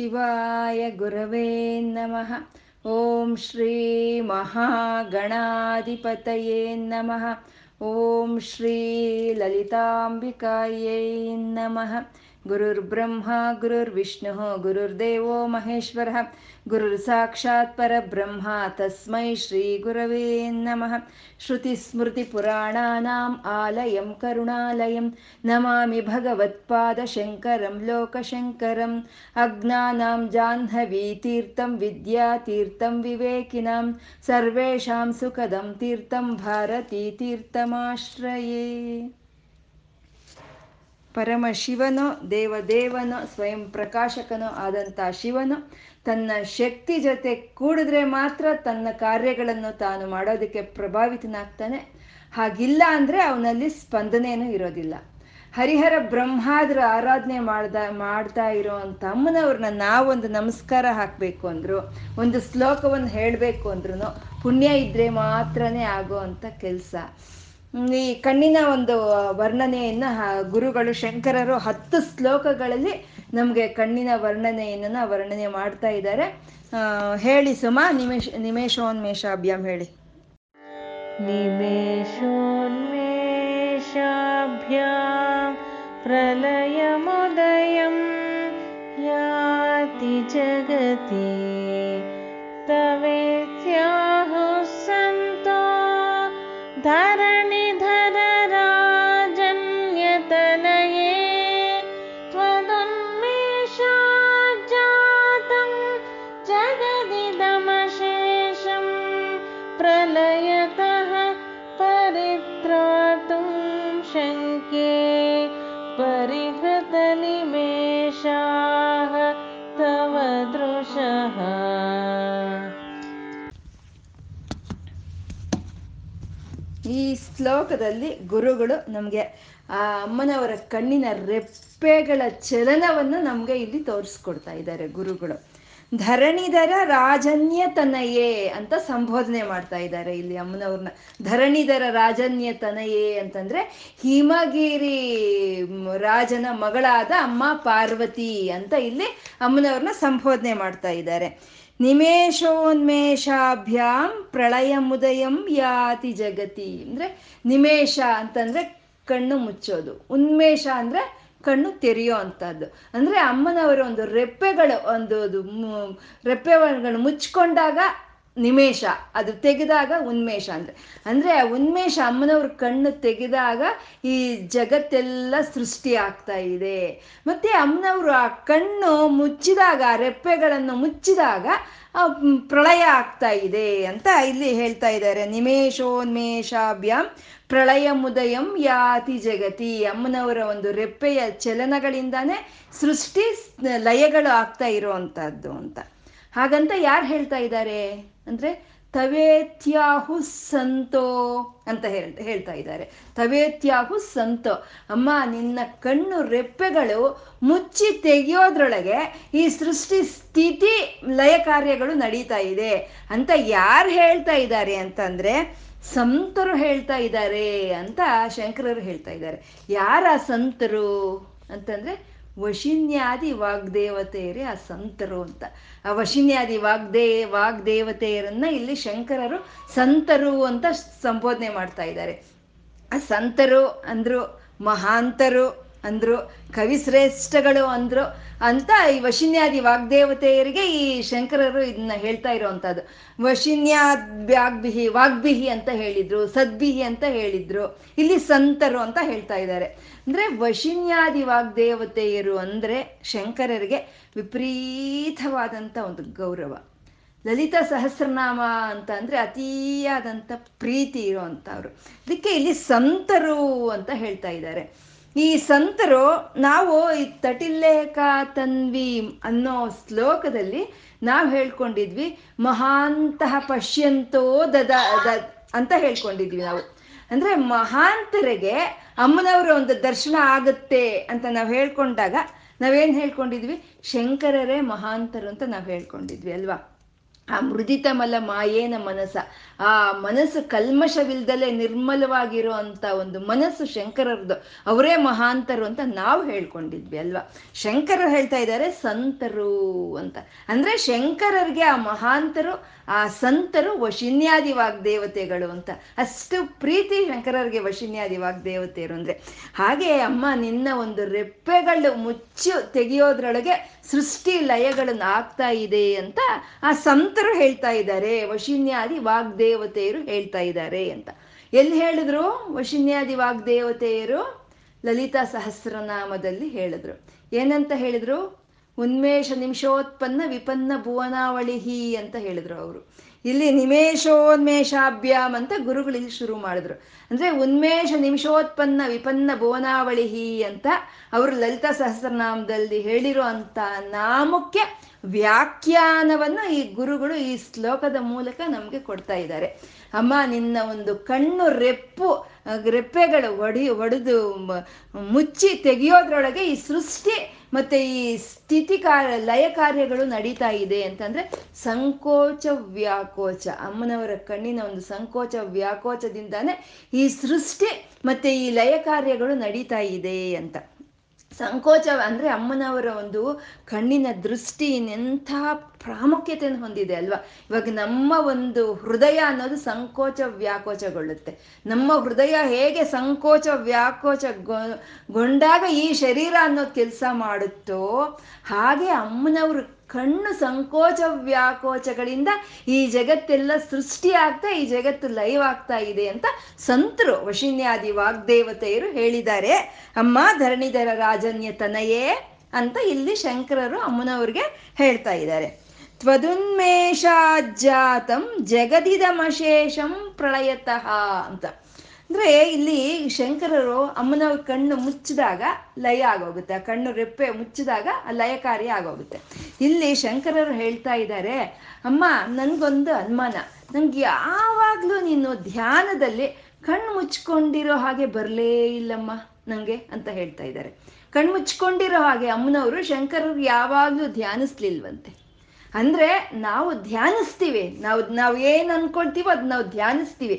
ಶಿವಾಯ ಗುರವೇ ನಮಃ. ಓಂ ಶ್ರೀ ಮಹಾಗಣಾಧಿಪತಯೇ ನಮಃ. ಓಂ ಶ್ರೀ ಲಲಿತಾಂಬಿಕಾಯೈ ನಮಃ. ಗುರುರ್ಬ್ರಹ್ಮ ಗುರುರ್ವಿಷ್ಣು ಗುರುರ್ದೇವೋ ಮಹೇಶ್ವರಃ ಗುರುರ್ಸಾಕ್ಷಾತ್ ಪರಬ್ರಹ್ಮ ತಸ್ಮೈ ಶ್ರೀ ಗುರವೇ ನಮಃ. ಶ್ರುತಿಸ್ಮೃತಿಪುರಾಣಾನಾಂ ಆಲಯಂ ಕರುಣಾಲಯಂ ನಮಾಮಿ ಭಗವತ್ಪಾದಶಂಕರಂ ಲೋಕಶಂಕರಂ. ಅಜ್ಞಾನಾಂ ಜಾಹ್ನವೀತೀರ್ಥಂ ವಿದ್ಯಾತೀರ್ಥಂ ವಿವೇಕಿನಾಂ ಸರ್ವೇಷಾಂ ಸುಖದಂ ತೀರ್ಥಂ ಭಾರತೀತೀರ್ಥಮಾಶ್ರಯೇ. ಪರಮಶಿವನು ದೇವದೇವನು ಸ್ವಯಂ ಪ್ರಕಾಶಕನೂ ಆದಂಥ ಶಿವನು ತನ್ನ ಶಕ್ತಿ ಜೊತೆ ಕೂಡಿದ್ರೆ ಮಾತ್ರ ತನ್ನ ಕಾರ್ಯಗಳನ್ನು ತಾನು ಮಾಡೋದಕ್ಕೆ ಪ್ರಭಾವಿತನಾಗ್ತಾನೆ. ಹಾಗಿಲ್ಲ ಅಂದರೆ ಅವನಲ್ಲಿ ಸ್ಪಂದನೇನೂ ಇರೋದಿಲ್ಲ. ಹರಿಹರ ಬ್ರಹ್ಮಾದ್ರ ಆರಾಧನೆ ಮಾಡ್ತಾ ಇರೋ ಅಂತ ಅಮ್ಮನವ್ರನ್ನ ನಾವೊಂದು ನಮಸ್ಕಾರ ಹಾಕಬೇಕು ಅಂದ್ರು, ಒಂದು ಶ್ಲೋಕವನ್ನು ಹೇಳಬೇಕು ಅಂದ್ರೂ ಪುಣ್ಯ ಇದ್ದರೆ ಮಾತ್ರನೇ ಆಗೋ ಅಂಥ ಕೆಲಸ. ಈ ಕಣ್ಣಿನ ಒಂದು ವರ್ಣನೆಯನ್ನ ಗುರುಗಳು ಶಂಕರರು 10 ಶ್ಲೋಕಗಳಲ್ಲಿ ನಮಗೆ ಕಣ್ಣಿನ ವರ್ಣನೆ ಮಾಡ್ತಾ ಇದ್ದಾರೆ. ಹೇಳಿ ಸುಮಾ, ನಿಮೇಶೋನ್ಮೇಷಾಭ್ಯಾಮ್ ಹೇಳಿ. ನಿಮೇಶೋನ್ಮೇಷಾಭ್ಯಾಮ್ ಪ್ರಲಯ ಮೋದಯಂ ಯಾತಿ ಜಗತಿ ತವೇತ್ಯಾಹ ಸಂತೋ ಧರಣಿ ಧರರಾಜನ್ಯತನಯೇ ತ್ವದುನ್ಮೇಷಾಜಾತಂ ಜಗದಿದಮಶೇಷಂ ಪ್ರಲಯತಃ ಪರಿತ್ರಾತುಂ ಶಂಕೆ ಪರಿಹೃತನಿಮೇಷಾಃ ತವ ದೃಶಃ. ಈ ಶ್ಲೋಕದಲ್ಲಿ ಗುರುಗಳು ನಮಗೆ ಆ ಅಮ್ಮನವರ ಕಣ್ಣಿನ ರೆಪ್ಪೆಗಳ ಚಲನವನ್ನು ನಮಗೆ ಇಲ್ಲಿ ತೋರಿಸ್ಕೊಡ್ತಾ ಇದ್ದಾರೆ ಗುರುಗಳು. ಧರಣಿಧರ ರಾಜನ್ಯತನಯೇ ಅಂತ ಸಂಬೋಧನೆ ಮಾಡ್ತಾ ಇದ್ದಾರೆ ಇಲ್ಲಿ ಅಮ್ಮನವ್ರನ್ನ. ಧರಣಿಧರ ರಾಜನ್ಯತನಯೇ ಅಂತಂದ್ರೆ ಹಿಮಗಿರಿ ರಾಜನ ಮಗಳಾದ ಅಮ್ಮ ಪಾರ್ವತಿ ಅಂತ ಇಲ್ಲಿ ಅಮ್ಮನವ್ರನ್ನ ಸಂಬೋಧನೆ ಮಾಡ್ತಾ ಇದ್ದಾರೆ. ನಿಮೇಶೋನ್ಮೇಷಾಭ್ಯಾಂ ಪ್ರಳಯ ಮುದಯಂ ಯಾತಿ ಜಗತಿ ಅಂದರೆ ನಿಮೇಷ ಅಂತಂದರೆ ಕಣ್ಣು ಮುಚ್ಚೋದು, ಉನ್ಮೇಷ ಅಂದರೆ ಕಣ್ಣು ತೆರೆಯೋ ಅಂಥದ್ದು. ಅಂದರೆ ಅಮ್ಮನವರ ಒಂದು ರೆಪ್ಪೆಗಳು ಮುಚ್ಚಿಕೊಂಡಾಗ ನಿಮೇಷ, ಅದು ತೆಗೆದಾಗ ಉನ್ಮೇಷ. ಅಂದರೆ ಆ ಉನ್ಮೇಷ ಅಮ್ಮನವ್ರ ಕಣ್ಣು ತೆಗೆದಾಗ ಈ ಜಗತ್ತೆಲ್ಲ ಸೃಷ್ಟಿ ಆಗ್ತಾ ಇದೆ. ಮತ್ತೆ ಅಮ್ಮನವರು ಆ ಕಣ್ಣು ಮುಚ್ಚಿದಾಗ, ರೆಪ್ಪೆಗಳನ್ನು ಮುಚ್ಚಿದಾಗ ಪ್ರಳಯ ಆಗ್ತಾ ಇದೆ ಅಂತ ಇಲ್ಲಿ ಹೇಳ್ತಾ ಇದ್ದಾರೆ. ನಿಮೇಶೋನ್ಮೇಷಾಭ್ಯಾಂ ಪ್ರಳಯ ಮುದಯಂ ಯಾತಿ ಜಗತಿ. ಅಮ್ಮನವರ ಒಂದು ರೆಪ್ಪೆಯ ಚಲನಗಳಿಂದಾನೇ ಸೃಷ್ಟಿ ಲಯಗಳು ಆಗ್ತಾ ಇರೋವಂಥದ್ದು ಅಂತ. ಹಾಗಂತ ಯಾರು ಹೇಳ್ತಾ ಇದ್ದಾರೆ ಅಂದರೆ ತವೇತ್ಯಾಹು ಸಂತೋ ಅಂತ ಹೇಳ್ತಾ ಇದ್ದಾರೆ. ತವೇತ್ಯಾಹು ಸಂತೋ, ಅಮ್ಮ ನಿನ್ನ ಕಣ್ಣು ರೆಪ್ಪೆಗಳು ಮುಚ್ಚಿ ತೆಗೆಯೋದ್ರೊಳಗೆ ಈ ಸೃಷ್ಟಿ ಸ್ಥಿತಿ ಲಯ ಕಾರ್ಯಗಳು ನಡೀತಾ ಇದೆ ಅಂತ ಯಾರು ಹೇಳ್ತಾ ಇದ್ದಾರೆ ಅಂತಂದರೆ ಸಂತರು ಹೇಳ್ತಾ ಇದ್ದಾರೆ ಅಂತ ಶಂಕರರು ಹೇಳ್ತಾ ಇದ್ದಾರೆ. ಯಾರ ಸಂತರು ಅಂತಂದರೆ ವಶಿನ್ಯಾದಿ ವಾಗ್ದೇವತೆಯರೇ ಆ ಸಂತರು ಅಂತ. ಆ ವಶಿನ್ಯಾದಿ ವಾಗ್ದೇವತೆಯರನ್ನ ಇಲ್ಲಿ ಶಂಕರರು ಸಂತರು ಅಂತ ಸಂಬೋಧನೆ ಮಾಡ್ತಾ ಇದ್ದಾರೆ. ಆ ಸಂತರು ಅಂದ್ರು, ಮಹಾಂತರು ಅಂದ್ರು, ಕವಿಶ್ರೇಷ್ಠಗಳು ಅಂದ್ರು ಅಂತ ಈ ವಶಿನ್ಯಾದಿ ವಾಗ್ದೇವತೆಯರಿಗೆ ಈ ಶಂಕರರು ಇದನ್ನ ಹೇಳ್ತಾ ಇರೋವಂಥದ್ದು. ವಶಿನ್ಯಾದ್ಯಾಗ್ಬಿಹಿ ವಾಗ್ಬಿಹಿ ಅಂತ ಹೇಳಿದ್ರು, ಸದ್ಬಿಹಿ ಅಂತ ಹೇಳಿದ್ರು, ಇಲ್ಲಿ ಸಂತರು ಅಂತ ಹೇಳ್ತಾ ಇದ್ದಾರೆ. ಅಂದರೆ ವಶಿನ್ಯಾದಿ ವಾಗ್ದೇವತೆಯರು ಅಂದರೆ ಶಂಕರರಿಗೆ ವಿಪರೀತವಾದಂಥ ಒಂದು ಗೌರವ. ಲಲಿತ ಸಹಸ್ರನಾಮ ಅಂತ ಅಂದರೆ ಅತಿಯಾದಂಥ ಪ್ರೀತಿ ಇರುವಂಥವ್ರು. ಅದಕ್ಕೆ ಇಲ್ಲಿ ಸಂತರು ಅಂತ ಹೇಳ್ತಾ ಇದ್ದಾರೆ. ಈ ಸಂತರು ನಾವು ಈ ತಟಿಲೇಖ ತನ್ವೀಂ ಅನ್ನೋ ಶ್ಲೋಕದಲ್ಲಿ ನಾವು ಹೇಳ್ಕೊಂಡಿದ್ವಿ ಮಹಾಂತಹ ಪಶ್ಯಂತೋ ಅಂತ ಹೇಳ್ಕೊಂಡಿದ್ವಿ ನಾವು. ಅಂದರೆ ಮಹಾಂತರಿಗೆ ಅಮ್ಮನವರ ಒಂದು ದರ್ಶನ ಆಗುತ್ತೆ ಅಂತ ನಾವು ಹೇಳ್ಕೊಂಡಾಗ ನಾವೇನು ಹೇಳ್ಕೊಂಡಿದ್ವಿ, ಶಂಕರರೇ ಮಹಾಂತರು ಅಂತ ನಾವು ಹೇಳ್ಕೊಂಡಿದ್ವಿ ಅಲ್ವಾ. ಆ ಮೃದಿತಮಲ ಮಾಯೇನ ಮನಸ, ಆ ಮನಸ್ಸು ಕಲ್ಮಶವಿಲ್ದಲೆ ನಿರ್ಮಲವಾಗಿರೋ ಅಂತ ಒಂದು ಮನಸ್ಸು ಶಂಕರರದು, ಅವರೇ ಮಹಾಂತರು ಅಂತ ನಾವು ಹೇಳ್ಕೊಂಡಿದ್ವಿ ಅಲ್ವಾ. ಶಂಕರರು ಹೇಳ್ತಾ ಇದ್ದಾರೆ ಸಂತರು ಅಂತ. ಅಂದ್ರೆ ಶಂಕರರಿಗೆ ಆ ಮಹಾಂತರು, ಆ ಸಂತರು ವಶಿನ್ಯಾದಿ ವಾಗ್ದೇವತೆಗಳು ಅಂತ. ಅಷ್ಟು ಪ್ರೀತಿ ಶಂಕರರಿಗೆ ವಶಿನ್ಯಾದಿ ವಾಗ್ದೇವತೆಯರು ಅಂದ್ರೆ. ಹಾಗೆ ಅಮ್ಮ ನಿನ್ನ ಒಂದು ರೆಪ್ಪೆಗಳು ಮುಚ್ಚು ತೆಗೆಯೋದ್ರೊಳಗೆ ಸೃಷ್ಟಿ ಲಯಗಳನ್ನು ಆಗ್ತಾ ಇದೆ ಅಂತ ಆ ಸಂತರು ಹೇಳ್ತಾ ಇದ್ದಾರೆ, ವಶಿನ್ಯಾದಿ ವಾಗ್ದೇವತೆಯರು ಹೇಳ್ತಾ ಇದ್ದಾರೆ ಅಂತ. ಎಲ್ಲಿ ಹೇಳಿದ್ರು? ವಶಿನ್ಯಾದಿ ವಾಗ್ದೇವತೆಯರು ಲಲಿತಾ ಸಹಸ್ರನಾಮದಲ್ಲಿ ಹೇಳಿದ್ರು. ಏನಂತ ಹೇಳಿದ್ರು? ಉನ್ಮೇಷ ನಿಮಿಷೋತ್ಪನ್ನ ವಿಪನ್ನ ಭುವನಾವಳಿಹಿ ಅಂತ ಹೇಳಿದ್ರು ಅವರು. ಇಲ್ಲಿ ನಿಮೇಷೋನ್ಮೇಷಾಭ್ಯಾಮ್ ಅಂತ ಗುರುಗಳಿಗೆ ಶುರು ಮಾಡಿದ್ರು. ಅಂದ್ರೆ ಉನ್ಮೇಷ ನಿಮಿಷೋತ್ಪನ್ನ ವಿಪನ್ನ ಭುವನಾವಳಿಹಿ ಅಂತ ಅವರು ಲಲಿತಾ ಸಹಸ್ರನಾಮದಲ್ಲಿ ಹೇಳಿರೋ ಅಂತ ನಾಮಕ್ಕೆ ವ್ಯಾಖ್ಯಾನವನ್ನು ಈ ಗುರುಗಳು ಈ ಶ್ಲೋಕದ ಮೂಲಕ ನಮಗೆ ಕೊಡ್ತಾ ಇದ್ದಾರೆ. ಅಮ್ಮ ನಿನ್ನ ಒಂದು ಕಣ್ಣು ರೆಪ್ಪೆಗಳು ಒಡೆದು ಮುಚ್ಚಿ ತೆಗೆಯೋದ್ರೊಳಗೆ ಈ ಸೃಷ್ಟಿ ಮತ್ತೆ ಈ ಸ್ಥಿತಿ ಲಯ ಕಾರ್ಯಗಳು ನಡೀತಾ ಇದೆ ಅಂತಂದ್ರೆ ಸಂಕೋಚ ವ್ಯಾಕೋಚ, ಅಮ್ಮನವರ ಕಣ್ಣಿನ ಒಂದು ಸಂಕೋಚ ವ್ಯಾಕೋಚದಿಂದಾನೆ ಈ ಸೃಷ್ಟಿ ಮತ್ತೆ ಈ ಲಯ ಕಾರ್ಯಗಳು ನಡೀತಾ ಇದೆ ಅಂತ. ಸಂಕೋಚ ಅಂದರೆ ಅಮ್ಮನವರ ಒಂದು ಕಣ್ಣಿನ ದೃಷ್ಟಿ ಇನ್ನೆಂಥ ಪ್ರಾಮುಖ್ಯತೆಯನ್ನು ಹೊಂದಿದೆ ಅಲ್ವಾ. ಇವಾಗ ನಮ್ಮ ಒಂದು ಹೃದಯ ಅನ್ನೋದು ಸಂಕೋಚ ವ್ಯಾಕೋಚಗೊಳ್ಳುತ್ತೆ. ನಮ್ಮ ಹೃದಯ ಹೇಗೆ ಸಂಕೋಚ ವ್ಯಾಕೋಚಗೊಂಡಾಗ ಈ ಶರೀರ ಅನ್ನೋದು ಕೆಲಸ ಮಾಡುತ್ತೋ ಹಾಗೆ ಅಮ್ಮನವರು ಕಣ್ಣು ಸಂಕೋಚ ವ್ಯಾಕೋಚಗಳಿಂದ ಈ ಜಗತ್ತೆಲ್ಲ ಸೃಷ್ಟಿಯಾಗ್ತಾ ಈ ಜಗತ್ತು ಲಯವಾಗ್ತಾ ಇದೆ ಅಂತ ಸಂತರು ವಶಿನ್ಯಾದಿ ವಾಗ್ದೇವತೆಯರು ಹೇಳಿದ್ದಾರೆ. ಅಮ್ಮ ಧರಣಿಧರ ರಾಜನ್ಯ ತನಯೇ ಅಂತ ಇಲ್ಲಿ ಶಂಕರರು ಅಮ್ಮನವ್ರಿಗೆ ಹೇಳ್ತಾ ಇದ್ದಾರೆ. ತ್ವದುನ್ಮೇಷಾಜ್ಜಾತಂ ಜಗದಿದಮಶೇಷಂ ಪ್ರಳಯತಃ ಅಂತ. ಅಂದರೆ ಇಲ್ಲಿ ಶಂಕರರು ಅಮ್ಮನವ್ರ ಕಣ್ಣು ಮುಚ್ಚಿದಾಗ ಲಯ ಆಗೋಗುತ್ತೆ, ಆ ಕಣ್ಣು ರೆಪ್ಪೆ ಮುಚ್ಚಿದಾಗ ಲಯ ಕಾರ್ಯ ಆಗೋಗುತ್ತೆ. ಇಲ್ಲಿ ಶಂಕರರು ಹೇಳ್ತಾ ಇದ್ದಾರೆ, ಅಮ್ಮ ನನಗೊಂದು ಅನುಮಾನ, ನನಗೆ ಯಾವಾಗಲೂ ನೀನು ಧ್ಯಾನದಲ್ಲಿ ಕಣ್ಣು ಮುಚ್ಕೊಂಡಿರೋ ಹಾಗೆ ಬರಲೇ ಇಲ್ಲಮ್ಮ ನನಗೆ ಅಂತ ಹೇಳ್ತಾ ಇದ್ದಾರೆ. ಕಣ್ಣು ಮುಚ್ಕೊಂಡಿರೋ ಹಾಗೆ ಅಮ್ಮನವರು ಶಂಕರರು ಯಾವಾಗಲೂ ಧ್ಯಾನಿಸ್ಲಿಲ್ವಂತೆ. ಅಂದರೆ ನಾವು ಧ್ಯಾನಿಸ್ತೀವಿ, ನಾವು ಏನು ಅಂದ್ಕೊಳ್ತೀವೋ ಅದು ನಾವು ಧ್ಯಾನಿಸ್ತೀವಿ.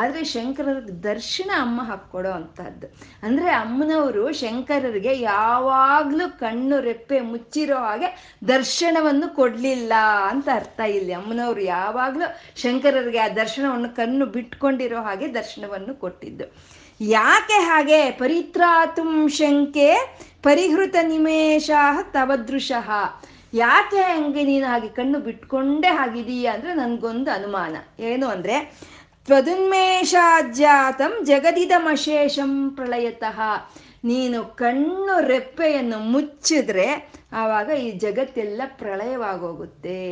ಆದರೆ ಶಂಕರರಿಗೆ ದರ್ಶನ ಅಮ್ಮ ಹಾಕ್ಕೊಡೋ ಅಂಥದ್ದು. ಅಂದರೆ ಅಮ್ಮನವರು ಶಂಕರರಿಗೆ ಯಾವಾಗಲೂ ಕಣ್ಣು ರೆಪ್ಪೆ ಮುಚ್ಚಿರೋ ಹಾಗೆ ದರ್ಶನವನ್ನು ಕೊಡಲಿಲ್ಲ ಅಂತ ಅರ್ಥ. ಇಲ್ಲಿ ಅಮ್ಮನವರು ಯಾವಾಗಲೂ ಶಂಕರರಿಗೆ ಆ ದರ್ಶನವನ್ನು ಕಣ್ಣು ಬಿಟ್ಕೊಂಡಿರೋ ಹಾಗೆ ದರ್ಶನವನ್ನು ಕೊಟ್ಟಿದ್ದು. ಯಾಕೆ ಹಾಗೆ? ಪರಿತ್ರಾತುಂ ಶಂಕೆ ಪರಿಹೃತ ನಿಮೇಷಾಹ ತವದೃಶಃ. ಯಾಕೆ ಹಂಗೆ ನೀನು ಹಾಗೆ ಕಣ್ಣು ಬಿಟ್ಕೊಂಡೇ ಹಾಗಿದೀಯ ಅಂದರೆ ನನಗೊಂದು ಅನುಮಾನ. ಏನು ಅಂದರೆ ತ್ವದುನ್ಮೇಷಾಜ್ಜಾತಂ ಜಗದಿದಮಶೇಷಂ ಪ್ರಳಯತಃ. ನೀನು ಕಣ್ಣು ರೆಪ್ಪೆಯನ್ನು ಮುಚ್ಚಿದ್ರೆ ಆವಾಗ ಈ ಜಗತ್ತೆಲ್ಲ ಪ್ರಳಯವಾಗೋಗುತ್ತೆ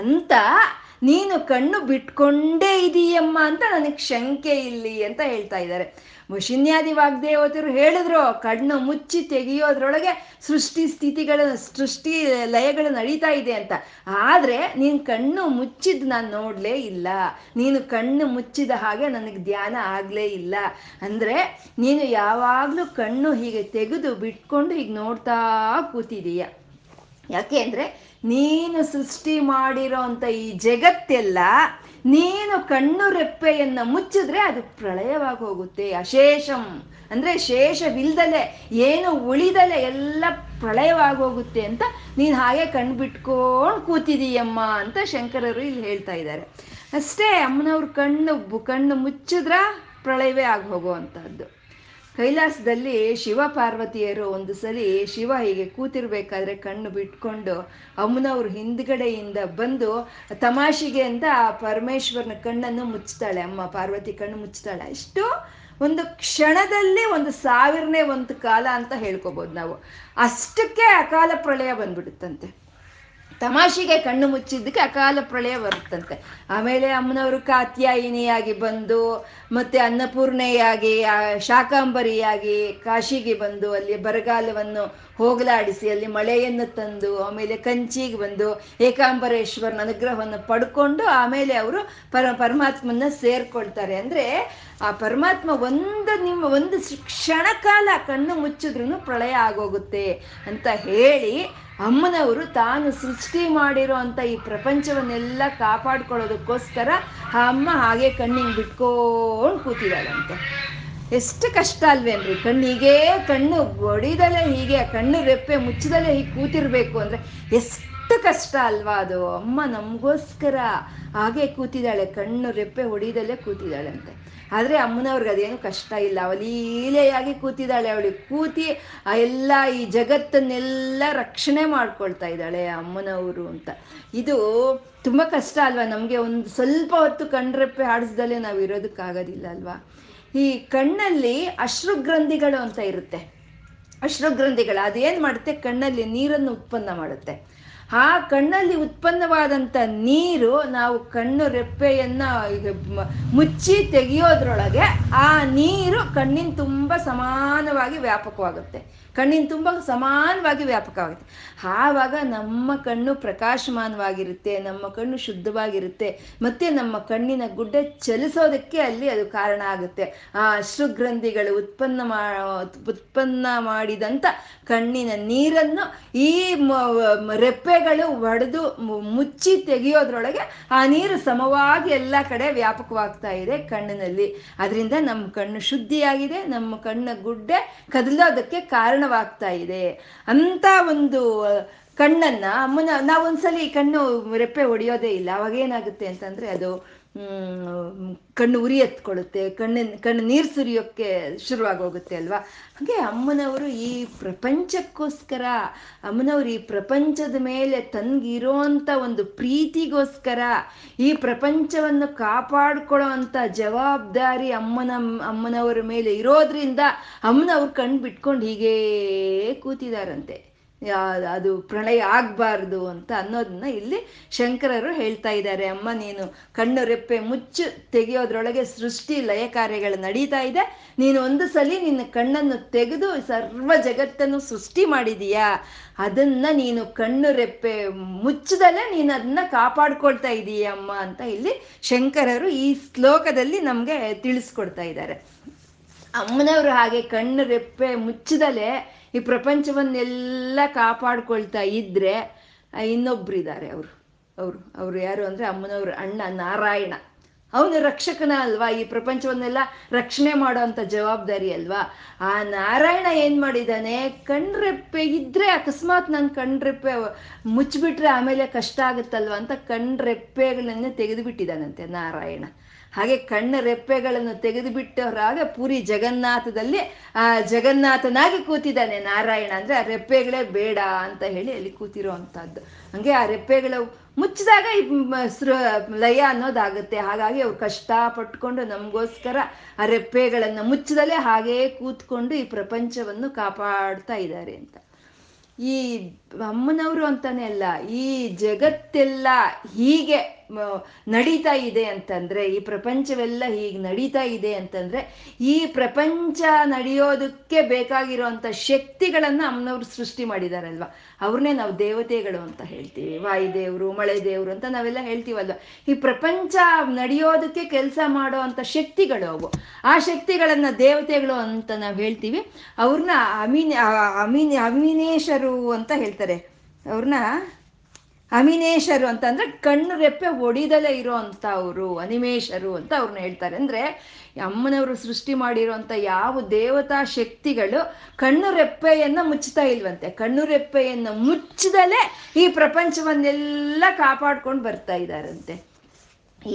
ಅಂತ, ನೀನು ಕಣ್ಣು ಬಿಟ್ಕೊಂಡೇ ಇದೀಯಮ್ಮ ಅಂತ ನನಗೆ ಶಂಕೆ ಇಲ್ಲಿ ಅಂತ ಹೇಳ್ತಾ ಇದ್ದಾರೆ. ವಶಿನ್ಯಾದಿ ವಾಗ್ದೇವತರು ಹೇಳಿದ್ರು ಕಣ್ಣು ಮುಚ್ಚಿ ತೆಗೆಯೋದ್ರೊಳಗೆ ಸೃಷ್ಟಿ ಲಯಗಳು ನಡೀತಾ ಇದೆ ಅಂತ. ಆದರೆ ನೀನು ಕಣ್ಣು ಮುಚ್ಚಿದ್ದು ನಾನು ನೋಡಲೇ ಇಲ್ಲ, ನೀನು ಕಣ್ಣು ಮುಚ್ಚಿದ ಹಾಗೆ ನನಗೆ ಧ್ಯಾನ ಆಗಲೇ ಇಲ್ಲ. ಅಂದರೆ ನೀನು ಯಾವಾಗಲೂ ಕಣ್ಣು ಹೀಗೆ ತೆಗೆದು ಬಿಟ್ಕೊಂಡು ಹೀಗೆ ನೋಡ್ತಾ ಕೂತಿದೀಯ. ಯಾಕೆ ಅಂದರೆ ನೀನು ಸೃಷ್ಟಿ ಮಾಡಿರೋ ಅಂಥ ಈ ಜಗತ್ತೆಲ್ಲ ನೀನು ಕಣ್ಣು ರೆಪ್ಪೆಯನ್ನು ಮುಚ್ಚಿದ್ರೆ ಅದು ಪ್ರಳಯವಾಗಿ ಹೋಗುತ್ತೆ. ಅಶೇಷಂ ಅಂದರೆ ಶೇಷವಿಲ್ಲದಲೆ, ಏನು ಉಳಿದಲೆ ಎಲ್ಲ ಪ್ರಳಯವಾಗೋಗುತ್ತೆ ಅಂತ ನೀನು ಹಾಗೆ ಕಣ್ಣು ಬಿಟ್ಕೊಂಡು ಕೂತಿದೀಯಮ್ಮ ಅಂತ ಶಂಕರರು ಇಲ್ಲಿ ಹೇಳ್ತಾ ಇದ್ದಾರೆ. ಅಷ್ಟೇ ಅಮ್ಮನವ್ರ ಕಣ್ಣು ಮುಚ್ಚಿದ್ರ ಪ್ರಳಯವೇ ಆಗಿ ಹೋಗುವಂಥದ್ದು. ಕೈಲಾಸದಲ್ಲಿ ಶಿವ ಪಾರ್ವತಿಯರು ಒಂದು ಸಲಿ ಶಿವ ಹೀಗೆ ಕೂತಿರ್ಬೇಕಾದ್ರೆ ಕಣ್ಣು ಬಿಟ್ಕೊಂಡು ಅಮ್ಮನವ್ರ ಹಿಂದ್ಗಡೆಯಿಂದ ಬಂದು ತಮಾಷೆಗೆ ಅಂತ ಪರಮೇಶ್ವರನ ಕಣ್ಣನ್ನು ಮುಚ್ತಾಳೆ ಅಮ್ಮ, ಪಾರ್ವತಿ ಕಣ್ಣು ಮುಚ್ತಾಳೆ. ಇಷ್ಟು ಒಂದು ಕ್ಷಣದಲ್ಲಿ 1000ನೇ ಕಾಲ ಅಂತ ಹೇಳ್ಕೊಬೋದು ನಾವು. ಅಷ್ಟಕ್ಕೆ ಅಕಾಲ ಪ್ರಳಯ ಬಂದ್ಬಿಡುತ್ತಂತೆ. ತಮಾಷೆಗೆ ಕಣ್ಣು ಮುಚ್ಚಿದ್ದಕ್ಕೆ ಅಕಾಲ ಪ್ರಳಯ ಬರುತ್ತಂತೆ. ಆಮೇಲೆ ಅಮ್ಮನವರು ಕಾತ್ಯಾಯಿನಿಯಾಗಿ ಬಂದು ಮತ್ತೆ ಅನ್ನಪೂರ್ಣೆಯಾಗಿ ಶಾಕಾಂಬರಿಯಾಗಿ ಕಾಶಿಗೆ ಬಂದು ಅಲ್ಲಿ ಬರಗಾಲವನ್ನು ಹೋಗಲಾಡಿಸಿ ಅಲ್ಲಿ ಮಳೆಯನ್ನು ತಂದು ಆಮೇಲೆ ಕಂಚಿಗೆ ಬಂದು ಏಕಾಂಬರೇಶ್ವರನ ಅನುಗ್ರಹವನ್ನು ಪಡ್ಕೊಂಡು ಆಮೇಲೆ ಅವರು ಪರಮಾತ್ಮನ್ನ ಸೇರ್ಕೊಳ್ತಾರೆ. ಅಂದರೆ ಆ ಪರಮಾತ್ಮ ಒಂದು ಕ್ಷಣ ಕಾಲ ಕಣ್ಣು ಮುಚ್ಚಿದ್ರೂ ಪ್ರಳಯ ಆಗೋಗುತ್ತೆ ಅಂತ ಹೇಳಿ ಅಮ್ಮನವರು ತಾನು ಸೃಷ್ಟಿ ಮಾಡಿರೋ ಅಂತ ಈ ಪ್ರಪಂಚವನ್ನೆಲ್ಲ ಕಾಪಾಡ್ಕೊಳ್ಳೋದಕ್ಕೋಸ್ಕರ ಆ ಅಮ್ಮ ಹಾಗೆ ಕಣ್ಣಿಗೆ ಬಿಟ್ಕೊಂಡು ಕೂತಿದ್ದಾಳಂತೆ. ಎಷ್ಟು ಕಷ್ಟ ಅಲ್ವೇನ್ರಿ? ಕಣ್ಣಿಗೆ ಕಣ್ಣು ಒಡಿದಲೇ ಹೀಗೆ ಕಣ್ಣು ರೆಪ್ಪೆ ಮುಚ್ಚದಲ್ಲೇ ಹೀಗೆ ಕೂತಿರ್ಬೇಕು ಅಂದ್ರೆ ಎಷ್ಟು ಕಷ್ಟ ಅಲ್ವಾ? ಅದು ಅಮ್ಮ ನಮಗೋಸ್ಕರ ಹಾಗೆ ಕೂತಿದ್ದಾಳೆ, ಕಣ್ಣು ರೆಪ್ಪೆ ಹೊಡಿದಲ್ಲೇ ಕೂತಿದ್ದಾಳೆ ಅಂತೆ. ಆದರೆ ಅಮ್ಮನವ್ರಿಗೆ ಅದೇನು ಕಷ್ಟ ಇಲ್ಲ, ಅವಳು ಲೀಲೆಯಾಗಿ ಕೂತಿದ್ದಾಳೆ. ಅವಳಿಗೆ ಕೂತಿ ಎಲ್ಲ ಈ ಜಗತ್ತನ್ನೆಲ್ಲ ರಕ್ಷಣೆ ಮಾಡ್ಕೊಳ್ತಾ ಇದ್ದಾಳೆ ಅಮ್ಮನವರು ಅಂತ. ಇದು ತುಂಬ ಕಷ್ಟ ಅಲ್ವಾ? ನಮಗೆ ಒಂದು ಸ್ವಲ್ಪ ಹೊತ್ತು ಕಣ್ರೆಪ್ಪೆ ಆಡಿಸ್ದಲ್ಲೇ ನಾವು ಇರೋದಕ್ಕಾಗೋದಿಲ್ಲ ಅಲ್ವಾ? ಈ ಕಣ್ಣಲ್ಲಿ ಅಶ್ರುಗ್ರಂಥಿಗಳು ಅಂತ ಇರುತ್ತೆ. ಅಶ್ರುಗ್ರಂಥಿಗಳು ಅದೇನು ಮಾಡುತ್ತೆ? ಕಣ್ಣಲ್ಲಿ ನೀರನ್ನು ಉತ್ಪನ್ನ ಮಾಡುತ್ತೆ. ಆ ಕಣ್ಣಲ್ಲಿ ಉತ್ಪನ್ನವಾದಂಥ ನೀರು ನಾವು ಕಣ್ಣು ರೆಪ್ಪೆಯನ್ನು ಮುಚ್ಚಿ ತೆಗೆಯೋದ್ರೊಳಗೆ ಆ ನೀರು ಕಣ್ಣಿನ ತುಂಬ ಸಮಾನವಾಗಿ ವ್ಯಾಪಕವಾಗುತ್ತೆ, ಕಣ್ಣಿನ ತುಂಬ ಸಮಾನವಾಗಿ ವ್ಯಾಪಕವಾಗುತ್ತೆ. ಆವಾಗ ನಮ್ಮ ಕಣ್ಣು ಪ್ರಕಾಶಮಾನವಾಗಿರುತ್ತೆ, ನಮ್ಮ ಕಣ್ಣು ಶುದ್ಧವಾಗಿರುತ್ತೆ, ಮತ್ತು ನಮ್ಮ ಕಣ್ಣಿನ ಗುಡ್ಡೆ ಚಲಿಸೋದಕ್ಕೆ ಅಲ್ಲಿ ಅದು ಕಾರಣ ಆಗುತ್ತೆ. ಆ ಅಶ್ರುಗ್ರಂಥಿಗಳು ಉತ್ಪನ್ನ ಮಾಡಿದಂಥ ಕಣ್ಣಿನ ನೀರನ್ನು ಈ ರೆಪ್ಪೆಗಳು ಒಡೆದು ಮುಚ್ಚಿ ತೆಗೆಯೋದ್ರೊಳಗೆ ಆ ನೀರು ಸಮವಾಗಿ ಎಲ್ಲ ಕಡೆ ವ್ಯಾಪಕವಾಗ್ತಾ ಇದೆ ಕಣ್ಣಿನಲ್ಲಿ. ಅದರಿಂದ ನಮ್ಮ ಕಣ್ಣು ಶುದ್ಧಿಯಾಗಿದೆ, ನಮ್ಮ ಕಣ್ಣ ಗುಡ್ಡೆ ಕದಲೋದಕ್ಕೆ ಕಾರಣ ವಾಗ್ತಾ ಇದೆ ಅಂತ ಒಂದು ಕಣ್ಣನ್ನ ಅಮ್ಮನ ನಾವೊಂದ್ಸಲಿ ಕಣ್ಣು ರೆಪ್ಪೆ ಹೊಡೆಯೋದೇ ಇಲ್ಲ, ಅವಾಗ ಏನಾಗುತ್ತೆ ಅಂತಂದ್ರೆ ಅದು ಕಣ್ಣು ಉರಿ ಎತ್ಕೊಳ್ಳುತ್ತೆ, ಕಣ್ಣು ನೀರು ಸುರಿಯೋಕ್ಕೆ ಶುರುವಾಗೋಗುತ್ತೆ ಅಲ್ವಾ? ಹಾಗೆ ಅಮ್ಮನವರು ಈ ಪ್ರಪಂಚಕ್ಕೋಸ್ಕರ, ಅಮ್ಮನವರು ಈ ಪ್ರಪಂಚದ ಮೇಲೆ ತನ್ಗಿರೋ ಅಂಥ ಒಂದು ಪ್ರೀತಿಗೋಸ್ಕರ ಈ ಪ್ರಪಂಚವನ್ನು ಕಾಪಾಡ್ಕೊಳ್ಳೋ ಅಂಥ ಜವಾಬ್ದಾರಿ ಅಮ್ಮನವರ ಮೇಲೆ ಇರೋದ್ರಿಂದ ಅಮ್ಮನವ್ರು ಕಣ್ಣು ಬಿಟ್ಕೊಂಡು ಹೀಗೇ ಕೂತಿದಾರಂತೆ, ಅದು ಪ್ರಳಯ ಆಗಬಾರ್ದು ಅಂತ ಅನ್ನೋದನ್ನ ಇಲ್ಲಿ ಶಂಕರರು ಹೇಳ್ತಾ ಇದ್ದಾರೆ. ಅಮ್ಮ ನೀನು ಕಣ್ಣು ರೆಪ್ಪೆ ಮುಚ್ಚು ತೆಗೆಯೋದ್ರೊಳಗೆ ಸೃಷ್ಟಿ ಲಯ ಕಾರ್ಯಗಳು ನಡೀತಾ ಇದೆ, ನೀನು ಒಂದು ಸಲಿ ನಿನ್ನ ಕಣ್ಣನ್ನು ತೆಗೆದು ಸರ್ವ ಜಗತ್ತನ್ನು ಸೃಷ್ಟಿ ಮಾಡಿದೀಯಾ, ಅದನ್ನ ನೀನು ಕಣ್ಣು ರೆಪ್ಪೆ ಮುಚ್ಚದಲ್ಲೇ ನೀನು ಅದನ್ನ ಕಾಪಾಡ್ಕೊಳ್ತಾ ಇದೀಯ ಅಮ್ಮ ಅಂತ ಇಲ್ಲಿ ಶಂಕರರು ಈ ಶ್ಲೋಕದಲ್ಲಿ ನಮಗೆ ತಿಳಿಸ್ಕೊಡ್ತಾ ಇದ್ದಾರೆ. ಅಮ್ಮನವರು ಹಾಗೆ ಕಣ್ಣು ರೆಪ್ಪೆ ಮುಚ್ಚದಲೇ ಈ ಪ್ರಪಂಚವನ್ನೆಲ್ಲ ಕಾಪಾಡ್ಕೊಳ್ತಾ ಇದ್ರೆ ಇನ್ನೊಬ್ಬರಿದ್ದಾರೆ. ಅವರು ಯಾರು ಅಂದರೆ ಅಮ್ಮನವ್ರ ಅಣ್ಣ ನಾರಾಯಣ. ಅವನು ರಕ್ಷಕನ ಅಲ್ವಾ? ಈ ಪ್ರಪಂಚವನ್ನೆಲ್ಲ ರಕ್ಷಣೆ ಮಾಡೋ ಅಂಥ ಜವಾಬ್ದಾರಿ ಅಲ್ವಾ? ಆ ನಾರಾಯಣ ಏನು ಮಾಡಿದ್ದಾನೆ? ಕಣ್ರೆಪ್ಪೆ ಇದ್ದರೆ ಅಕಸ್ಮಾತ್ ನಾನು ಕಣ್ರೆಪ್ಪೆ ಮುಚ್ಚಿಬಿಟ್ರೆ ಆಮೇಲೆ ಕಷ್ಟ ಆಗುತ್ತಲ್ವ ಅಂತ ಕಣ್ರೆಪ್ಪೆಗಳನ್ನೇ ತೆಗೆದುಬಿಟ್ಟಿದ್ದಾನಂತೆ ನಾರಾಯಣ. ಹಾಗೆ ಕಣ್ಣ ರೆಪ್ಪೆಗಳನ್ನು ತೆಗೆದುಬಿಟ್ಟವರಾಗ ಪೂರಿ ಜಗನ್ನಾಥದಲ್ಲಿ ಆ ಜಗನ್ನಾಥನಾಗಿ ಕೂತಿದ್ದಾನೆ ನಾರಾಯಣ. ಅಂದರೆ ಆ ರೆಪ್ಪೆಗಳೇ ಬೇಡ ಅಂತ ಹೇಳಿ ಅಲ್ಲಿ ಕೂತಿರೋ ಅಂಥದ್ದು. ಹಂಗೆ ಆ ರೆಪ್ಪೆಗಳು ಮುಚ್ಚಿದಾಗ ಈ ಲಯ ಅನ್ನೋದಾಗುತ್ತೆ. ಹಾಗಾಗಿ ಅವ್ರು ಕಷ್ಟ ಪಟ್ಕೊಂಡು ನಮಗೋಸ್ಕರ ಆ ರೆಪ್ಪೆಗಳನ್ನು ಮುಚ್ಚದಲ್ಲೇ ಹಾಗೇ ಕೂತ್ಕೊಂಡು ಈ ಪ್ರಪಂಚವನ್ನು ಕಾಪಾಡ್ತಾ ಇದ್ದಾರೆ ಅಂತ. ಈ ಅಮ್ಮನವರು ಅಂತಾನೆ ಅಲ್ಲ, ಈ ಜಗತ್ತೆಲ್ಲ ಹೀಗೆ ನಡೀತಾ ಇದೆ ಅಂತಂದ್ರೆ, ಈ ಪ್ರಪಂಚವೆಲ್ಲ ಹೀಗೆ ನಡೀತಾ ಇದೆ ಅಂತಂದ್ರೆ, ಈ ಪ್ರಪಂಚ ನಡೆಯೋದಕ್ಕೆ ಬೇಕಾಗಿರೋಂಥ ಶಕ್ತಿಗಳನ್ನ ಅಮ್ಮನವ್ರು ಸೃಷ್ಟಿ ಮಾಡಿದಾರಲ್ವಾ? ಅವ್ರನ್ನೇ ನಾವು ದೇವತೆಗಳು ಅಂತ ಹೇಳ್ತೀವಿ, ವಾಯುದೇವರು, ಮಳೆ ದೇವರು ಅಂತ ನಾವೆಲ್ಲ ಹೇಳ್ತೀವಲ್ವ. ಈ ಪ್ರಪಂಚ ನಡೆಯೋದಕ್ಕೆ ಕೆಲಸ ಮಾಡೋ ಅಂಥ ಶಕ್ತಿಗಳು ಅವು. ಆ ಶಕ್ತಿಗಳನ್ನ ದೇವತೆಗಳು ಅಂತ ನಾವು ಹೇಳ್ತೀವಿ. ಅವ್ರನ್ನ ಅವಿನೇಶರು ಅಂತ ಹೇಳ್ತಾರೆ. ಅವ್ರನ್ನ ಅನಿಮೇಷರು ಅಂತಂದ್ರೆ ಕಣ್ಣು ರೆಪ್ಪೆ ಒಡಿದಲೇ ಇರೋ ಅಂಥವ್ರು ಅನಿಮೇಷರು ಅಂತ ಅವ್ರನ್ನ ಹೇಳ್ತಾರೆ. ಅಂದರೆ ಅಮ್ಮನವರು ಸೃಷ್ಟಿ ಮಾಡಿರೋಂಥ ಯಾವ ದೇವತಾ ಶಕ್ತಿಗಳು ಕಣ್ಣು ರೆಪ್ಪೆಯನ್ನು ಮುಚ್ಚುತ್ತಾ ಇಲ್ವಂತೆ. ಕಣ್ಣು ರೆಪ್ಪೆಯನ್ನು ಮುಚ್ಚದಲೇ ಈ ಪ್ರಪಂಚವನ್ನೆಲ್ಲ ಕಾಪಾಡ್ಕೊಂಡು ಬರ್ತಾ ಇದ್ದಾರಂತೆ.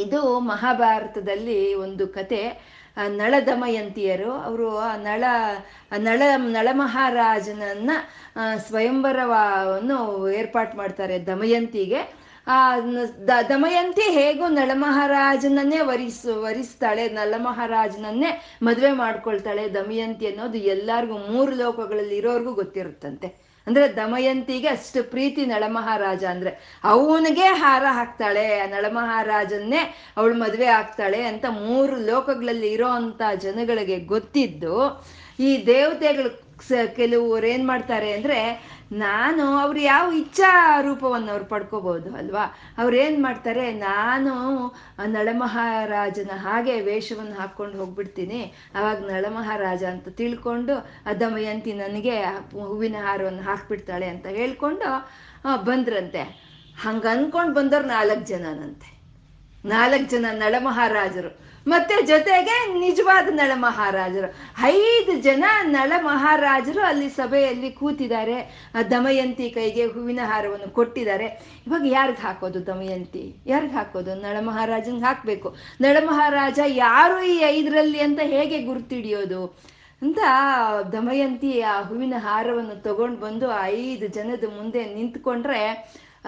ಇದು ಮಹಾಭಾರತದಲ್ಲಿ ಒಂದು ಕತೆ. ನಳ ದಮಯಂತಿಯರು ಅವರು ನಳ ಮಹಾರಾಜನನ್ನ ಸ್ವಯಂವರವನ್ನು ಏರ್ಪಾಟ್ ಮಾಡ್ತಾರೆ ದಮಯಂತಿಗೆ. ಆ ದಮಯಂತಿ ಹೇಗೂ ನಳಮಹಾರಾಜನನ್ನೇ ವರಿಸ್ತಾಳೆ, ನಳಮಹಾರಾಜನನ್ನೇ ಮದುವೆ ಮಾಡ್ಕೊಳ್ತಾಳೆ. ದಮಯಂತಿ ಅನ್ನೋದು ಎಲ್ಲರಿಗೂ 3 ಲೋಕಗಳಲ್ಲಿ ಇರೋರ್ಗೂ ಗೊತ್ತಿರುತ್ತಂತೆ. ಅಂದ್ರೆ ದಮಯಂತಿಗೆ ಅಷ್ಟು ಪ್ರೀತಿ ನಳಮಹಾರಾಜ ಅಂದ್ರೆ. ಅವನಿಗೆ ಹಾರ ಹಾಕ್ತಾಳೆ, ನಳಮಹಾರಾಜನ್ನೇ ಅವಳು ಮದುವೆ ಆಗ್ತಾಳೆ ಅಂತ 3 ಲೋಕಗಳಲ್ಲಿ ಇರೋ ಅಂಥ ಜನಗಳಿಗೆ ಗೊತ್ತಿದ್ದು, ಈ ದೇವತೆಗಳು ಕೆಲವರು ಏನ್ ಮಾಡ್ತಾರೆ ಅಂದ್ರೆ, ನಾನು ಅವ್ರು ಯಾವ ಇಚ್ಛಾ ರೂಪವನ್ನು ಅವ್ರು ಪಡ್ಕೋಬಹುದು ಅಲ್ವಾ. ಅವ್ರೇನ್ ಮಾಡ್ತಾರೆ, ನಾನು ನಳಮಹಾರಾಜನ ಹಾಗೆ ವೇಷವನ್ನು ಹಾಕೊಂಡು ಹೋಗ್ಬಿಡ್ತೀನಿ, ಅವಾಗ ನಳಮಹಾರಾಜ ಅಂತ ತಿಳ್ಕೊಂಡು ಅದಮಯಂತಿ ನನಗೆ ಹೂವಿನ ಹಾರವನ್ನು ಹಾಕ್ಬಿಡ್ತಾಳೆ ಅಂತ ಹೇಳ್ಕೊಂಡು ಬಂದ್ರಂತೆ. ಹಂಗ ಅನ್ಕೊಂಡು ಬಂದವ್ರು ನಾಲ್ಕು ಜನ ನಳಮಹಾರಾಜರು, ಮತ್ತೆ ಜೊತೆಗೆ ನಿಜವಾದ ನಳಮಹಾರಾಜರು 5 ಜನ ನಳಮಹಾರಾಜರು ಅಲ್ಲಿ ಸಭೆಯಲ್ಲಿ ಕೂತಿದ್ದಾರೆ. ದಮಯಂತಿ ಕೈಗೆ ಹೂವಿನ ಹಾರವನ್ನು ಕೊಟ್ಟಿದ್ದಾರೆ. ಇವಾಗ ಯಾರಿಗೆ ಹಾಕೋದು? ದಮಯಂತಿ ಯಾರಿಗೆ ಹಾಕೋದು? ನಳಮಹಾರಾಜನ್ಗೆ ಹಾಕ್ಬೇಕು. ನಳಮಹಾರಾಜ ಯಾರು ಈ 5ರಲ್ಲಿ ಅಂತ ಹೇಗೆ ಗುರುತಿಡಿಯೋದು ಅಂತ ದಮಯಂತಿ ಆ ಹೂವಿನ ಹಾರವನ್ನು ತಗೊಂಡು ಬಂದು 5 ಜನದ ಮುಂದೆ ನಿಂತ್ಕೊಂಡ್ರೆ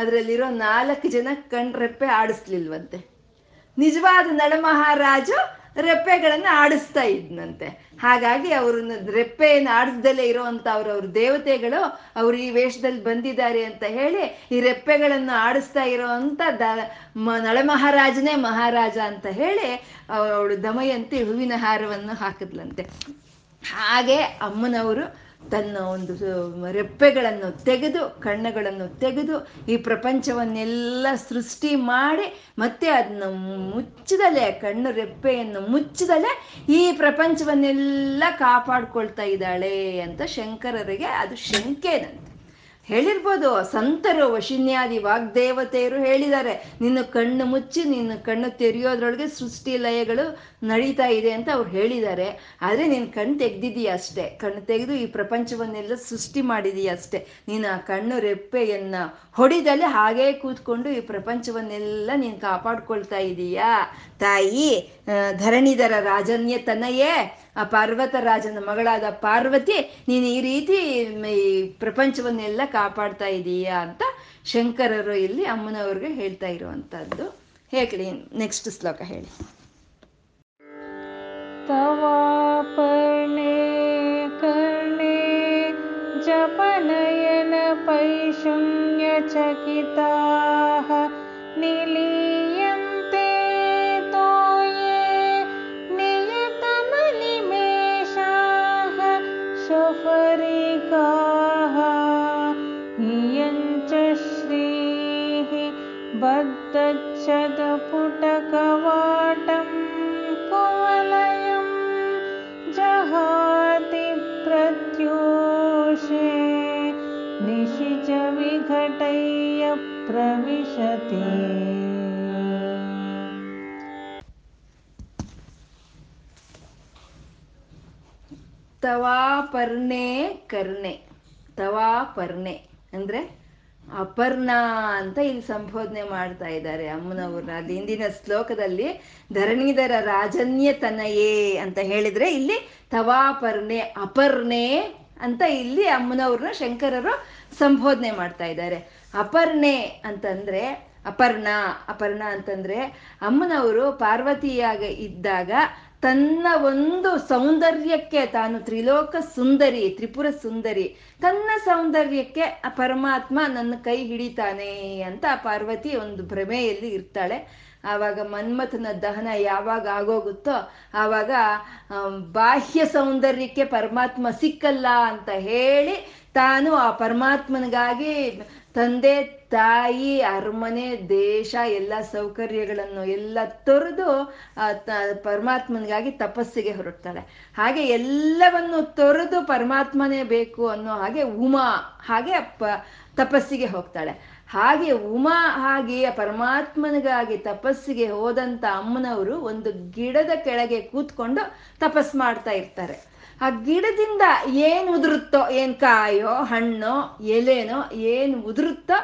ಅದರಲ್ಲಿರೋ 4 ಜನ ಕಣ್ರೆಪ್ಪೆ ಆಡಿಸ್ಲಿಲ್ವಂತೆ. ನಿಜವಾದ ನಳಮಹಾರಾಜ ರೆಪ್ಪೆಗಳನ್ನು ಆಡಿಸ್ತಾ ಇದ್ನಂತೆ. ಹಾಗಾಗಿ ಅವ್ರನ್ನ ರೆಪ್ಪೆಯನ್ನು ಆಡಿಸ್ದಲೇ ಇರೋವಂಥ ಅವ್ರವ್ರ ದೇವತೆಗಳು ಅವ್ರು ಈ ವೇಷದಲ್ಲಿ ಬಂದಿದ್ದಾರೆ ಅಂತ ಹೇಳಿ ಈ ರೆಪ್ಪೆಗಳನ್ನು ಆಡಿಸ್ತಾ ಇರೋವಂಥ ನಳಮಹಾರಾಜನೇ ಮಹಾರಾಜ ಅಂತ ಹೇಳಿ ಅವಳು ದಮಯಂತಿ ಹೂವಿನ ಹಾರವನ್ನು ಹಾಕಿದ್ಲಂತೆ. ಹಾಗೆ ಅಮ್ಮನವರು ತನ್ನ ಒಂದು ರೆಪ್ಪೆಗಳನ್ನು ತೆಗೆದು, ಕಣ್ಣುಗಳನ್ನು ತೆಗೆದು ಈ ಪ್ರಪಂಚವನ್ನೆಲ್ಲ ಸೃಷ್ಟಿ ಮಾಡಿ ಮತ್ತೆ ಅದನ್ನ ಮುಚ್ಚದಲೆ, ಕಣ್ಣು ರೆಪ್ಪೆಯನ್ನು ಮುಚ್ಚದಲೆ ಈ ಪ್ರಪಂಚವನ್ನೆಲ್ಲ ಕಾಪಾಡ್ಕೊಳ್ತಾ ಇದ್ದಾಳೆ ಅಂತ ಶಂಕರರಿಗೆ ಅದು ಶಂಕೆನಂತೆ. ಹೇಳಿರ್ಬೋದು, ಸಂತರು ವಶಿನ್ಯಾದಿ ವಾಗ್ದೇವತೆಯರು ಹೇಳಿದ್ದಾರೆ, ನಿನ್ನ ಕಣ್ಣು ಮುಚ್ಚಿ ನಿನ್ನ ಕಣ್ಣು ತೆರೆಯೋದ್ರೊಳಗೆ ಸೃಷ್ಟಿ ಲಯಗಳು ನಡೀತಾ ಇದೆ ಅಂತ ಅವ್ರು ಹೇಳಿದ್ದಾರೆ. ಆದರೆ ನೀನು ಕಣ್ಣು ತೆಗೆದಿದ್ದೀಯ ಅಷ್ಟೇ, ಕಣ್ಣು ತೆಗೆದು ಈ ಪ್ರಪಂಚವನ್ನೆಲ್ಲ ಸೃಷ್ಟಿ ಮಾಡಿದೀಯ ಅಷ್ಟೇ. ನೀನು ಆ ಕಣ್ಣು ರೆಪ್ಪೆಯನ್ನು ಹೊಡಿದಲ್ಲಿ ಹಾಗೇ ಕೂತ್ಕೊಂಡು ಈ ಪ್ರಪಂಚವನ್ನೆಲ್ಲ ನೀನು ಕಾಪಾಡ್ಕೊಳ್ತಾ ಇದೀಯಾ ತಾಯಿ. ಧರಣಿಧರ ರಾಜನ್ಯ ತನಯೇ, ಆ ಪಾರ್ವತರಾಜನ ಮಗಳಾದ ಪಾರ್ವತಿ, ನೀನು ಈ ರೀತಿ ಈ ಪ್ರಪಂಚವನ್ನೆಲ್ಲ ಕಾಪಾಡ್ತಾ ಇದೀಯಾ ಅಂತ ಶಂಕರರು ಇಲ್ಲಿ ಅಮ್ಮನವ್ರಿಗೆ ಹೇಳ್ತಾ ಇರುವಂತಹದ್ದು. ಹೇಳಿ ನೆಕ್ಸ್ಟ್ ಶ್ಲೋಕ ಹೇಳಿ. ತವಾಪರ್ಣೆ ಕರ್ಣೆ ಜಪನಯನ ಪೈಶುನ್ಯ ಚಕಿತಾ ನಿಲೀಯಂತೆ ತೋಯೇ ನಿಯತಮನಿಮೇಷಾ ಶಫರಿಕಾ ನಿಯಂಚ ಶ್ರೀಃ ಬದ್ಧಚ್ಛದ ಪುಟಕವಾಟಂ ಕುವಲಯಂ ಜಹಾತಿ ಪ್ರತ್ಯೂಷೆ ನಿಶಿಚ ವಿಘಟಯ್ಯ ಪ್ರವಿಶತಿ. ತವಾಪರ್ಣೆ ಕರ್ಣೆ. ತವಾಪರ್ಣೆ ಅಂದ್ರೆ ಅಪರ್ಣ ಅಂತ ಇಲ್ಲಿ ಸಂಬೋಧನೆ ಮಾಡ್ತಾ ಇದ್ದಾರೆ ಅಮ್ಮನವ್ರನ್ನ. ಅಲ್ಲಿ ಹಿಂದಿನ ಶ್ಲೋಕದಲ್ಲಿ ಧರಣಿಧರ ರಾಜನ್ಯ ತನಯೇ ಅಂತ ಹೇಳಿದ್ರೆ ಇಲ್ಲಿ ತವಾಪರ್ಣೆ ಅಪರ್ಣೆ ಅಂತ ಇಲ್ಲಿ ಅಮ್ಮನವ್ರನ್ನ ಶಂಕರರು ಸಂಬೋಧನೆ ಮಾಡ್ತಾ ಇದ್ದಾರೆ. ಅಪರ್ಣೆ ಅಂತಂದ್ರೆ ಅಪರ್ಣ ಅಂತಂದ್ರೆ ಅಮ್ಮನವರು ಪಾರ್ವತಿಯಾಗಿ ಇದ್ದಾಗ ತನ್ನ ಒಂದು ಸೌಂದರ್ಯಕ್ಕೆ, ತಾನು ತ್ರಿಲೋಕ ಸುಂದರಿ, ತ್ರಿಪುರ ಸುಂದರಿ, ತನ್ನ ಸೌಂದರ್ಯಕ್ಕೆ ಆ ಪರಮಾತ್ಮ ನನ್ನ ಕೈ ಹಿಡಿತಾನೆ ಅಂತ ಪಾರ್ವತಿ ಒಂದು ಭ್ರಮೆಯಲ್ಲಿ ಇರ್ತಾಳೆ. ಆವಾಗ ಮನ್ಮಥನ ದಹನ ಯಾವಾಗ ಆಗೋಗುತ್ತೋ ಆವಾಗ ಬಾಹ್ಯ ಸೌಂದರ್ಯಕ್ಕೆ ಪರಮಾತ್ಮ ಸಿಕ್ಕಲ್ಲ ಅಂತ ಹೇಳಿ ತಾನು ಆ ಪರಮಾತ್ಮನಿಗಾಗಿ ತಂದೆ ತಾಯಿ ಅರಮನೆ ದೇಶ ಎಲ್ಲ ಸೌಕರ್ಯಗಳನ್ನು ಎಲ್ಲ ತೊರೆದು ಪರಮಾತ್ಮನಿಗಾಗಿ ತಪಸ್ಸಿಗೆ ಹೊರಡ್ತಾಳೆ. ಹಾಗೆ ಎಲ್ಲವನ್ನು ತೊರೆದು ಪರಮಾತ್ಮನೇ ಬೇಕು ಅನ್ನೋ ಹಾಗೆ ಉಮಾ ಹಾಗೆ ತಪಸ್ಸಿಗೆ ಹೋಗ್ತಾಳೆ. ಹಾಗೆ ಉಮಾ ಹಾಗೆ ಪರಮಾತ್ಮನಿಗಾಗಿ ತಪಸ್ಸಿಗೆ ಹೋದಂಥ ಅಮ್ಮನವರು ಒಂದು ಗಿಡದ ಕೆಳಗೆ ಕೂತ್ಕೊಂಡು ತಪಸ್ ಮಾಡ್ತಾ ಇರ್ತಾರೆ. ಆ ಗಿಡದಿಂದ ಏನು ಉದುರುತ್ತೋ, ಏನು ಕಾಯೋ ಹಣ್ಣೋ ಎಲೆನೋ ಏನು ಉದುರುತ್ತೋ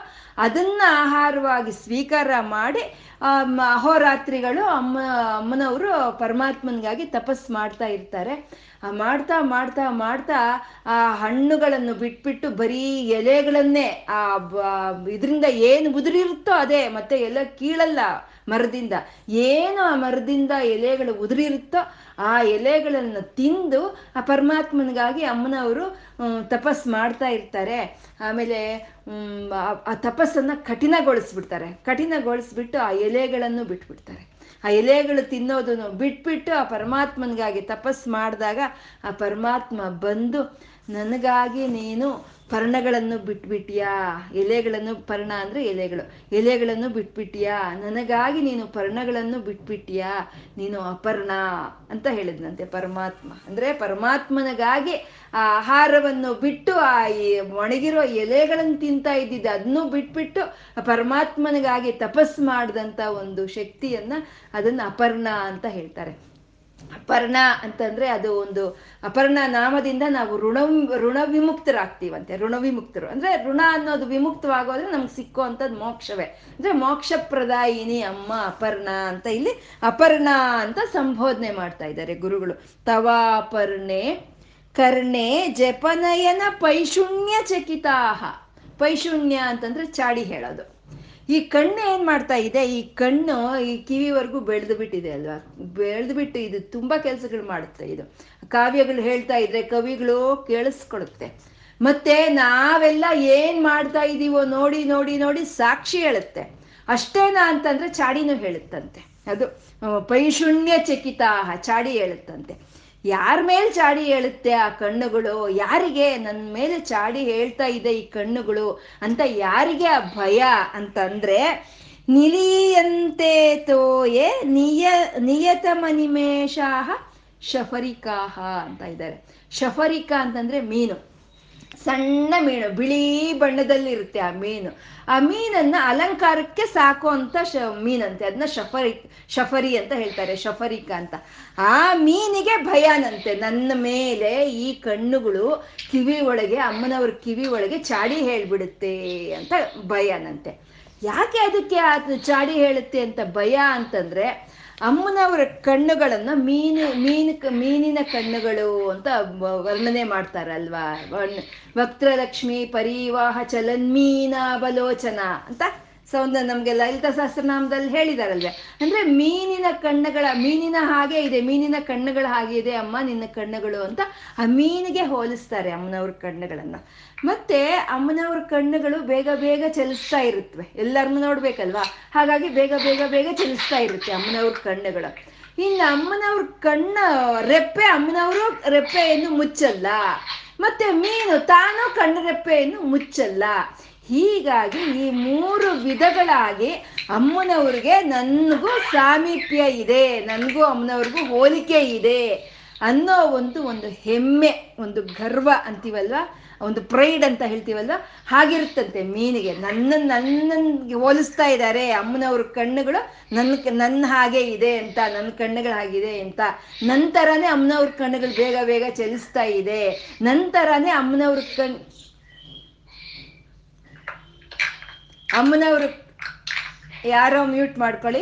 ಅದನ್ನ ಆಹಾರವಾಗಿ ಸ್ವೀಕಾರ ಮಾಡಿ ಅಹೋರಾತ್ರಿಗಳು ಅಮ್ಮನವರು ಪರಮಾತ್ಮನಿಗಾಗಿ ತಪಸ್ ಮಾಡ್ತಾ ಇರ್ತಾರೆ. ಮಾಡ್ತಾ ಮಾಡ್ತಾ ಮಾಡ್ತಾ ಆ ಹಣ್ಣುಗಳನ್ನು ಬಿಟ್ಬಿಟ್ಟು ಬರೀ ಎಲೆಗಳನ್ನೇ, ಆ ಇದರಿಂದ ಏನು ಉದುರಿರುತ್ತೋ ಅದೇ, ಮತ್ತೆ ಎಲ್ಲ ಕೀಳಲ್ಲ ಮರದಿಂದ, ಏನು ಆ ಮರದಿಂದ ಎಲೆಗಳು ಉದುರಿರುತ್ತೋ ಆ ಎಲೆಗಳನ್ನು ತಿಂದು ಆ ಪರಮಾತ್ಮನಿಗಾಗಿ ಅಮ್ಮನವರು ತಪಸ್ ಮಾಡ್ತಾ ಇರ್ತಾರೆ. ಆಮೇಲೆ ಆ ತಪಸ್ಸನ್ನು ಕಠಿಣಗೊಳಿಸ್ಬಿಡ್ತಾರೆ. ಕಠಿಣಗೊಳಿಸ್ಬಿಟ್ಟು ಆ ಎಲೆಗಳನ್ನು ಬಿಟ್ಬಿಡ್ತಾರೆ. ಆ ಎಲೆಗಳು ತಿನ್ನೋದನ್ನು ಬಿಟ್ಬಿಟ್ಟು ಆ ಪರಮಾತ್ಮನಿಗಾಗಿ ತಪಸ್ ಮಾಡಿದಾಗ ಆ ಪರಮಾತ್ಮ ಬಂದು ನನಗಾಗಿ ನೀನು ಪರ್ಣಗಳನ್ನು ಬಿಟ್ಬಿಟ್ಟಿಯಾ, ಎಲೆಗಳನ್ನು, ಪರ್ಣ ಅಂದರೆ ಎಲೆಗಳು, ಎಲೆಗಳನ್ನು ಬಿಟ್ಬಿಟ್ಟಿಯಾ, ನನಗಾಗಿ ನೀನು ಪರ್ಣಗಳನ್ನು ಬಿಟ್ಬಿಟ್ಟಿಯಾ, ನೀನು ಅಪರ್ಣ ಅಂತ ಹೇಳಿದ್ನಂತೆ ಪರಮಾತ್ಮ. ಅಂದರೆ ಪರಮಾತ್ಮನಿಗಾಗಿ ಆ ಆಹಾರವನ್ನು ಬಿಟ್ಟು ಆ ಒಣಗಿರೋ ಎಲೆಗಳನ್ನು ತಿಂತಾ ಇದ್ದಿದ್ದು ಅದನ್ನು ಬಿಟ್ಬಿಟ್ಟು ಪರಮಾತ್ಮನಿಗಾಗಿ ತಪಸ್ ಮಾಡಿದಂಥ ಒಂದು ಶಕ್ತಿಯನ್ನು ಅದನ್ನು ಅಪರ್ಣ ಅಂತ ಹೇಳ್ತಾರೆ. ಅಪರ್ಣ ಅಂತಂದ್ರೆ ಅದು ಒಂದು ಅಪರ್ಣ ನಾಮದಿಂದ ನಾವು ಋಣ ವಿಮುಕ್ತರಾಗ್ತೀವಂತೆ. ಋಣ ವಿಮುಕ್ತರು ಅಂದ್ರೆ ಋಣ ಅನ್ನೋದು ವಿಮುಕ್ತವಾಗೋದ್ರೆ ನಮ್ಗೆ ಸಿಕ್ಕುವಂಥದ್ದು ಮೋಕ್ಷವೇ. ಅಂದ್ರೆ ಮೋಕ್ಷ ಪ್ರದಾಯಿನಿ ಅಮ್ಮ ಅಪರ್ಣ ಅಂತ ಇಲ್ಲಿ ಅಪರ್ಣ ಅಂತ ಸಂಬೋಧನೆ ಮಾಡ್ತಾ ಇದ್ದಾರೆ ಗುರುಗಳು. ತವಾಪರ್ಣೆ ಕರ್ಣೆ ಜಪನಯನ ಪೈಶುಣ್ಯ ಚಕಿತಾಹ. ಪೈಶುಣ್ಯ ಅಂತಂದ್ರೆ ಚಾಡಿ ಹೇಳೋದು. ಈ ಕಣ್ಣು ಏನ್ ಮಾಡ್ತಾ ಇದೆ, ಈ ಕಣ್ಣು ಈ ಕಿವಿವರೆಗೂ ಬೆಳೆದು ಬಿಟ್ಟಿದೆ ಅಲ್ವಾ, ಬೆಳೆದು ಬಿಟ್ಟು ಇದು ತುಂಬಾ ಕೆಲಸಗಳು ಮಾಡುತ್ತೆ. ಇದು ಕಾವ್ಯಗಳು ಹೇಳ್ತಾ ಇದ್ರೆ ಕವಿಗಳು ಕೇಳಿಸ್ಕೊಳುತ್ತೆ. ಮತ್ತೆ ನಾವೆಲ್ಲ ಏನ್ ಮಾಡ್ತಾ ಇದೀವೋ ನೋಡಿ ನೋಡಿ ನೋಡಿ ಸಾಕ್ಷಿ ಹೇಳುತ್ತೆ. ಅಷ್ಟೇನಾ ಅಂತಂದ್ರೆ ಚಾಡಿನೂ ಹೇಳುತ್ತಂತೆ. ಅದು ಪೈಶುಣ್ಯ ಚಕಿತಾಹ, ಚಾಡಿ ಹೇಳುತ್ತಂತೆ. ಯಾರ ಮೇಲೆ ಚಾಡಿ ಹೇಳುತ್ತೆ ಆ ಕಣ್ಣುಗಳು, ಯಾರಿಗೆ ನನ್ನ ಮೇಲೆ ಚಾಡಿ ಹೇಳ್ತಾ ಇದೆ ಈ ಕಣ್ಣುಗಳು ಅಂತ ಯಾರಿಗೆ ಆ ಭಯ ಅಂತಂದ್ರೆ, ನಿಲೀಯಂತೆ ತೋಯೆ ನಿಯತ ಮನಿಮೇಷಾಹ ಶಫರಿಕಾಹ ಅಂತ ಇದ್ದಾರೆ. ಶಫರಿಕಾ ಅಂತಂದ್ರೆ ಮೀನು, ಸಣ್ಣ ಮೀನು, ಬಿಳಿ ಬಣ್ಣದಲ್ಲಿ ಇರುತ್ತೆ ಆ ಮೀನು. ಆ ಮೀನನ್ನ ಅಲಂಕಾರಕ್ಕೆ ಸಾಕೋ ಅಂತ ಮೀನಂತೆ. ಅದನ್ನ ಶಫರಿ ಅಂತ ಹೇಳ್ತಾರೆ, ಶಫರಿಕ ಅಂತ. ಆ ಮೀನಿಗೆ ಭಯನಂತೆ, ನನ್ನ ಮೇಲೆ ಈ ಕಣ್ಣುಗಳು ಕಿವಿ ಒಳಗೆ, ಅಮ್ಮನವ್ರ ಕಿವಿ ಒಳಗೆ ಚಾಡಿ ಹೇಳ್ಬಿಡುತ್ತೆ ಅಂತ ಭಯನಂತೆ. ಯಾಕೆ ಅದಕ್ಕೆ ಅದು ಚಾಡಿ ಹೇಳುತ್ತೆ ಅಂತ ಭಯ ಅಂತಂದ್ರೆ, ಅಮ್ಮನವರ ಕಣ್ಣುಗಳನ್ನ ಮೀನಿನ ಕಣ್ಣುಗಳು ಅಂತ ವರ್ಣನೆ ಮಾಡ್ತಾರಲ್ವಾ. ವಕ್ರಲಕ್ಷ್ಮಿ ಪರಿವಾಹ ಚಲನ್ ಮೀನಾಬಲೋಚನ ಅಂತ ಸೌಂದರ್ಯ ನಮ್ಗೆಲ್ಲ ಲಲಿತಾ ಸಹಸ್ರನಾಮದಲ್ಲಿ ಹೇಳಿದಾರಲ್ವೇ. ಅಂದ್ರೆ ಮೀನಿನ ಹಾಗೆ ಇದೆ, ಮೀನಿನ ಕಣ್ಣುಗಳ ಹಾಗೆ ಇದೆ ಅಮ್ಮ ನಿನ್ನ ಕಣ್ಣುಗಳು ಅಂತ ಆ ಮೀನಿಗೆ ಹೋಲಿಸ್ತಾರೆ ಅಮ್ಮನವ್ರ ಕಣ್ಣುಗಳನ್ನ. ಮತ್ತೆ ಅಮ್ಮನವ್ರ ಕಣ್ಣುಗಳು ಬೇಗ ಬೇಗ ಚಲಿಸ್ತಾ ಇರುತ್ತವೆ, ಎಲ್ಲರನ್ನೂ ನೋಡ್ಬೇಕಲ್ವಾ, ಹಾಗಾಗಿ ಬೇಗ ಬೇಗ ಬೇಗ ಚಲಿಸ್ತಾ ಇರುತ್ತೆ ಅಮ್ಮನವ್ರ ಕಣ್ಣುಗಳು. ಇನ್ನು ಅಮ್ಮನವ್ರ ಅಮ್ಮನವರು ರೆಪ್ಪೆಯನ್ನು ಮುಚ್ಚಲ್ಲ, ಮತ್ತೆ ಮೀನು ತಾನು ಕಣ್ಣು ರೆಪ್ಪೆಯನ್ನು ಮುಚ್ಚಲ್ಲ. ಹೀಗಾಗಿ ಈ ಮೂರು ವಿಧಗಳಾಗಿ ಅಮ್ಮನವ್ರಿಗೆ ನನಗೂ ಸಾಮೀಪ್ಯ ಇದೆ, ನನಗೂ ಅಮ್ಮನವ್ರಿಗೂ ಹೋಲಿಕೆ ಇದೆ ಅನ್ನೋ ಒಂದು ಹೆಮ್ಮೆ, ಒಂದು ಗರ್ವ ಅಂತೀವಲ್ವ, ಒಂದು ಪ್ರೈಡ್ ಅಂತ ಹೇಳ್ತೀವಲ್ವ, ಹಾಗಿರುತ್ತಂತೆ ಮೀನಿಗೆ. ನನ್ನನ್ನು ಹೋಲಿಸ್ತಾ ಇದ್ದಾರೆ ಅಮ್ಮನವ್ರ ಕಣ್ಣುಗಳು, ನನ್ನ ಹಾಗೆ ಇದೆ ಅಂತ, ನನ್ನ ಕಣ್ಣುಗಳು ಹಾಗಿದೆ ಅಂತ. ನಂತರನೇ ಅಮ್ಮನವ್ರ ಕಣ್ಣುಗಳು ಬೇಗ ಬೇಗ ಚಲಿಸ್ತಾ ಇದೆ, ನಂತರನೇ ಅಮ್ಮನವರು ಯಾರೋ ಮ್ಯೂಟ್ ಮಾಡ್ಕೊಳ್ಳಿ.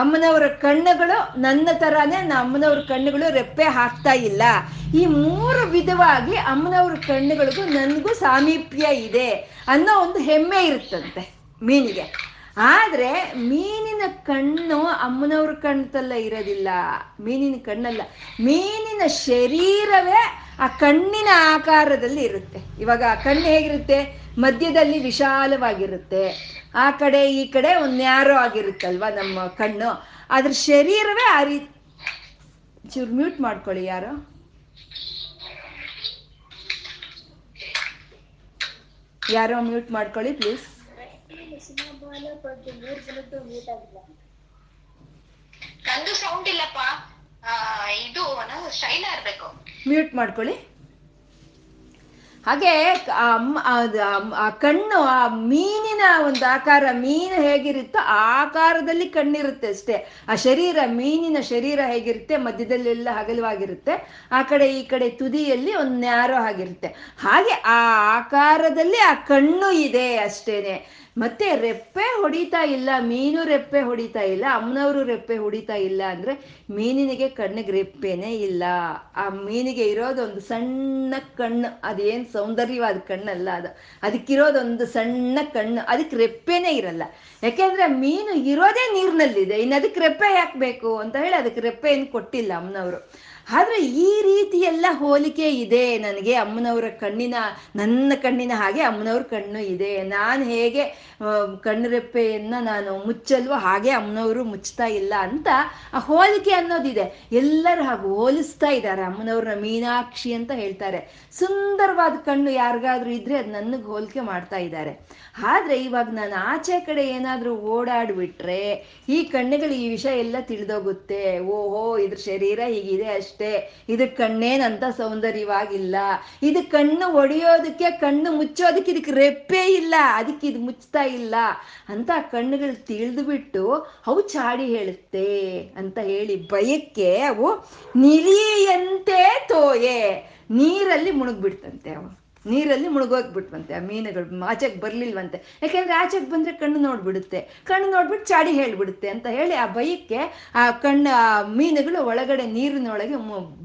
ಅಮ್ಮನವರ ಕಣ್ಣುಗಳು ನನ್ನ ತರಾನೇ, ಅಮ್ಮನವ್ರ ಕಣ್ಣುಗಳು ರೆಪ್ಪೆ ಹಾಕ್ತಾ ಇಲ್ಲ. ಈ ಮೂರು ವಿಧವಾಗಿ ಅಮ್ಮನವ್ರ ಕಣ್ಣುಗಳಿಗೂ ನನಗೂ ಸಾಮೀಪ್ಯ ಇದೆ ಅನ್ನೋ ಒಂದು ಹೆಮ್ಮೆ ಇರುತ್ತಂತೆ ಮೀನಿಗೆ. ಆದ್ರೆ ಮೀನಿನ ಕಣ್ಣು ಅಮ್ಮನವ್ರ ಕಣ್ಣಲ್ಲ ಇರೋದಿಲ್ಲ, ಮೀನಿನ ಕಣ್ಣಲ್ಲ, ಮೀನಿನ ಶರೀರವೇ ಆ ಕಣ್ಣಿನ ಆಕಾರದಲ್ಲಿ ಇರುತ್ತೆ. ಇವಾಗ ಆ ಕಣ್ಣು ಹೇಗಿರುತ್ತೆ, ಮಧ್ಯದಲ್ಲಿ ವಿಶಾಲವಾಗಿರುತ್ತೆ, ಆ ಕಡೆ ಈ ಕಡೆ ಒಂದು ನ್ಯಾರೋ ಆಗಿರುತ್ತಲ್ವಾ ನಮ್ಮ ಕಣ್ಣು, ಅದ್ರ ಶರೀರವೇ ಆ ರೀತಿ. ಚೂರು ಮ್ಯೂಟ್ ಮಾಡ್ಕೊಳ್ಳಿ ಯಾರೋ. ಯಾರೋ ಮ್ಯೂಟ್ ಮಾಡ್ಕೊಳ್ಳಿ ಪ್ಲೀಸ್. ಮ್ಯೂಟ್ ಮಾಡ್ಕೊಳ್ಳಿ. ಹಾಗೆ ಆ ಕಣ್ಣು ಆ ಮೀನಿನ ಒಂದು ಆಕಾರ, ಮೀನು ಹೇಗಿರುತ್ತೋ ಆ ಆಕಾರದಲ್ಲಿ ಕಣ್ಣಿರುತ್ತೆ ಅಷ್ಟೇ. ಆ ಶರೀರ, ಮೀನಿನ ಶರೀರ ಹೇಗಿರುತ್ತೆ, ಮಧ್ಯದಲ್ಲಿ ಎಲ್ಲ ಹಗಲವಾಗಿರುತ್ತೆ, ಆ ಕಡೆ ಈ ಕಡೆ ತುದಿಯಲ್ಲಿ ಒಂದು ನ್ಯಾರೋ ಆಗಿರುತ್ತೆ, ಹಾಗೆ ಆ ಆಕಾರದಲ್ಲಿ ಆ ಕಣ್ಣು ಇದೆ ಅಷ್ಟೇನೆ. ಮತ್ತೆ ರೆಪ್ಪೆ ಹೊಡಿತಾ ಇಲ್ಲ, ಮೀನು ರೆಪ್ಪೆ ಹೊಡಿತಾ ಇಲ್ಲ, ಅಮ್ಮನವರು ರೆಪ್ಪೆ ಹೊಡಿತಾ ಇಲ್ಲ ಅಂದ್ರೆ ಮೀನಿನಿಗೆ ಕಣ್ಣಿಗೆ ರೆಪ್ಪೆನೇ ಇಲ್ಲ. ಆ ಮೀನಿಗೆ ಇರೋದೊಂದು ಸಣ್ಣ ಕಣ್ಣು, ಅದೇನು ಸೌಂದರ್ಯವಾದ ಕಣ್ಣಲ್ಲ ಅದು, ಅದಕ್ಕಿರೋದೊಂದು ಸಣ್ಣ ಕಣ್ಣು, ಅದಕ್ಕೆ ರೆಪ್ಪೆನೇ ಇರಲ್ಲ. ಯಾಕೆಂದ್ರೆ ಮೀನು ಇರೋದೇ ನೀರಿನಲ್ಲಿದೆ, ಇನ್ನು ಅದಕ್ಕೆ ರೆಪ್ಪೆ ಹಾಕ್ಬೇಕು ಅಂತ ಹೇಳಿ ಅದಕ್ಕೆ ರೆಪ್ಪೆ ಏನು ಕೊಟ್ಟಿಲ್ಲ ಅಮ್ಮನವರು. ಆದರೆ ಈ ರೀತಿಯೆಲ್ಲ ಹೋಲಿಕೆ ಇದೆ ನನಗೆ. ಅಮ್ಮನವರ ಕಣ್ಣಿನ, ನನ್ನ ಕಣ್ಣಿನ ಹಾಗೆ ಅಮ್ಮನವ್ರ ಕಣ್ಣು ಇದೆ. ನಾನು ಹೇಗೆ ಕಣ್ಣರೆಪ್ಪೆಯನ್ನು ನಾನು ಮುಚ್ಚಲ್ವೋ ಹಾಗೆ ಅಮ್ಮನವರು ಮುಚ್ತಾ ಇಲ್ಲ ಅಂತ ಆ ಹೋಲಿಕೆ ಅನ್ನೋದಿದೆ. ಎಲ್ಲರೂ ಹಾಗೆ ಹೋಲಿಸ್ತಾ ಇದ್ದಾರೆ. ಅಮ್ಮನವ್ರನ್ನ ಮೀನಾಕ್ಷಿ ಅಂತ ಹೇಳ್ತಾರೆ. ಸುಂದರವಾದ ಕಣ್ಣು ಯಾರಿಗಾದ್ರೂ ಇದ್ರೆ ಅದು ನನಗೆ ಹೋಲಿಕೆ ಮಾಡ್ತಾ ಇದ್ದಾರೆ. ಆದ್ರೆ ಇವಾಗ ನಾನು ಆಚೆ ಕಡೆ ಏನಾದ್ರೂ ಓಡಾಡ್ಬಿಟ್ರೆ ಈ ಕಣ್ಣುಗಳು ಈ ವಿಷಯ ಎಲ್ಲ ತಿಳಿದೋಗುತ್ತೆ. ಓಹೋ, ಇದ್ರ ಶರೀರ ಹೀಗಿದೆ ಅಷ್ಟೇ, ಇದಕ್ಕೆ ಕಣ್ಣೇನಂತ ಸೌಂದರ್ಯವಾಗಿಲ್ಲ, ಇದು ಕಣ್ಣು ಒಡೆಯೋದಕ್ಕೆ, ಕಣ್ಣು ಮುಚ್ಚೋದಕ್ಕೆ ಇದಕ್ಕೆ ರೆಪ್ಪೆ ಇಲ್ಲ, ಅದಕ್ಕೆ ಇದು ಮುಚ್ತಾ ಇಲ್ಲ ಅಂತ ಕಣ್ಣುಗಳು ತಿಳಿದ್ಬಿಟ್ಟು ಅವು ಚಾಡಿ ಹೇಳುತ್ತೆ ಅಂತ ಹೇಳಿ ಭಯಕ್ಕೆ ಅವು ನಿಲಿಯಂತೆ ತೋಯೆ, ನೀರಲ್ಲಿ ಮುಳುಗ್ಬಿಡ್ತಂತೆ. ಅವು ನೀರಲ್ಲಿ ಮುಳುಗೋಗ್ಬಿಟ್ವಂತೆ ಆ ಮೀನುಗಳು. ಆಚೆಗೆ ಬರ್ಲಿಲ್ವಂತೆ, ಯಾಕೆಂದ್ರೆ ಆಚೆಗೆ ಬಂದ್ರೆ ಕಣ್ಣು ನೋಡ್ಬಿಡುತ್ತೆ, ಕಣ್ಣು ನೋಡ್ಬಿಟ್ಟು ಚಾಡಿ ಹೇಳ್ಬಿಡುತ್ತೆ ಅಂತ ಹೇಳಿ ಆ ಭಯಕ್ಕೆ ಆ ಕಣ್ಣು ಮೀನುಗಳು ಒಳಗಡೆ ನೀರಿನೊಳಗೆ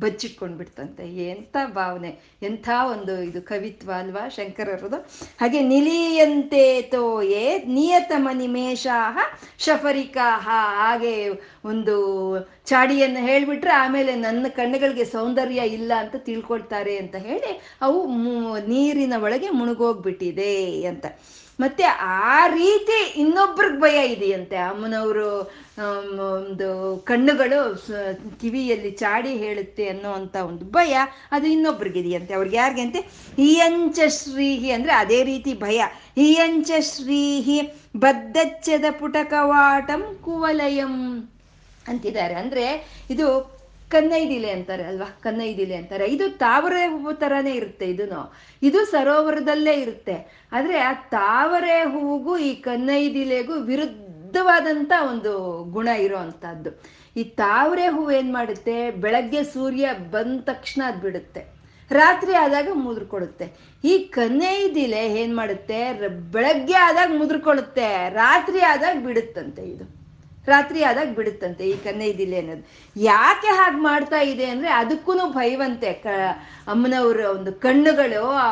ಬಚ್ಚಿಟ್ಕೊಂಡ್ಬಿಡ್ತಂತೆ. ಎಂಥ ಭಾವನೆ, ಎಂಥ ಒಂದು ಇದು ಕವಿತ್ವ ಅಲ್ವಾ ಶಂಕರರದು. ಹಾಗೆ ನಿಲಿಯಂತೆ ತೋಯೆ ನಿಯತಮ ನಿಮೇಷಾಹ ಶಫರಿಕಾಹ, ಹಾಗೆ ಒಂದು ಚಾಡಿಯನ್ನು ಹೇಳ್ಬಿಟ್ರೆ ಆಮೇಲೆ ನನ್ನ ಕಣ್ಣುಗಳಿಗೆ ಸೌಂದರ್ಯ ಇಲ್ಲ ಅಂತ ತಿಳ್ಕೊಳ್ತಾರೆ ಅಂತ ಹೇಳಿ ಅವು ನೀರಿನ ಒಳಗೆ ಮುಳುಗೋಗ್ಬಿಟ್ಟಿದೆ ಅಂತ. ಮತ್ತೆ ಆ ರೀತಿ ಇನ್ನೊಬ್ರಿಗೆ ಭಯ ಇದೆಯಂತೆ. ಅಮ್ಮನವರು ಒಂದು ಕಣ್ಣುಗಳು ಕಿವಿಯಲ್ಲಿ ಚಾಡಿ ಹೇಳುತ್ತೆ ಅನ್ನೋ ಅಂತ ಒಂದು ಭಯ ಅದು ಇನ್ನೊಬ್ರಿಗಿದೆಯಂತೆ. ಅವ್ರಿಗೆ ಯಾರಿಗೆ ಅಂತೆ? ಇಯಂಚ ಶ್ರೀಹಿ ಅಂದ್ರೆ ಅದೇ ರೀತಿ ಭಯ. ಇಯಂಚ ಶ್ರೀಹಿ ಬದ್ದಚ್ಚದ ಪುಟಕವಾಟಂ ಕುವಲಯಂ ಅಂತಿದ್ದಾರೆ. ಅಂದ್ರೆ ಇದು ಕನ್ನೈದಿಲೆ ಅಂತಾರೆ ಅಲ್ವಾ, ಕನ್ನೈದಿಲೆ ಅಂತಾರೆ. ಇದು ತಾವರೆ ಹೂವು ತರಾನೇ ಇರುತ್ತೆ. ಇದು ಸರೋವರದಲ್ಲೇ ಇರುತ್ತೆ. ಆದ್ರೆ ಆ ತಾವರೆ ಹೂವಿಗೂ ಈ ಕನ್ನೈದಿಲೆಗೂ ವಿರುದ್ಧವಾದಂತ ಒಂದು ಗುಣ ಇರೋ ಅಂತದ್ದು. ಈ ತಾವರೆ ಹೂವು ಏನ್ ಮಾಡುತ್ತೆ? ಬೆಳಗ್ಗೆ ಸೂರ್ಯ ಬಂದ ತಕ್ಷಣ ಅದ್ ಬಿಡುತ್ತೆ, ರಾತ್ರಿ ಆದಾಗ ಮುದುರ್ಕೊಡುತ್ತೆ. ಈ ಕನ್ನೈದಿಲೆ ಏನ್ ಮಾಡುತ್ತೆ? ಬೆಳಗ್ಗೆ ಆದಾಗ ಮುದುರ್ಕೊಳುತ್ತೆ, ರಾತ್ರಿ ಆದಾಗ ಬಿಡುತ್ತಂತೆ. ಇದು ರಾತ್ರಿ ಆದಾಗ ಬಿಡುತ್ತಂತೆ ಈ ಕನ್ನೈದಿಲೆ ಅನ್ನೋದು. ಯಾಕೆ ಹಾಗೆ ಮಾಡ್ತಾ ಇದೆ ಅಂದ್ರೆ ಅದಕ್ಕೂ ಭಯವಂತೆ. ಅಮ್ಮನವರ ಒಂದು ಕಣ್ಣುಗಳು ಆ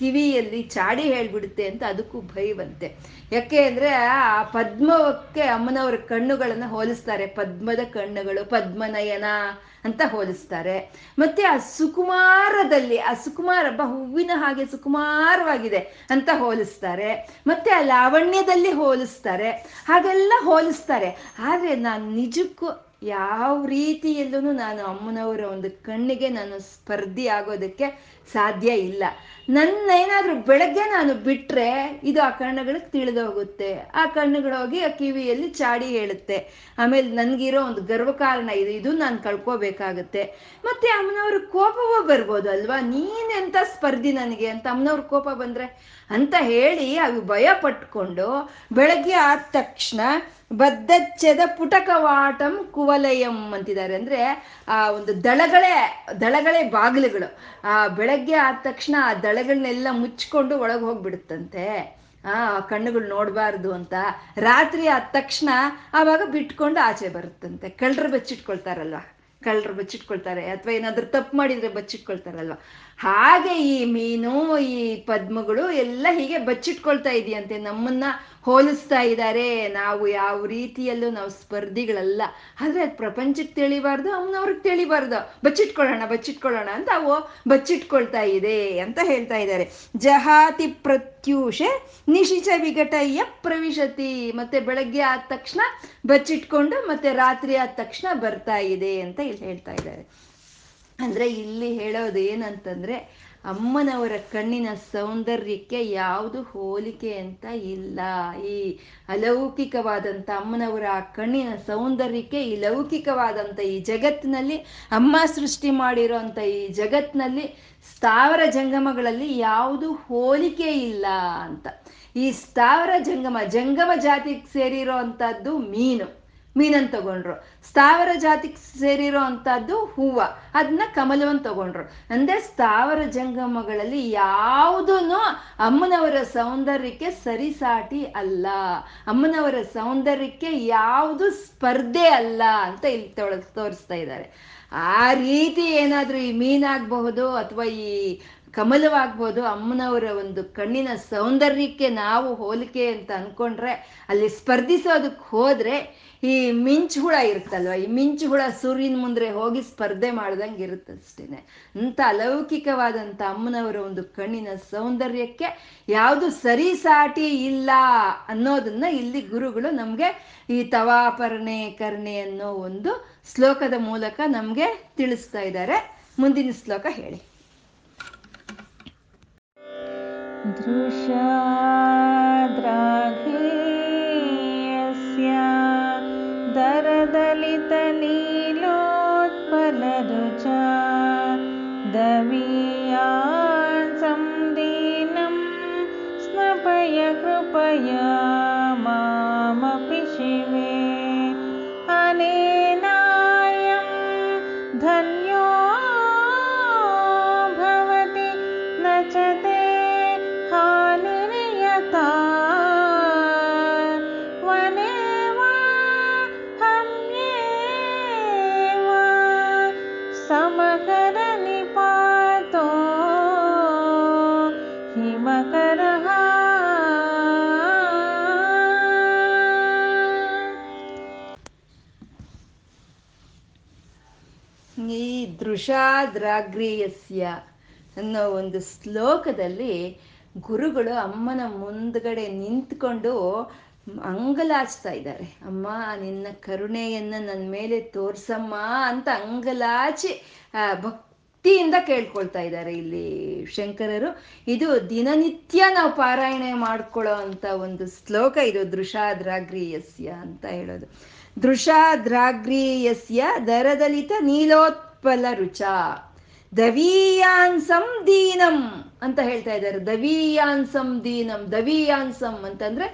ಕಿವಿಯಲ್ಲಿ ಚಾಡಿ ಹೇಳ್ಬಿಡುತ್ತೆ ಅಂತ ಅದಕ್ಕೂ ಭಯವಂತೆ. ಯಾಕೆ ಅಂದ್ರೆ ಆ ಪದ್ಮಕ್ಕೆ ಅಮ್ಮನವರ ಕಣ್ಣುಗಳನ್ನು ಹೋಲಿಸ್ತಾರೆ. ಪದ್ಮದ ಕಣ್ಣುಗಳು, ಪದ್ಮನಯನ ಅಂತ ಹೋಲಿಸ್ತಾರೆ. ಮತ್ತೆ ಆ ಸುಕುಮಾರದಲ್ಲಿ, ಆ ಸುಕುಮಾರ ಹೂವಿನ ಹಾಗೆ ಸುಕುಮಾರವಾಗಿದೆ ಅಂತ ಹೋಲಿಸ್ತಾರೆ. ಮತ್ತೆ ಆ ಲಾವಣ್ಯದಲ್ಲಿ ಹೋಲಿಸ್ತಾರೆ. ಹಾಗೆಲ್ಲ ಹೋಲಿಸ್ತಾರೆ. ಆದರೆ ನಾನು ನಿಜಕ್ಕೂ ಯಾವ ರೀತಿಯಲ್ಲೂ ನಾನು ಅಮ್ಮನವರ ಒಂದು ಕಣ್ಣಿಗೆ ನಾನು ಸ್ಪರ್ಧಿ ಆಗೋದಕ್ಕೆ ಸಾಧ್ಯ ಇಲ್ಲ. ನನ್ನ ಏನಾದರೂ ಬೆಳಗ್ಗೆ ನಾನು ಬಿಟ್ಟರೆ ಇದು ಆ ಕಣ್ಣುಗಳಿಗೆ ತಿಳಿದೋಗುತ್ತೆ, ಆ ಕಣ್ಣುಗಳು ಹೋಗಿ ಆ ಕಿವಿಯಲ್ಲಿ ಚಾಡಿ ಹೇಳುತ್ತೆ. ಆಮೇಲೆ ನನಗಿರೋ ಒಂದು ಗರ್ವಕಾರಣ ಇದು, ಇದು ನಾನು ಕಳ್ಕೋಬೇಕಾಗುತ್ತೆ. ಮತ್ತೆ ಅಮ್ಮನವ್ರ ಕೋಪವೂ ಬರ್ಬೋದು ಅಲ್ವಾ, ನೀನೆಂಥ ಸ್ಪರ್ಧಿ ನನಗೆ ಅಂತ ಅಮ್ಮನವ್ರ ಕೋಪ ಬಂದರೆ ಅಂತ ಹೇಳಿ ಅವು ಭಯ ಪಟ್ಕೊಂಡು ಬೆಳಗ್ಗೆ ಆದ ತಕ್ಷಣ ಬದ್ದಚ್ಚದ ಪುಟಕವಾಟಂ ಕುವಲಯಂ ಅಂತಿದ್ದಾರೆ. ಅಂದರೆ ಆ ಒಂದು ದಳಗಳೇ ಬಾಗಿಲುಗಳು. ಆ ಬೆಳಗ್ಗೆ ಆದ ತಕ್ಷಣ ಆ ದಳಗಳನ್ನೆಲ್ಲ ಮುಚ್ಕೊಂಡು ಒಳಗೆ ಹೋಗ್ಬಿಡುತ್ತಂತೆ, ಆ ಕಣ್ಣುಗಳು ನೋಡಬಾರ್ದು ಅಂತ. ರಾತ್ರಿ ಆದ ತಕ್ಷಣ ಆವಾಗ ಬಿಟ್ಕೊಂಡು ಆಚೆ ಬರುತ್ತಂತೆ. ಕಳ್ಳರು ಬಚ್ಚಿಟ್ಕೊಳ್ತಾರಲ್ವ, ಕಳ್ಳರು ಬಚ್ಚಿಟ್ಕೊಳ್ತಾರೆ, ಅಥವಾ ಏನಾದರೂ ತಪ್ಪು ಮಾಡಿದರೆ ಬಚ್ಚಿಟ್ಕೊಳ್ತಾರಲ್ವ, ಹಾಗೆ ಈ ಮೀನು, ಈ ಪದ್ಮಗಳು ಎಲ್ಲ ಹೀಗೆ ಬಚ್ಚಿಟ್ಕೊಳ್ತಾ ಇದೆಯಂತೆ. ನಮ್ಮನ್ನ ಹೋಲಿಸ್ತಾ ಇದ್ದಾರೆ. ನಾವು ಯಾವ ರೀತಿಯಲ್ಲೂ ನಾವು ಸ್ಪರ್ಧಿಗಳಲ್ಲ. ಆದರೆ ಅದು ಪ್ರಪಂಚಕ್ಕೆ ತಿಳಿಬಾರ್ದು, ಅವ್ನವ್ರಿಗೆ ತಿಳಿಬಾರ್ದು. ಬಚ್ಚಿಟ್ಕೊಳ್ಳೋಣ ಬಚ್ಚಿಟ್ಕೊಳ್ಳೋಣ ಅಂತ ಅವು ಬಚ್ಚಿಟ್ಕೊಳ್ತಾ ಇದೆ ಅಂತ ಹೇಳ್ತಾ ಇದ್ದಾರೆ. ಜಹಾತಿ ಪ್ರತ್ಯೂಷೆ ನಿಶಿಚ ವಿಘಟಯ್ಯ ಪ್ರವಿಶತಿ, ಮತ್ತೆ ಬೆಳಗ್ಗೆ ಆದ ತಕ್ಷಣ ಬಚ್ಚಿಟ್ಕೊಂಡು ಮತ್ತೆ ರಾತ್ರಿ ಆದ ತಕ್ಷಣ ಬರ್ತಾ ಇದೆ ಅಂತ ಇಲ್ಲಿ ಹೇಳ್ತಾ ಇದ್ದಾರೆ. ಅಂದರೆ ಇಲ್ಲಿ ಹೇಳೋದು ಏನಂತಂದರೆ ಅಮ್ಮನವರ ಕಣ್ಣಿನ ಸೌಂದರ್ಯಕ್ಕೆ ಯಾವುದು ಹೋಲಿಕೆ ಅಂತ ಇಲ್ಲ. ಈ ಅಲೌಕಿಕವಾದಂಥ ಅಮ್ಮನವರ ಕಣ್ಣಿನ ಸೌಂದರ್ಯಕ್ಕೆ ಈ ಲೌಕಿಕವಾದಂಥ ಈ ಜಗತ್ತಿನಲ್ಲಿ, ಅಮ್ಮ ಸೃಷ್ಟಿ ಮಾಡಿರೋ ಅಂಥ ಈ ಜಗತ್ತಿನಲ್ಲಿ, ಸ್ಥಾವರ ಜಂಗಮಗಳಲ್ಲಿ ಯಾವುದು ಹೋಲಿಕೆ ಇಲ್ಲ ಅಂತ. ಈ ಸ್ಥಾವರ ಜಂಗಮ ಜಾತಿಗೆ ಸೇರಿರೋ ಅಂಥದ್ದು ಮೀನು, ಮೀನನ್ನು ತಗೊಂಡ್ರು. ಸ್ಥಾವರ ಜಾತಿಗೆ ಸೇರಿರೋ ಅಂಥದ್ದು ಹೂವು, ಅದನ್ನ ಕಮಲವನ್ನು ತಗೊಂಡ್ರು. ಅಂದರೆ ಸ್ಥಾವರ ಜಂಗಮಗಳಲ್ಲಿ ಯಾವುದೂ ಅಮ್ಮನವರ ಸೌಂದರ್ಯಕ್ಕೆ ಸರಿಸಾಟಿ ಅಲ್ಲ. ಅಮ್ಮನವರ ಸೌಂದರ್ಯಕ್ಕೆ ಯಾವುದು ಸ್ಪರ್ಧೆ ಅಲ್ಲ ಅಂತ ಇಲ್ಲಿ ತೋರಿಸ್ತಾ ಇದ್ದಾರೆ. ಆ ರೀತಿ ಏನಾದರೂ ಈ ಮೀನಾಗಬಹುದು, ಅಥವಾ ಈ ಕಮಲವಾಗ್ಬೋದು. ಅಮ್ಮನವರ ಒಂದು ಕಣ್ಣಿನ ಸೌಂದರ್ಯಕ್ಕೆ ನಾವು ಹೋಲಿಕೆ ಅಂತ ಅನ್ಕೊಂಡ್ರೆ, ಅಲ್ಲಿ ಸ್ಪರ್ಧಿಸೋದಕ್ಕೆ ಹೋದ್ರೆ ಈ ಮಿಂಚು ಹುಳ ಇರುತ್ತಲ್ವ, ಈ ಮಿಂಚು ಹುಳ ಸೂರ್ಯನ ಮುಂದೆ ಹೋಗಿ ಸ್ಪರ್ಧೆ ಮಾಡ್ದಂಗೆ ಇರುತ್ತಷ್ಟೇನೆ. ಅಂತ ಅಲೌಕಿಕವಾದಂಥ ಅಮ್ಮನವರ ಒಂದು ಕಣ್ಣಿನ ಸೌಂದರ್ಯಕ್ಕೆ ಯಾವುದು ಸರಿಸಾಟಿ ಇಲ್ಲ ಅನ್ನೋದನ್ನ ಇಲ್ಲಿ ಗುರುಗಳು ನಮ್ಗೆ ಈ ತವಾಪರ್ಣೆ ಕರ್ಣೆ ಅನ್ನೋ ಒಂದು ಶ್ಲೋಕದ ಮೂಲಕ ನಮ್ಗೆ ತಿಳಿಸ್ತಾ ಇದ್ದಾರೆ. ಮುಂದಿನ ಶ್ಲೋಕ ಹೇಳಿ. ದೃಶ್ಯಾ ದ್ರಾಘೇಯಸ್ಯ ದರದಲಿತ ನೀಲೋತ್ಪಲರುಚಾ ದವೀಯಾನ್ ಸಂದೀನಂ ಸ್ನಪಯ ಕೃಪಯಾ ಮಾಮಪಿ ಶಿವೇ ಅನೇನಾಯಂ ಧನ್ಯೋ ಭವತಿ ನ ಚ ದೃಶಾದ್ರಾಗ್ರೀಯಸ್ಯ ಅನ್ನೋ ಒಂದು ಶ್ಲೋಕದಲ್ಲಿ ಗುರುಗಳು ಅಮ್ಮನ ಮುಂದ್ಗಡೆ ನಿಂತ್ಕೊಂಡು ಅಂಗಲಾಚ್ತಾ ಇದ್ದಾರೆ. ಅಮ್ಮ, ನಿನ್ನ ಕರುಣೆಯನ್ನ ನನ್ನ ಮೇಲೆ ತೋರ್ಸಮ್ಮ ಅಂತ ಅಂಗಲಾಚಿ ಭಕ್ತಿಯಿಂದ ಕೇಳ್ಕೊಳ್ತಾ ಇದ್ದಾರೆ ಇಲ್ಲಿ ಶಂಕರರು. ಇದು ದಿನನಿತ್ಯ ನಾವು ಪಾರಾಯಣೆ ಮಾಡ್ಕೊಳ್ಳೋ ಅಂತ ಒಂದು ಶ್ಲೋಕ ಇದು, ದೃಶಾದ್ರಾಗ್ರೀಯಸ್ಯ ಅಂತ ಹೇಳೋದು. ದೃಶಾದ್ರಾಗ್ರೀಯಸ್ಯ ದರದಲಿತ ನೀಲೋತ್ ಫಲ ರುಚ ದವೀಯಾನ್ಸಂ ದೀನಂ ಅಂತ ಹೇಳ್ತಾ ಇದ್ದಾರೆ. ದವೀಯಾನ್ಸಂ ದೀನಂ, ದವೀಯಾನ್ಸಂ ಅಂತಂದ್ರೆ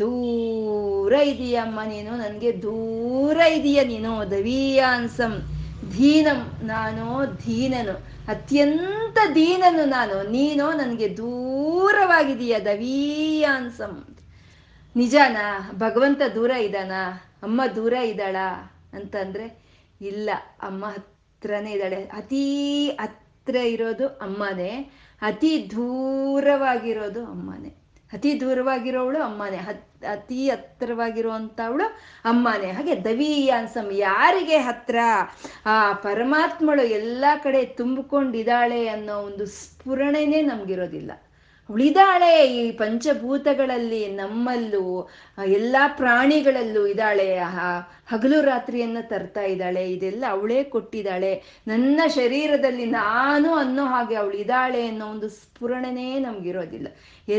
ದೂರ ಇದೀಯಮ್ಮ ನೀನು, ನನಗೆ ದೂರ ಇದೀಯ ನೀನು. ದವೀಯಾನ್ಸಂ ದೀನಂ, ನಾನು ದೀನನು, ಅತ್ಯಂತ ದೀನನು ನಾನು, ನೀನು ನನಗೆ ದೂರವಾಗಿದೀಯ. ದವೀಯಾನ್ಸಂ, ನಿಜಾನಾ ಭಗವಂತ ದೂರ ಇದ್ದಾನಾ, ಅಮ್ಮ ದೂರ ಇದ್ದಾಳಾ ಅಂತಂದ್ರೆ ಇಲ್ಲ, ಅಮ್ಮ ಹತ್ರನೇ ಇದ್ದಾಳೆ. ಅತಿ ಹತ್ರ ಇರೋದು ಅಮ್ಮನೇ, ಅತಿ ದೂರವಾಗಿರೋದು ಅಮ್ಮನೇ. ಅತಿ ದೂರವಾಗಿರೋವಳು ಅಮ್ಮನೇ, ಅತಿ ಹತ್ತಿರವಾಗಿರುವಂಥವಳು ಅಮ್ಮನೇ. ಹಾಗೆ ದವೀಯಾನ್ಸಂ, ಯಾರಿಗೆ ಹತ್ರ ಆ ಪರಮಾತ್ಮಳು ಎಲ್ಲ ಕಡೆ ತುಂಬಿಕೊಂಡಿದ್ದಾಳೆ ಅನ್ನೋ ಒಂದು ಸ್ಫುರಣೆನೇ ನಮಗಿರೋದಿಲ್ಲ. ಅವಳಿದ್ದಾಳೆ ಈ ಪಂಚಭೂತಗಳಲ್ಲಿ, ನಮ್ಮಲ್ಲೂ, ಎಲ್ಲ ಪ್ರಾಣಿಗಳಲ್ಲೂ ಇದ್ದಾಳೆ. ಹಗಲು ರಾತ್ರಿಯನ್ನು ತರ್ತಾ ಇದ್ದಾಳೆ, ಇದೆಲ್ಲ ಅವಳೇ ಕೊಟ್ಟಿದ್ದಾಳೆ. ನನ್ನ ಶರೀರದಲ್ಲಿ ನಾನು ಅನ್ನೋ ಹಾಗೆ ಅವಳಿದ್ದಾಳೆ ಅನ್ನೋ ಒಂದು ಸ್ಫುರಣೆನೇ ನಮಗಿರೋದಿಲ್ಲ.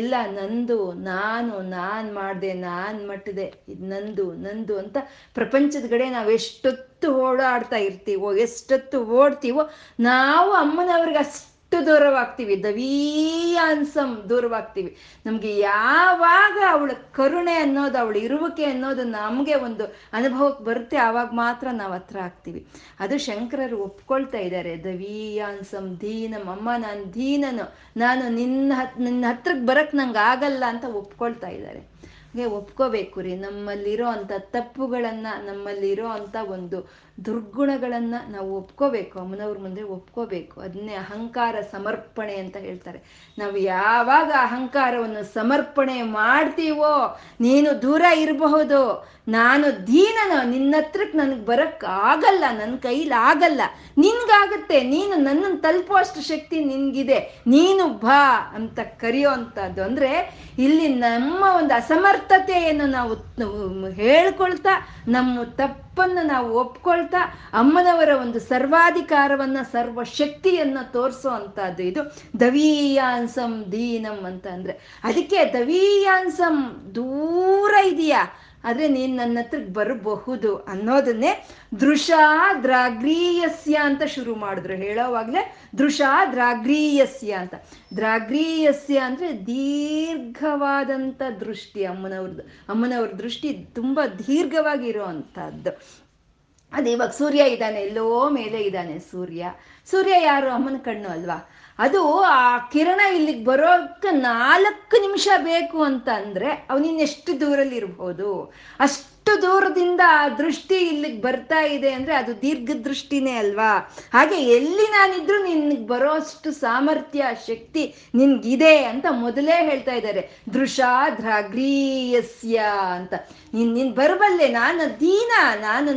ಎಲ್ಲ ನಂದು, ನಾನು, ನಾನು ಮಾಡಿದೆ, ನಾನು ಮಟ್ಟದೆ, ಇದು ನಂದು ನಂದು ಅಂತ ಪ್ರಪಂಚದ ಕಡೆ ನಾವು ಎಷ್ಟೊತ್ತು ಓಡಾಡ್ತಾ ಇರ್ತೀವೋ, ಎಷ್ಟೊತ್ತು ಓಡ್ತೀವೋ, ನಾವು ಅಮ್ಮನವ್ರಿಗೆ ಅಷ್ಟು ದೂರವಾಗ್ತೀವಿ, ದವೀಯಾನ್ಸಂ ದೂರವಾಗ್ತೀವಿ. ನಮ್ಗೆ ಯಾವಾಗ ಅವಳ ಕರುಣೆ ಅನ್ನೋದು, ಅವಳ ಇರುವಿಕೆ ಅನ್ನೋದು ನಮ್ಗೆ ಒಂದು ಅನುಭವಕ್ಕೆ ಬರುತ್ತೆ, ಆವಾಗ ಮಾತ್ರ ನಾವು ಹತ್ರ ಆಗ್ತೀವಿ. ಅದು ಶಂಕರರು ಒಪ್ಕೊಳ್ತಾ ಇದ್ದಾರೆ. ದವೀಯಾನ್ಸಂ ದೀನಂ, ಅಮ್ಮ ನಾನು ದೀನನು, ನಾನು ನಿನ್ನ ಹತ್ರಕ್ಕೆ ಬರಕ್ ನಂಗೆ ಆಗಲ್ಲ ಅಂತ ಒಪ್ಕೊಳ್ತಾ ಇದ್ದಾರೆ. ಒಪ್ಕೋಬೇಕು ರೀ, ನಮ್ಮಲ್ಲಿರೋ ಅಂಥ ತಪ್ಪುಗಳನ್ನ, ನಮ್ಮಲ್ಲಿರೋ ಅಂಥ ಒಂದು ದುರ್ಗುಣಗಳನ್ನ ನಾವು ಒಪ್ಕೋಬೇಕು, ಅಮ್ಮನವ್ರ ಮುಂದೆ ಒಪ್ಕೋಬೇಕು. ಅದನ್ನೇ ಅಹಂಕಾರ ಸಮರ್ಪಣೆ ಅಂತ ಹೇಳ್ತಾರೆ. ನಾವು ಯಾವಾಗ ಅಹಂಕಾರವನ್ನು ಸಮರ್ಪಣೆ ಮಾಡ್ತೀವೋ, ನೀನು ದೂರ ಇರಬಹುದು, ನಾನು ದೀನನು, ನಿನ್ನ ಹತ್ರಕ್ಕೆ ನನಗೆ ಬರಕ್ಕೆ ಆಗಲ್ಲ, ನನ್ನ ಕೈಲಾಗಲ್ಲ, ನಿನ್ಗಾಗತ್ತೆ, ನೀನು ನನ್ನನ್ನು ತಲುಪುವಷ್ಟು ಶಕ್ತಿ ನಿನ್ಗಿದೆ, ನೀನು ಬಾ ಅಂತ ಕರೆಯೋ ಅಂಥದ್ದು. ಅಂದರೆ ಇಲ್ಲಿ ನಮ್ಮ ಒಂದು ಅಸಮರ್ಥತೆಯನ್ನು ನಾವು ಹೇಳ್ಕೊಳ್ತಾ, ನಮ್ಮ ತಪ್ಪನ್ನು ನಾವು ಒಪ್ಕೊಳ್ತಾ, ಅಮ್ಮನವರ ಒಂದು ಸರ್ವಾಧಿಕಾರವನ್ನು, ಸರ್ವಶಕ್ತಿಯನ್ನು ತೋರಿಸೋ ಅಂಥದ್ದು ಇದು ದವೀಯಾನ್ಸಂ ದೀನಂ ಅಂತ ಅಂದರೆ. ಅದಕ್ಕೆ ದವೀಯಾನ್ಸಂ ದೂರ ಇದೆಯಾ, ಆದರೆ ನೀನು ನನ್ನ ಹತ್ರಕ್ಕೆ ಬರಬಹುದು ಅನ್ನೋದನ್ನೇ ದೃಶಾ ದ್ರಾಗ್ರೀಯಸ್ಯ ಅಂತ ಶುರು ಮಾಡಿದ್ರು. ಹೇಳೋವಾಗಲೇ ದೃಶಾ ದ್ರಾಗ್ರೀಯಸ್ಯ ಅಂತ. ದ್ರಾಗ್ರೀಯಸ್ಯ ಅಂದರೆ ದೀರ್ಘವಾದಂಥ ದೃಷ್ಟಿ ಅಮ್ಮನವ್ರದ್ದು. ಅಮ್ಮನವ್ರ ದೃಷ್ಟಿ ತುಂಬ ದೀರ್ಘವಾಗಿರೋ ಅಂಥದ್ದು. ಅದು ಇವಾಗ ಸೂರ್ಯ ಇದ್ದಾನೆ, ಎಲ್ಲೋ ಮೇಲೆ ಇದ್ದಾನೆ ಸೂರ್ಯ. ಸೂರ್ಯ ಯಾರು? ಅಮ್ಮನ ಕಣ್ಣು ಅಲ್ವಾ. ಅದು ಆ ಕಿರಣ ಇಲ್ಲಿಗೆ ಬರೋಕ್ಕೆ 4 ನಿಮಿಷ ಬೇಕು ಅಂತ ಅಂದರೆ ಅವನಿನ್ನೆಷ್ಟು ದೂರಲ್ಲಿ ಇರ್ಬೋದು, ಅಷ್ಟು ಎಷ್ಟು ದೂರದಿಂದ ಆ ದೃಷ್ಟಿ ಇಲ್ಲಿಗೆ ಬರ್ತಾ ಇದೆ ಅಂದ್ರೆ ಅದು ದೀರ್ಘ ದೃಷ್ಟಿನೇ ಅಲ್ವಾ. ಹಾಗೆ ಎಲ್ಲಿ ನಾನಿದ್ರು ನಿನ್ಗೆ ಬರೋಷ್ಟು ಸಾಮರ್ಥ್ಯ ಶಕ್ತಿ ನಿನ್ಗಿದೆ ಅಂತ ಮೊದಲೇ ಹೇಳ್ತಾ ಇದ್ದಾರೆ. ದೃಶಾಧ್ರಾಗ್ರೀಯಸ್ಯ ಅಂತ ನಿನ್ ಬರಬಲ್ಲೆ, ನಾನು ದೀನ,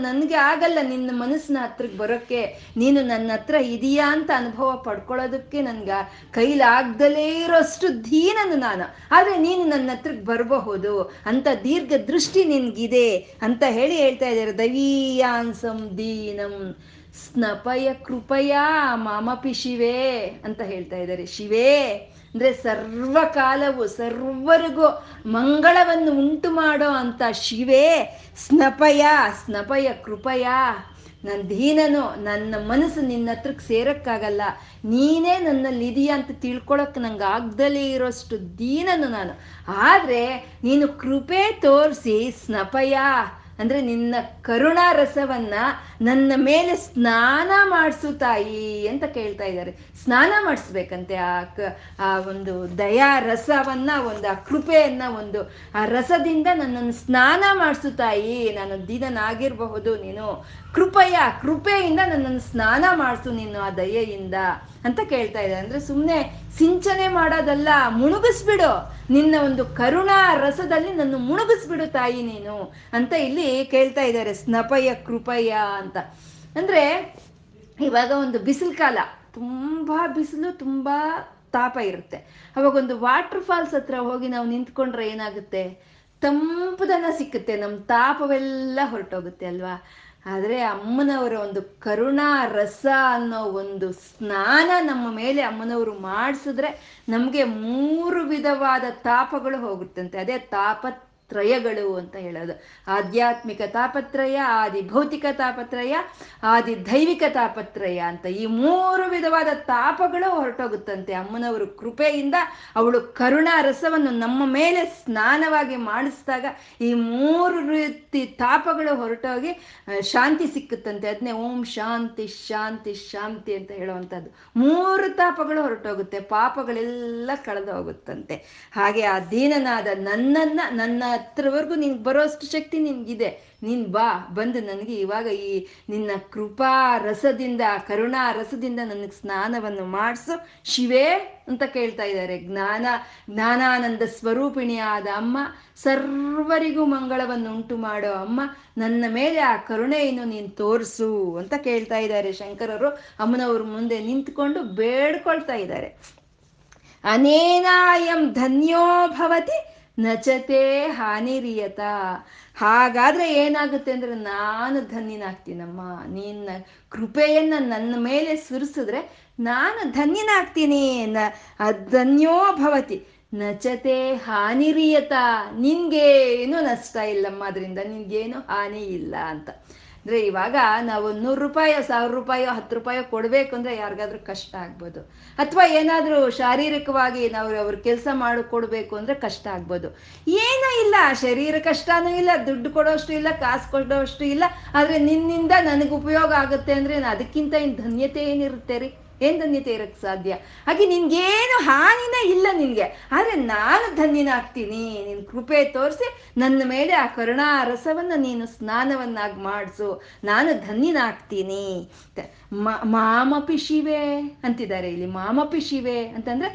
ನನಗೆ ಆಗಲ್ಲ ನಿನ್ನ ಮನಸ್ಸಿನ ಹತ್ರಕ್ಕೆ ಬರೋಕ್ಕೆ, ನೀನು ನನ್ನ ಹತ್ರ ಇದೀಯಾ ಅಂತ ಅನುಭವ ಪಡ್ಕೊಳ್ಳೋದಕ್ಕೆ ನನ್ಗ ಕೈಲಾಗ್ದಲೇ ಇರೋಷ್ಟು ದೀನನು ನಾನು, ಆದ್ರೆ ನೀನು ನನ್ನ ಹತ್ರಕ್ಕೆ ಬರಬಹುದು ಅಂತ ದೀರ್ಘ ದೃಷ್ಟಿ ನಿನ್ಗಿದೆ ಅಂತ ಹೇಳ್ತಾ ಇದ್ದಾರೆ. ದವೀಯಾಂಸಂ ದೀನಂ ಸ್ನಪಯ ಕೃಪಯ ಮಾಮಪಿ ಶಿವೇ ಅಂತ ಹೇಳ್ತಾ ಇದ್ದಾರೆ. ಶಿವೇ ಅಂದ್ರೆ ಸರ್ವಕಾಲವು ಸರ್ವರಿಗೂ ಮಂಗಳವನ್ನು ಉಂಟು ಮಾಡೋ ಅಂತ ಶಿವೇ, ಸ್ನಪಯ ಸ್ನಪಯ ಕೃಪಯ, ನನ್ನ ದೀನನು, ನನ್ನ ಮನಸ್ಸು ನಿನ್ನ ಹತ್ರಕ್ಕೆ ಸೇರಕ್ಕಾಗಲ್ಲ, ನೀನೇ ನನ್ನಲ್ಲಿ ಇದೆಯಾ ಅಂತ ತಿಳ್ಕೊಳಕ್ಕೆ ನಂಗೆ ಆಗ್ದಲೇ ಇರೋಷ್ಟು ದೀನನು ನಾನು, ಆದರೆ ನೀನು ಕೃಪೆ ತೋರಿಸಿ ಸ್ನಪಯ ಅಂದ್ರೆ ನಿನ್ನ ಕರುಣಾ ರಸವನ್ನ ನನ್ನ ಮೇಲೆ ಸ್ನಾನ ಮಾಡಿಸು ತಾಯಿ ಅಂತ ಕೇಳ್ತಾ ಇದ್ದಾರೆ. ಸ್ನಾನ ಮಾಡಿಸ್ಬೇಕಂತೆ ಆ ಒಂದು ದಯಾ ರಸವನ್ನ, ಒಂದು ಆ ಕೃಪೆಯನ್ನ, ಒಂದು ಆ ರಸದಿಂದ ನನ್ನನ್ನು ಸ್ನಾನ ಮಾಡಿಸು ತಾಯಿ, ನಾನು ದೀನನಾಗಿರಬಹುದು, ನೀನು ಕೃಪೆಯ ಕೃಪೆಯಿಂದ ನನ್ನನ್ನು ಸ್ನಾನ ಮಾಡಿಸು ನೀನು ಆ ದಯೆಯಿಂದ ಅಂತ ಕೇಳ್ತಾ ಇದ್ದಾರೆ. ಅಂದ್ರೆ ಸುಮ್ಮನೆ ಸಿಂಚನೆ ಮಾಡೋದಲ್ಲ, ಮುಣುಗಿಸ್ಬಿಡು, ನಿನ್ನ ಒಂದು ಕರುಣಾ ರಸದಲ್ಲಿ ನನ್ನ ಮುಣುಗಿಸ್ಬಿಡು ತಾಯಿ ನೀನು ಅಂತ ಇಲ್ಲಿ ಕೇಳ್ತಾ ಇದ್ದಾರೆ. ಸ್ನಪಯ ಕೃಪಯ ಅಂತ ಅಂದ್ರೆ ಇವಾಗ ಒಂದು ಬಿಸಿಲು ಕಾಲ, ತುಂಬಾ ಬಿಸಿಲು, ತುಂಬಾ ತಾಪ ಇರುತ್ತೆ, ಅವಾಗ ಒಂದು ವಾಟರ್ ಫಾಲ್ಸ್ ಹತ್ರ ಹೋಗಿ ನಾವು ನಿಂತ್ಕೊಂಡ್ರೆ ಏನಾಗುತ್ತೆ, ತಂಪುದನ ಸಿಕ್ಕುತ್ತೆ, ನಮ್ಮ ತಾಪವೆಲ್ಲ ಹೊರಟೋಗುತ್ತೆ ಅಲ್ವಾ. ಆದರೆ ಅಮ್ಮನವರ ಒಂದು ಕರುಣಾ ರಸ ಅನ್ನೋ ಒಂದು ಸ್ನಾನ ನಮ್ಮ ಮೇಲೆ ಅಮ್ಮನವರು ಮಾಡಿಸಿದ್ರೆ ನಮಗೆ 3 ವಿಧವಾದ ತಾಪಗಳು ಹೋಗುತ್ತಂತೆ. ಅದೇ ತಾಪತ್ರಯಗಳು ಅಂತ ಹೇಳೋದು. ಆಧ್ಯಾತ್ಮಿಕ ತಾಪತ್ರಯ, ಆದಿ ಭೌತಿಕ ತಾಪತ್ರಯ, ಆದಿ ದೈವಿಕ ತಾಪತ್ರಯ ಅಂತ ಈ 3 ವಿಧವಾದ ತಾಪಗಳು ಹೊರಟೋಗುತ್ತಂತೆ ಅಮ್ಮನವರು ಕೃಪೆಯಿಂದ. ಅವಳು ಕರುಣಾ ರಸವನ್ನು ನಮ್ಮ ಮೇಲೆ ಸ್ನಾನವಾಗಿ ಮಾಡಿಸಿದಾಗ ಈ 3 ರೀತಿ ತಾಪಗಳು ಹೊರಟೋಗಿ ಶಾಂತಿ ಸಿಕ್ಕುತ್ತಂತೆ. ಅದನ್ನೇ ಓಂ ಶಾಂತಿ ಶಾಂತಿ ಶಾಂತಿ ಅಂತ ಹೇಳುವಂಥದ್ದು. 3 ತಾಪಗಳು ಹೊರಟೋಗುತ್ತೆ, ಪಾಪಗಳೆಲ್ಲ ಕಳೆದು ಹೋಗುತ್ತಂತೆ. ಹಾಗೆ ಆ ದೀನನಾದ ನನ್ನನ್ನು, ನನ್ನ ಹತ್ರವರೆಗೂ ನಿನ್ಗೆ ಬರೋಷ್ಟು ಶಕ್ತಿ ನಿನ್ಗಿದೆ, ನೀನ್ ಬಾ, ಬಂದು ನನಗೆ ಇವಾಗ ಈ ನಿನ್ನ ಕೃಪಾ ರಸದಿಂದ, ಕರುಣಾ ರಸದಿಂದ ನನಗೆ ಸ್ನಾನವನ್ನು ಮಾಡಿಸು ಶಿವೇ ಅಂತ ಕೇಳ್ತಾ ಇದ್ದಾರೆ. ಜ್ಞಾನಾನಂದ ಸ್ವರೂಪಿಣಿಯಾದ ಅಮ್ಮ, ಸರ್ವರಿಗೂ ಮಂಗಳವನ್ನು ಉಂಟು ಮಾಡೋ ಅಮ್ಮ, ನನ್ನ ಮೇಲೆ ಆ ಕರುಣೆಯನ್ನು ನೀನು ತೋರಿಸು ಅಂತ ಕೇಳ್ತಾ ಇದ್ದಾರೆ ಶಂಕರರು. ಅಮ್ಮನವ್ರ ಮುಂದೆ ನಿಂತ್ಕೊಂಡು ಬೇಡ್ಕೊಳ್ತಾ ಇದ್ದಾರೆ. ಅನೇನಾಯಂ ಧನ್ಯೋ ಭವತಿ ನಚತೆ ಹಾನಿರಿಯತ. ಹಾಗಾದ್ರೆ ಏನಾಗುತ್ತೆ ಅಂದ್ರೆ ನಾನು ಧನ್ಯನಾಗ್ತೀನಮ್ಮ, ನಿನ್ನ ಕೃಪೆಯನ್ನ ನನ್ನ ಮೇಲೆ ಸುರಿಸಿದ್ರೆ ನಾನು ಧನ್ಯನಾಗ್ತೀನಿ. ಧನ್ಯೋ ಭವತಿ ನಚತೆ ಹಾನಿರಿಯತ, ನಿನ್ಗೇನು ನಷ್ಟ ಇಲ್ಲಮ್ಮ, ಅದರಿಂದ ನಿನ್ಗೇನು ಹಾನಿ ಇಲ್ಲ ಅಂತ. ಅಂದ್ರೆ ಇವಾಗ ನಾವು 100 ರೂಪಾಯೋ, 1000 ರೂಪಾಯೋ, 10 ರೂಪಾಯೋ ಕೊಡ್ಬೇಕು ಅಂದ್ರೆ ಯಾರಿಗಾದ್ರೂ ಕಷ್ಟ ಆಗ್ಬೋದು, ಅಥವಾ ಏನಾದ್ರೂ ಶಾರೀರಿಕವಾಗಿ ನಾವು ಅವ್ರ ಕೆಲಸ ಮಾಡಿಕೊಡ್ಬೇಕು ಅಂದ್ರೆ ಕಷ್ಟ ಆಗ್ಬೋದು. ಏನೂ ಇಲ್ಲ, ಶರೀರ ಕಷ್ಟನೂ ಇಲ್ಲ, ದುಡ್ಡು ಕೊಡೋಷ್ಟು ಇಲ್ಲ, ಕಾಸು ಕೊಡೋಷ್ಟು ಇಲ್ಲ, ಆದ್ರೆ ನಿನ್ನಿಂದ ನನಗೆ ಉಪಯೋಗ ಆಗುತ್ತೆ ಅಂದ್ರೆ ಅದಕ್ಕಿಂತ ಇನ್ ಧನ್ಯತೆ ಏನಿರುತ್ತೆ ರೀ, ಏನ್ ಧನ್ಯತೆ ಇರಕ್ಕೆ ಸಾಧ್ಯ. ಹಾಗೆ ನಿನ್ಗೇನು ಹಾನಿನೇ ಇಲ್ಲ ನಿನ್ಗೆ, ಆದ್ರೆ ನಾನು ಧನ್ಯನಾಗ್ತೀನಿ, ನಿನ್ ಕೃಪೆ ತೋರಿಸಿ ನನ್ನ ಮೇಲೆ ಆ ಕರುಣಾ ರಸವನ್ನ ನೀನು ಸ್ನಾನವನ್ನಾಗಿ ಮಾಡಿಸು, ನಾನು ಧನ್ಯನಾಗ್ತೀನಿ. ಮಾಮಪಿ ಶಿವೆ ಅಂತಿದ್ದಾರೆ ಇಲ್ಲಿ. ಮಾಮಪಿ ಶಿವೆ ಅಂತಂದ್ರೆ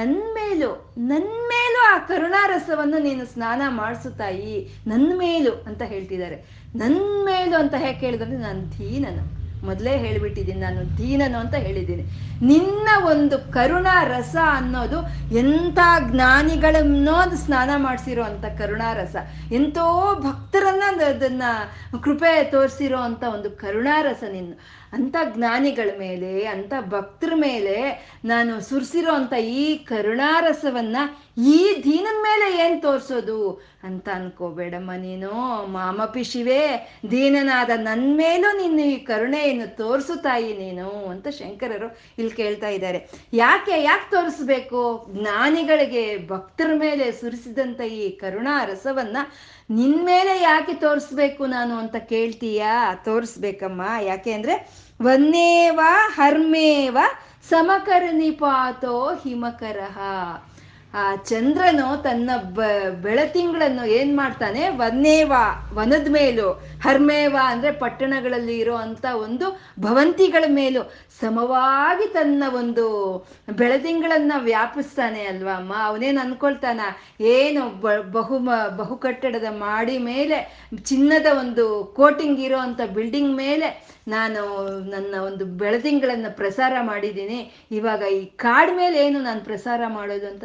ನನ್ನ ಮೇಲೂ ಆ ಕರುಣಾ ರಸವನ್ನು ನೀನು ಸ್ನಾನ ಮಾಡಿಸು ತಾಯಿ, ನನ್ನ ಮೇಲೂ ಅಂತ ಹೇಳ್ತಿದ್ದಾರೆ. ನನ್ನ ಮೇಲೂ ಅಂತ ಹೇಗೆ ಹೇಳಿದ್ರೆ, ನಾನು ದೀನನು, ಮೊದಲೇ ಹೇಳಿಬಿಟ್ಟಿದ್ದೀನಿ, ನಾನು ದೀನನು ಅಂತ ಹೇಳಿದ್ದೀನಿ. ನಿನ್ನ ಒಂದು ಕರುಣಾ ರಸ ಅನ್ನೋದು ಎಂಥ ಜ್ಞಾನಿಗಳನ್ನೋ ಅದು ಸ್ನಾನ ಮಾಡಿಸಿರೋ ಅಂಥ ಕರುಣಾ ರಸ, ಎಂಥೋ ಭಕ್ತರನ್ನ ಅದನ್ನ ಕೃಪೆ ತೋರಿಸಿರೋ ಅಂಥ ಒಂದು ಕರುಣಾ ರಸ ನಿನ್ನ, ಅಂಥ ಜ್ಞಾನಿಗಳ ಮೇಲೆ, ಅಂಥ ಭಕ್ತರ ಮೇಲೆ ನಾನು ಸುರಿಸಿರೋ ಅಂಥ ಈ ಕರುಣಾ ರಸವನ್ನ ಈ ದೀನನ ಮೇಲೆ ಏನ್ ತೋರಿಸೋದು ಅಂತ ಅನ್ಕೋಬೇಡಮ್ಮ ನೀನು. ಮಾಮಪಿ ಶಿವೆ, ದೀನನಾದ ನನ್ನ ಮೇಲೂ ನೀನು ಈ ಕರುಣೆಯನ್ನು ತೋರಿಸು ತಾಯಿ ನೀನು ಅಂತ ಶಂಕರರು ಇಲ್ಲಿ ಕೇಳ್ತಾ ಇದ್ದಾರೆ. ಯಾಕೆ ತೋರಿಸ್ಬೇಕು? ಜ್ಞಾನಿಗಳಿಗೆ, ಭಕ್ತರ ಮೇಲೆ ಸುರಿಸಿದಂಥ ಈ ಕರುಣಾ ರಸವನ್ನ ನಿನ್ ಮೇಲೆ ಯಾಕೆ ತೋರಿಸ್ಬೇಕು ನಾನು ಅಂತ ಕೇಳ್ತೀಯಾ? ತೋರಿಸ್ಬೇಕಮ್ಮ. ಯಾಕೆ ಅಂದ್ರೆ ವನ್ನೇವ ಹರ್ಮೇವ ಸಮಕರನಿಪಾತೋ ಹಿಮಕರಹ. ಆ ಚಂದ್ರನು ತನ್ನ ಬೆಳತಿಂಗಳನ್ನು ಏನ್ ಮಾಡ್ತಾನೆ, ವನ್ನೇವ ವನದ ಮೇಲೂ, ಹರ್ಮೇವ ಅಂದ್ರೆ ಪಟ್ಟಣಗಳಲ್ಲಿ ಇರುವಂತ ಒಂದು ಭವಂತಿಗಳ ಮೇಲೂ ಸಮವಾಗಿ ತನ್ನ ಒಂದು ಬೆಳದಿಂಗಳನ್ನ ವ್ಯಾಪಿಸ್ತಾನೆ ಅಲ್ವಾ ಅಮ್ಮ. ಅವನೇನು ಅನ್ಕೊಳ್ತಾನ, ಏನು ಬಹು ಕಟ್ಟಡದ ಮಾಡಿ ಮೇಲೆ ಚಿನ್ನದ ಒಂದು ಕೋಟಿಂಗ್ ಇರೋ ಅಂತ ಬಿಲ್ಡಿಂಗ್ ಮೇಲೆ ನಾನು ನನ್ನ ಒಂದು ಬೆಳದಿಂಗಳನ್ನ ಪ್ರಸಾರ ಮಾಡಿದ್ದೀನಿ, ಇವಾಗ ಈ ಕಾಡ್ ಮೇಲೆ ಏನು ನಾನು ಪ್ರಸಾರ ಮಾಡೋದು ಅಂತ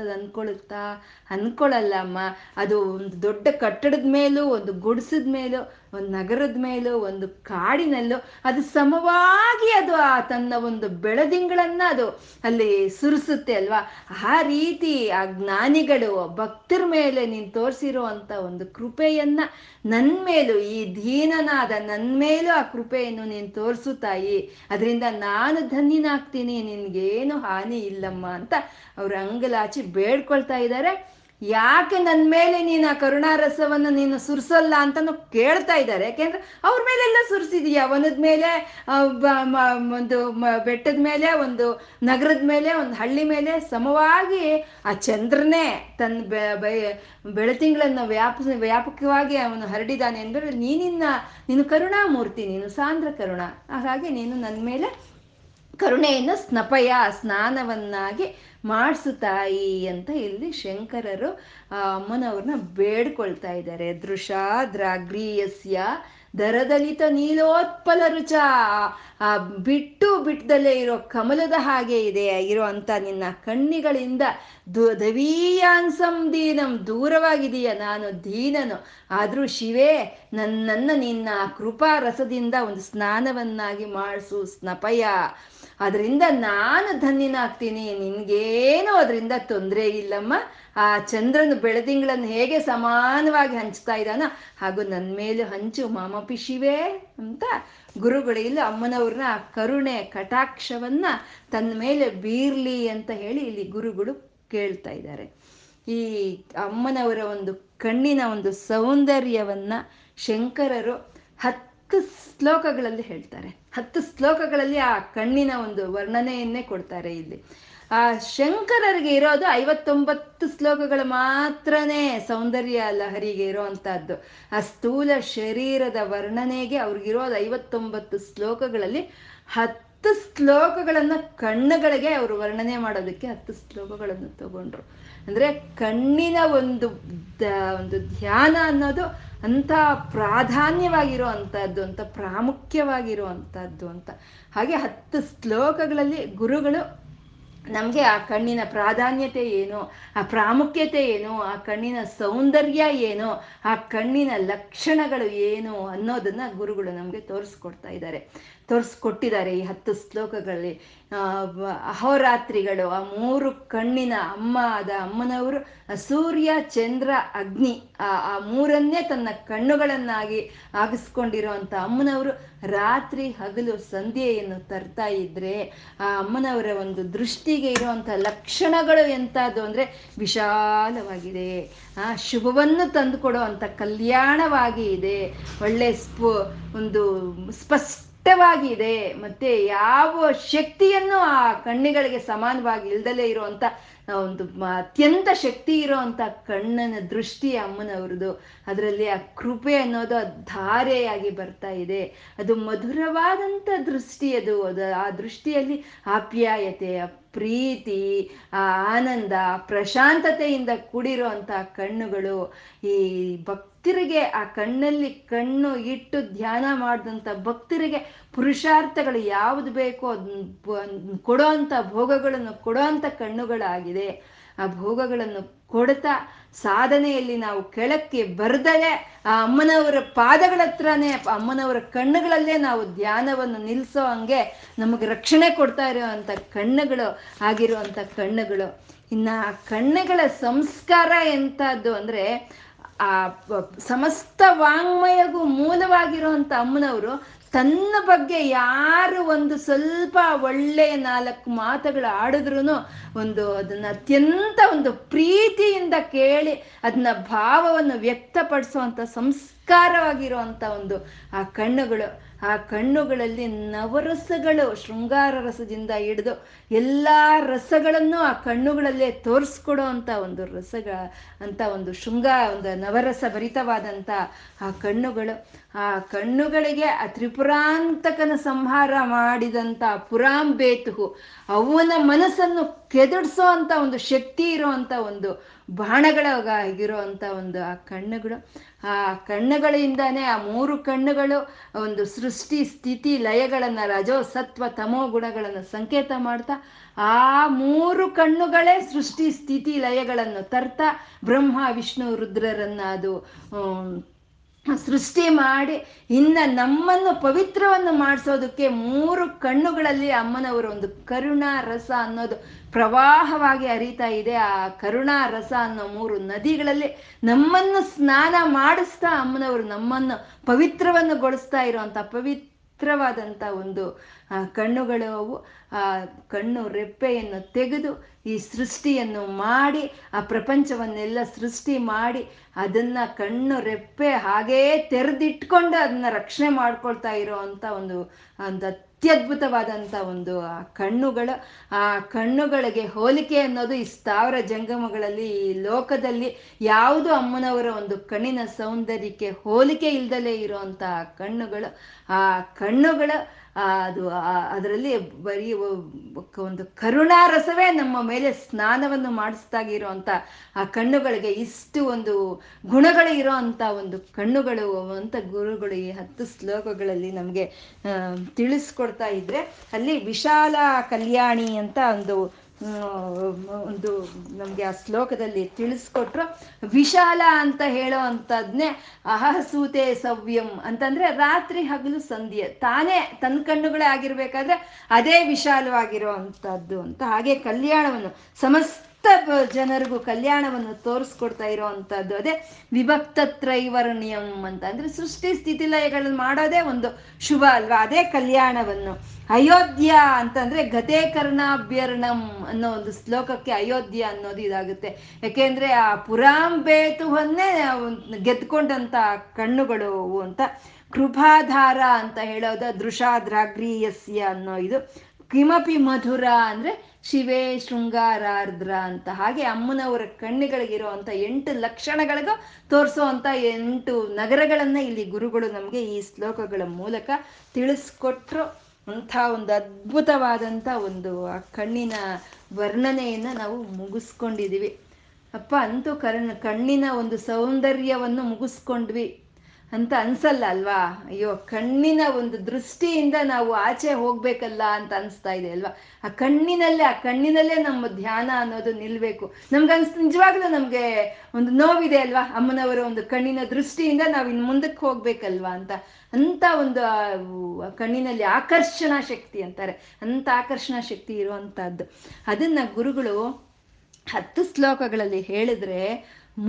ಅನ್ಕೊಳ್ಳಲ್ಲ ಅಮ್ಮ. ಅದು ಒಂದು ದೊಡ್ಡ ಕಟ್ಟಡದ ಮೇಲೂ, ಒಂದು ಗುಡಿಸದ ಮೇಲೂ, ಒಂದು ನಗರದ ಮೇಲೂ, ಒಂದು ಕಾಡಿನಲ್ಲೂ ಅದು ಸಮವಾಗಿ ಅದು ತನ್ನ ಒಂದು ಬೆಳದಿಂಗಳನ್ನ ಅದು ಅಲ್ಲಿ ಸುರಿಸುತ್ತೆ ಅಲ್ವಾ. ಆ ರೀತಿ ಆ ಜ್ಞಾನಿಗಳು ಭಕ್ತರ ಮೇಲೆ ನೀನು ತೋರಿಸಿರುವಂತ ಒಂದು ಕೃಪೆಯನ್ನ ನನ್ನ ಮೇಲೂ, ಈ ದೀನನಾದ ನನ್ನ ಮೇಲೂ ಆ ಕೃಪೆಯನ್ನು ನೀನು ತೋರಿಸು ತಾಯಿ, ಅದರಿಂದ ನಾನು ಧನ್ಯನಾಗ್ತೀನಿ, ನಿನ್ಗೇನು ಹಾನಿ ಇಲ್ಲಮ್ಮ ಅಂತ ಅವ್ರು ಅಂಗಲಾಚಿ ಬೇಡ್ಕೊಳ್ತಾ ಇದ್ದಾರೆ. ಯಾಕೆ ನನ್ನ ಮೇಲೆ ನೀನು ಆ ಕರುಣಾರಸವನ್ನು ನೀನು ಸುರಿಸಲ್ಲ ಅಂತಾನು ಕೇಳ್ತಾ ಇದ್ದಾರೆ. ಯಾಕೆಂದ್ರೆ ಅವ್ರ ಮೇಲೆಲ್ಲ ಸುರಿಸಿದೀಯ, ವನದ ಮೇಲೆ, ಒಂದು ಬೆಟ್ಟದ ಮೇಲೆ, ಒಂದು ನಗರದ ಮೇಲೆ, ಒಂದು ಹಳ್ಳಿ ಮೇಲೆ ಸಮವಾಗಿ ಆ ಚಂದ್ರನೇ ತನ್ನ ಬೆಳತಿಂಗಳನ್ನು ವ್ಯಾಪಕವಾಗಿ ಅವನು ಹರಡಿದ್ದಾನೆ ಅಂದ್ರೆ ನೀನು ಕರುಣಾಮೂರ್ತಿ, ನೀನು ಸಾಂದ್ರ ಕರುಣ, ಹಾಗಾಗಿ ನೀನು ನನ್ನ ಮೇಲೆ ಕರುಣೆಯನ್ನು ಸ್ನಾನವನ್ನಾಗಿ ಮಾಡಿಸು ತಾಯಿ ಅಂತ ಇಲ್ಲಿ ಶಂಕರರು ಅಮ್ಮನವ್ರನ್ನ ಬೇಡ್ಕೊಳ್ತಾ ಇದ್ದಾರೆ. ದೃಶಾ ದ್ರಾಗ್ರೀಯಸ್ಯ ದರದಲಿತ ನೀಲೋತ್ಪಲರುಚ, ಆ ಬಿಟ್ಟದಲ್ಲೇ ಇರೋ ಕಮಲದ ಹಾಗೆ ಇದೆ ಇರೋಂಥ ನಿನ್ನ ಕಣ್ಣಿಗಳಿಂದ ದವೀಯಾಂಸಂ ದೀನಂ, ದೂರವಾಗಿದೀಯ ನಾನು ದೀನನು, ಆದರೂ ಶಿವೇ ನನ್ನನ್ನ ನಿನ್ನ ಕೃಪಾ ರಸದಿಂದ ಒಂದು ಸ್ನಾನವನ್ನಾಗಿ ಮಾಡಿಸು ಸ್ನಪಯ, ಅದರಿಂದ ನಾನು ಧನ್ಯನಾಗ್ತೀನಿ, ನಿನ್ಗೇನು ಅದರಿಂದ ತೊಂದರೆ ಇಲ್ಲಮ್ಮ. ಆ ಚಂದ್ರನು ಬೆಳದಿಂಗಳನ್ನು ಹೇಗೆ ಸಮಾನವಾಗಿ ಹಂಚ್ತಾ ಇದ್ದಾನೋ ಹಾಗೂ ನನ್ನ ಮೇಲೆ ಹಂಚು ಮಾಮಪಿ ಶಿವೆ ಅಂತ ಗುರುಗಳು ಇಲ್ಲಿ ಅಮ್ಮನವ್ರನ್ನ ಕರುಣೆ ಕಟಾಕ್ಷವನ್ನ ತನ್ನ ಮೇಲೆ ಬೀರ್ಲಿ ಅಂತ ಹೇಳಿ ಇಲ್ಲಿ ಗುರುಗಳು ಕೇಳ್ತಾ ಇದ್ದಾರೆ. ಈ ಅಮ್ಮನವರ ಒಂದು ಕಣ್ಣಿನ ಒಂದು ಸೌಂದರ್ಯವನ್ನ ಶಂಕರರು 10 ಶ್ಲೋಕಗಳಲ್ಲಿ ಹೇಳ್ತಾರೆ. 10 ಶ್ಲೋಕಗಳಲ್ಲಿ ಆ ಕಣ್ಣಿನ ಒಂದು ವರ್ಣನೆಯನ್ನೇ ಕೊಡ್ತಾರೆ. ಇಲ್ಲಿ ಆ ಶಂಕರರಿಗೆ ಇರೋದು 59 ಶ್ಲೋಕಗಳು ಮಾತ್ರನೇ ಸೌಂದರ್ಯ ಲಹರಿಗೆ ಇರೋವಂಥದ್ದು. ಆ ಸ್ಥೂಲ ಶರೀರದ ವರ್ಣನೆಗೆ ಅವ್ರಿಗಿರೋದು 59 ಶ್ಲೋಕಗಳಲ್ಲಿ 10 ಶ್ಲೋಕಗಳನ್ನ ಕಣ್ಣುಗಳಿಗೆ ಅವರು ವರ್ಣನೆ ಮಾಡೋದಕ್ಕೆ 10 ಶ್ಲೋಕಗಳನ್ನು ತಗೊಂಡ್ರು. ಅಂದ್ರೆ ಕಣ್ಣಿನ ಒಂದು ಧ್ಯಾನ ಅನ್ನೋದು ಅಂತ ಪ್ರಾಧಾನ್ಯವಾಗಿರೋ ಅಂಥದ್ದು, ಅಂತ ಪ್ರಾಮುಖ್ಯವಾಗಿರೋ ಅಂಥದ್ದು ಅಂತ. ಹಾಗೆ 10 ಶ್ಲೋಕಗಳಲ್ಲಿ ಗುರುಗಳು ನಮಗೆ ಆ ಕಣ್ಣಿನ ಪ್ರಾಧಾನ್ಯತೆ ಏನು, ಆ ಪ್ರಾಮುಖ್ಯತೆ ಏನು, ಆ ಕಣ್ಣಿನ ಸೌಂದರ್ಯ ಏನು, ಆ ಕಣ್ಣಿನ ಲಕ್ಷಣಗಳು ಏನು ಅನ್ನೋದನ್ನ ಗುರುಗಳು ನಮಗೆ ತೋರಿಸ್ಕೊಟ್ಟಿದ್ದಾರೆ ಈ 10 ಶ್ಲೋಕಗಳಲ್ಲಿ. ಅಹೋರಾತ್ರಿಗಳು ಆ 3 ಕಣ್ಣಿನ ಅಮ್ಮನವರು ಸೂರ್ಯ ಚಂದ್ರ ಅಗ್ನಿ ಆ 3ನ್ನೇ ತನ್ನ ಕಣ್ಣುಗಳನ್ನಾಗಿ ಆಗಿಸ್ಕೊಂಡಿರುವಂಥ ಅಮ್ಮನವರು ರಾತ್ರಿ ಹಗಲು ಸಂಧ್ಯೆಯನ್ನು ತರ್ತಾ ಇದ್ರೆ ಆ ಅಮ್ಮನವರ ಒಂದು ದೃಷ್ಟಿಗೆ ಇರುವಂಥ ಲಕ್ಷಣಗಳು ಎಂಥದ್ದು ಅಂದರೆ ವಿಶಾಲವಾಗಿದೆ, ಆ ಶುಭವನ್ನು ತಂದುಕೊಡೋ ಅಂಥ ಕಲ್ಯಾಣವಾಗಿ ಇದೆ, ಒಳ್ಳೆ ಒಂದು ಸ್ಪಷ್ಟವಾಗಿದೆ, ಮತ್ತೆ ಯಾವ ಶಕ್ತಿಯನ್ನು ಆ ಕಣ್ಣುಗಳಿಗೆ ಸಮಾನವಾಗಿ ಇಲ್ದಲೇ ಇರುವಂಥ ಒಂದು ಅತ್ಯಂತ ಶಕ್ತಿ ಇರೋವಂಥ ಕಣ್ಣನ ದೃಷ್ಟಿ ಅಮ್ಮನವ್ರದ್ದು. ಅದರಲ್ಲಿ ಆ ಕೃಪೆ ಅನ್ನೋದು ಧಾರೆಯಾಗಿ ಬರ್ತಾ ಇದೆ, ಅದು ಮಧುರವಾದಂಥ ದೃಷ್ಟಿ, ಅದು ಆ ದೃಷ್ಟಿಯಲ್ಲಿ ಆಪ್ಯಾಯತೆ, ಪ್ರೀತಿ, ಆ ಆನಂದ, ಪ್ರಶಾಂತತೆಯಿಂದ ಕೂಡಿರುವಂಥ ಕಣ್ಣುಗಳು. ಈ ಭಕ್ತರಿಗೆ ಆ ಕಣ್ಣಲ್ಲಿ ಕಣ್ಣು ಇಟ್ಟು ಧ್ಯಾನ ಮಾಡಿದಂಥ ಭಕ್ತರಿಗೆ ಪುರುಷಾರ್ಥಗಳು ಯಾವುದು ಬೇಕೋ ಅದನ್ನು ಕೊಡೋ ಅಂಥ ಭೋಗಗಳನ್ನು ಕೊಡೋ ಅಂಥ ಕಣ್ಣುಗಳಾಗಿದೆ. ಆ ಭೋಗಗಳನ್ನು ಕೊಡ್ತಾ ಸಾಧನೆಯಲ್ಲಿ ನಾವು ಕೆಳಕ್ಕೆ ಬರ್ದಲೆ ಆ ಅಮ್ಮನವರ ಪಾದಗಳ ಹತ್ರನೇ, ಅಮ್ಮನವರ ಕಣ್ಣುಗಳಲ್ಲೇ ನಾವು ಧ್ಯಾನವನ್ನು ನಿಲ್ಲಿಸೋ ಹಂಗೆ ನಮಗೆ ರಕ್ಷಣೆ ಕೊಡ್ತಾ ಇರೋವಂಥ ಕಣ್ಣುಗಳು ಆಗಿರುವಂಥ ಕಣ್ಣುಗಳು. ಇನ್ನು ಆ ಕಣ್ಣುಗಳ ಸಂಸ್ಕಾರ ಎಂಥದ್ದು ಅಂದರೆ ಆ ಸಮಸ್ತ ವಾಂಗ್ಮಯಗೂ ಮೂಲವಾಗಿರುವಂಥ ಅಮ್ಮನವರು ತನ್ನ ಬಗ್ಗೆ ಯಾರು ಒಂದು ಸ್ವಲ್ಪ ಒಳ್ಳೆಯ 4 ಮಾತುಗಳು ಆಡಿದ್ರೂ ಒಂದು ಅದನ್ನ ಅತ್ಯಂತ ಒಂದು ಪ್ರೀತಿಯಿಂದ ಕೇಳಿ ಅದನ್ನ ಭಾವವನ್ನು ವ್ಯಕ್ತಪಡಿಸುವಂಥ ಸಂಸ್ಕಾರವಾಗಿರುವಂಥ ಒಂದು ಆ ಕಣ್ಣುಗಳು, ಆ ಆ ಕಣ್ಣುಗಳಲ್ಲಿ ನವರಸಗಳು, ಶೃಂಗಾರ ರಸದಿಂದ ಹಿಡಿದು ಎಲ್ಲ ರಸಗಳನ್ನು ಆ ಕಣ್ಣುಗಳಲ್ಲೇ ತೋರಿಸ್ಕೊಡೋ ಅಂತ ಒಂದು ಶೃಂಗಾರ ನವರಸ ಭರಿತವಾದಂಥ ಆ ಕಣ್ಣುಗಳು, ಆ ಕಣ್ಣುಗಳಿಗೆ ಆ ತ್ರಿಪುರಾಂತಕನ ಸಂಹಾರ ಮಾಡಿದಂಥ ಪುರಾಂಬೇತು ಅವನ ಮನಸ್ಸನ್ನು ಕೆದಡಿಸೋ ಅಂತ ಒಂದು ಶಕ್ತಿ ಇರೋವಂಥ ಒಂದು ಬಾಣಗಳಾಗಿರೋ ಅಂಥ ಒಂದು ಆ ಕಣ್ಣುಗಳು, ಆ ಕಣ್ಣುಗಳಿಂದಾನೇ ಆ ಮೂರು ಕಣ್ಣುಗಳು ಒಂದು ಸೃಷ್ಟಿ ಸ್ಥಿತಿ ಲಯಗಳನ್ನು ರಜೋ ಸತ್ವ ತಮೋ ಗುಣಗಳನ್ನು ಸಂಕೇತ ಮಾಡ್ತಾ, ಆ ಮೂರು ಕಣ್ಣುಗಳೇ ಸೃಷ್ಟಿ ಸ್ಥಿತಿ ಲಯಗಳನ್ನು ತರ್ತಾ ಬ್ರಹ್ಮ ವಿಷ್ಣು ರುದ್ರರನ್ನ ಅದು ಸೃಷ್ಟಿ ಮಾಡಿ ಇನ್ನು ನಮ್ಮನ್ನು ಪವಿತ್ರವನ್ನು ಮಾಡಿಸೋದಕ್ಕೆ ಮೂರು ಕಣ್ಣುಗಳಲ್ಲಿ ಅಮ್ಮನವರು ಒಂದು ಕರುಣಾ ರಸ ಅನ್ನೋದು ಪ್ರವಾಹವಾಗಿ ಹರಿತಾ ಇದೆ. ಆ ಕರುಣಾ ರಸ ಅನ್ನೋ ಮೂರು ನದಿಗಳಲ್ಲಿ ನಮ್ಮನ್ನು ಸ್ನಾನ ಮಾಡಿಸ್ತಾ ಅಮ್ಮನವರು ನಮ್ಮನ್ನು ಪವಿತ್ರವನ್ನುಗೊಳಿಸ್ತಾ ಇರೋವಂಥ ಪವಿತ್ರವಾದಂಥ ಒಂದು ಕಣ್ಣುಗಳು ಅವು. ಆ ಕಣ್ಣು ರೆಪ್ಪೆಯನ್ನು ತೆಗೆದು ಈ ಸೃಷ್ಟಿಯನ್ನು ಮಾಡಿ ಆ ಪ್ರಪಂಚವನ್ನೆಲ್ಲ ಸೃಷ್ಟಿ ಮಾಡಿ ಅದನ್ನು ಕಣ್ಣು ರೆಪ್ಪೆ ಹಾಗೇ ತೆರೆದಿಟ್ಕೊಂಡು ಅದನ್ನ ರಕ್ಷಣೆ ಮಾಡ್ಕೊಳ್ತಾ ಇರೋ ಅಂಥ ಒಂದು ಅತ್ಯದ್ಭುತವಾದಂಥ ಒಂದು ಆ ಕಣ್ಣುಗಳು. ಆ ಕಣ್ಣುಗಳಿಗೆ ಹೋಲಿಕೆ ಅನ್ನೋದು ಈ ಸ್ಥಾವರ ಜಂಗಮಗಳಲ್ಲಿ ಈ ಲೋಕದಲ್ಲಿ ಯಾವುದು ಅಮ್ಮನವರ ಒಂದು ಕಣ್ಣಿನ ಸೌಂದರ್ಯಕ್ಕೆ ಹೋಲಿಕೆ ಇಲ್ದಲೇ ಇರುವಂಥ ಕಣ್ಣುಗಳು. ಆ ಕಣ್ಣುಗಳು ಅದು ಅದರಲ್ಲಿ ಬರೀ ಒಂದು ಕರುಣಾರಸವೇ ನಮ್ಮ ಮೇಲೆ ಸ್ನಾನವನ್ನು ಮಾಡಿಸ್ದಾಗಿರೋ ಅಂಥ ಆ ಕಣ್ಣುಗಳಿಗೆ ಇಷ್ಟು ಒಂದು ಗುಣಗಳು ಇರೋ ಅಂಥ ಒಂದು ಕಣ್ಣುಗಳು ಅಂತ ಗುರುಗಳು ಈ 10 ಶ್ಲೋಕಗಳಲ್ಲಿ ನಮಗೆ ತಿಳಿಸ್ಕೊಡ್ತಾ ಇದ್ರೆ, ಅಲ್ಲಿ ವಿಶಾಲ ಕಲ್ಯಾಣಿ ಅಂತ ಒಂದು ನಮಗೆ ಆ ಶ್ಲೋಕದಲ್ಲಿ ತಿಳಿಸ್ಕೊಟ್ರು. ವಿಶಾಲ ಅಂತ ಹೇಳೋ ಅಂಥದ್ನೇ ಅಹಸೂತೆ ಸವ್ಯಂ ಅಂತಂದ್ರೆ ರಾತ್ರಿ ಹಗಲು ಸಂಧ್ಯೆ ತಾನೇ ತನ್ನ ಕಣ್ಣುಗಳೇ ಆಗಿರ್ಬೇಕಾದ್ರೆ ಅದೇ ವಿಶಾಲವಾಗಿರೋ ಅಂಥದ್ದು ಅಂತ. ಹಾಗೆ ಕಲ್ಯಾಣವನ್ನು ಸಮಸ್ತ ಜನರಿಗೂ ಕಲ್ಯಾಣವನ್ನು ತೋರಿಸ್ಕೊಡ್ತಾ ಇರೋ ಅಂಥದ್ದು ಅದೇ ವಿಭಕ್ತ ತ್ರೈವರ್ಣ್ಯಂ ಅಂತ ಅಂದ್ರೆ ಸೃಷ್ಟಿ ಸ್ಥಿತಿ ಲಯಗಳನ್ನು ಮಾಡೋದೇ ಒಂದು ಶುಭ ಅಲ್ವಾ, ಅದೇ ಕಲ್ಯಾಣವನ್ನು. ಅಯೋಧ್ಯ ಅಂತಂದ್ರೆ ಗತೇ ಕರ್ಣಾಭ್ಯರ್ಣಂ ಅನ್ನೋ ಒಂದು ಶ್ಲೋಕಕ್ಕೆ ಅಯೋಧ್ಯ ಅನ್ನೋದು ಇದಾಗುತ್ತೆ. ಯಾಕೆಂದ್ರೆ ಆ ಪುರಾಂಬೇತುವನ್ನೇ ಗೆದ್ಕೊಂಡಂತ ಕಣ್ಣುಗಳು ಅಂತ. ಕೃಪಾಧಾರ ಅಂತ ಹೇಳೋದು ದೃಶಾದ್ರಾಗ್ರೀಯಸ್ಯ ಅನ್ನೋ ಇದು. ಕಿಮಪಿ ಮಧುರ ಅಂದ್ರೆ ಶಿವೇ ಶೃಂಗಾರಾರ್ದ್ರ ಅಂತ. ಹಾಗೆ ಅಮ್ಮನವರ ಕಣ್ಣುಗಳಿಗಿರುವಂಥ 8 ಲಕ್ಷಣಗಳಿಗೂ ತೋರಿಸುವಂಥ 8 ನಗರಗಳನ್ನ ಇಲ್ಲಿ ಗುರುಗಳು ನಮಗೆ ಈ ಶ್ಲೋಕಗಳ ಮೂಲಕ ತಿಳಿಸ್ಕೊಟ್ರು. ಅಂಥ ಒಂದು ಅದ್ಭುತವಾದಂಥ ಒಂದು ಆ ಕಣ್ಣಿನ ವರ್ಣನೆಯನ್ನು ನಾವು ಮುಗಿಸ್ಕೊಂಡಿದ್ದೀವಿ. ಅಪ್ಪ ಅಂತೂ ಕಣ್ಣಿನ ಒಂದು ಸೌಂದರ್ಯವನ್ನು ಮುಗಿಸ್ಕೊಂಡ್ವಿ ಅಂತ ಅನ್ಸಲ್ಲ ಅಲ್ವಾ? ಅಯ್ಯೋ, ಕಣ್ಣಿನ ಒಂದು ದೃಷ್ಟಿಯಿಂದ ನಾವು ಆಚೆ ಹೋಗ್ಬೇಕಲ್ಲ ಅಂತ ಅನಿಸ್ತಾ ಇದೆ ಅಲ್ವಾ? ಆ ಕಣ್ಣಿನಲ್ಲೇ ನಮ್ಮ ಧ್ಯಾನ ಅನ್ನೋದು ನಿಲ್ಬೇಕು. ನಮ್ಗನ್ಸ್ ನಿಜವಾಗ್ಲೂ ನಮ್ಗೆ ಒಂದು ನೋವಿದೆ ಅಲ್ವಾ, ಅಮ್ಮನವರ ಒಂದು ಕಣ್ಣಿನ ದೃಷ್ಟಿಯಿಂದ ನಾವು ಇನ್ನು ಮುಂದಕ್ಕೆ ಹೋಗ್ಬೇಕಲ್ವಾ ಅಂತ ಒಂದು ಕಣ್ಣಿನಲ್ಲಿ ಆಕರ್ಷಣಾ ಶಕ್ತಿ ಅಂತಾರೆ, ಅಂತ ಆಕರ್ಷಣಾ ಶಕ್ತಿ ಇರುವಂತಹದ್ದು. ಅದನ್ನ ಗುರುಗಳು 10 ಶ್ಲೋಕಗಳಲ್ಲಿ ಹೇಳಿದ್ರೆ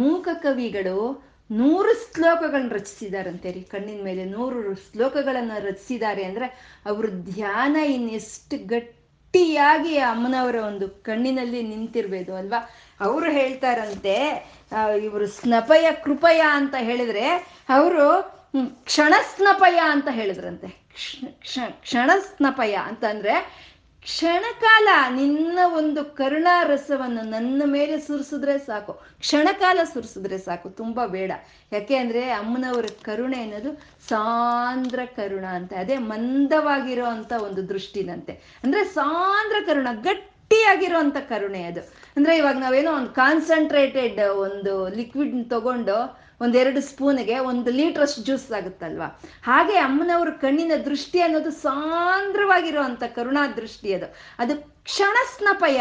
ಮೂಕ ಕವಿಗಳು 100 ಶ್ಲೋಕಗಳನ್ನ ರಚಿಸಿದಾರಂತೆ ರೀ. ಕಣ್ಣಿನ ಮೇಲೆ 100 ಶ್ಲೋಕಗಳನ್ನು ರಚಿಸಿದ್ದಾರೆ ಅಂದರೆ ಅವರು ಧ್ಯಾನ ಇನ್ನೆಷ್ಟು ಗಟ್ಟಿಯಾಗಿ ಅಮ್ಮನವರ ಒಂದು ಕಣ್ಣಿನಲ್ಲಿ ನಿಂತಿರ್ಬೋದು ಅಲ್ವಾ. ಅವರು ಹೇಳ್ತಾರಂತೆ, ಇವರು ಸ್ನಪಯ ಕೃಪಯ ಅಂತ ಹೇಳಿದ್ರೆ ಅವರು ಕ್ಷಣಸ್ನಪಯ ಅಂತ ಹೇಳಿದ್ರಂತೆ. ಕ್ಷಣಸ್ನಪಯ ಅಂತಂದ್ರೆ ಕ್ಷಣಕಾಲ ನಿನ್ನ ಒಂದು ಕರುಣಾರಸವನ್ನು ನನ್ನ ಮೇಲೆ ಸುರಿಸಿದ್ರೆ ಸಾಕು, ಕ್ಷಣಕಾಲ ಸುರಿಸಿದ್ರೆ ಸಾಕು, ತುಂಬ ಬೇಡ. ಯಾಕೆ ಅಂದರೆ ಅಮ್ಮನವರ ಕರುಣೆ ಅನ್ನೋದು ಸಾಂದ್ರ ಕರುಣ ಅಂತ, ಅದೇ ಮಂದವಾಗಿರೋ ಅಂಥ ಒಂದು ದೃಷ್ಟಿನಂತೆ. ಅಂದರೆ ಸಾಂದ್ರ ಕರುಣ, ಗಟ್ಟಿಯಾಗಿರೋವಂಥ ಕರುಣೆ ಅದು. ಅಂದರೆ ಇವಾಗ ನಾವೇನೋ ಒಂದು ಕಾನ್ಸಂಟ್ರೇಟೆಡ್ ಒಂದು ಲಿಕ್ವಿಡ್ ತಗೊಂಡು ಒಂದೆರಡು ಸ್ಪೂನ್ಗೆ 1 ಲೀಟ್ರಷ್ಟು ಜ್ಯೂಸ್ ಆಗುತ್ತಲ್ವಾ, ಹಾಗೆ ಅಮ್ಮನವ್ರ ಕಣ್ಣಿನ ದೃಷ್ಟಿ ಅನ್ನೋದು ಸಾಂದ್ರವಾಗಿರುವಂಥ ಕರುಣಾ ದೃಷ್ಟಿ ಅದು. ಅದು ಕ್ಷಣಸ್ನಪಯ,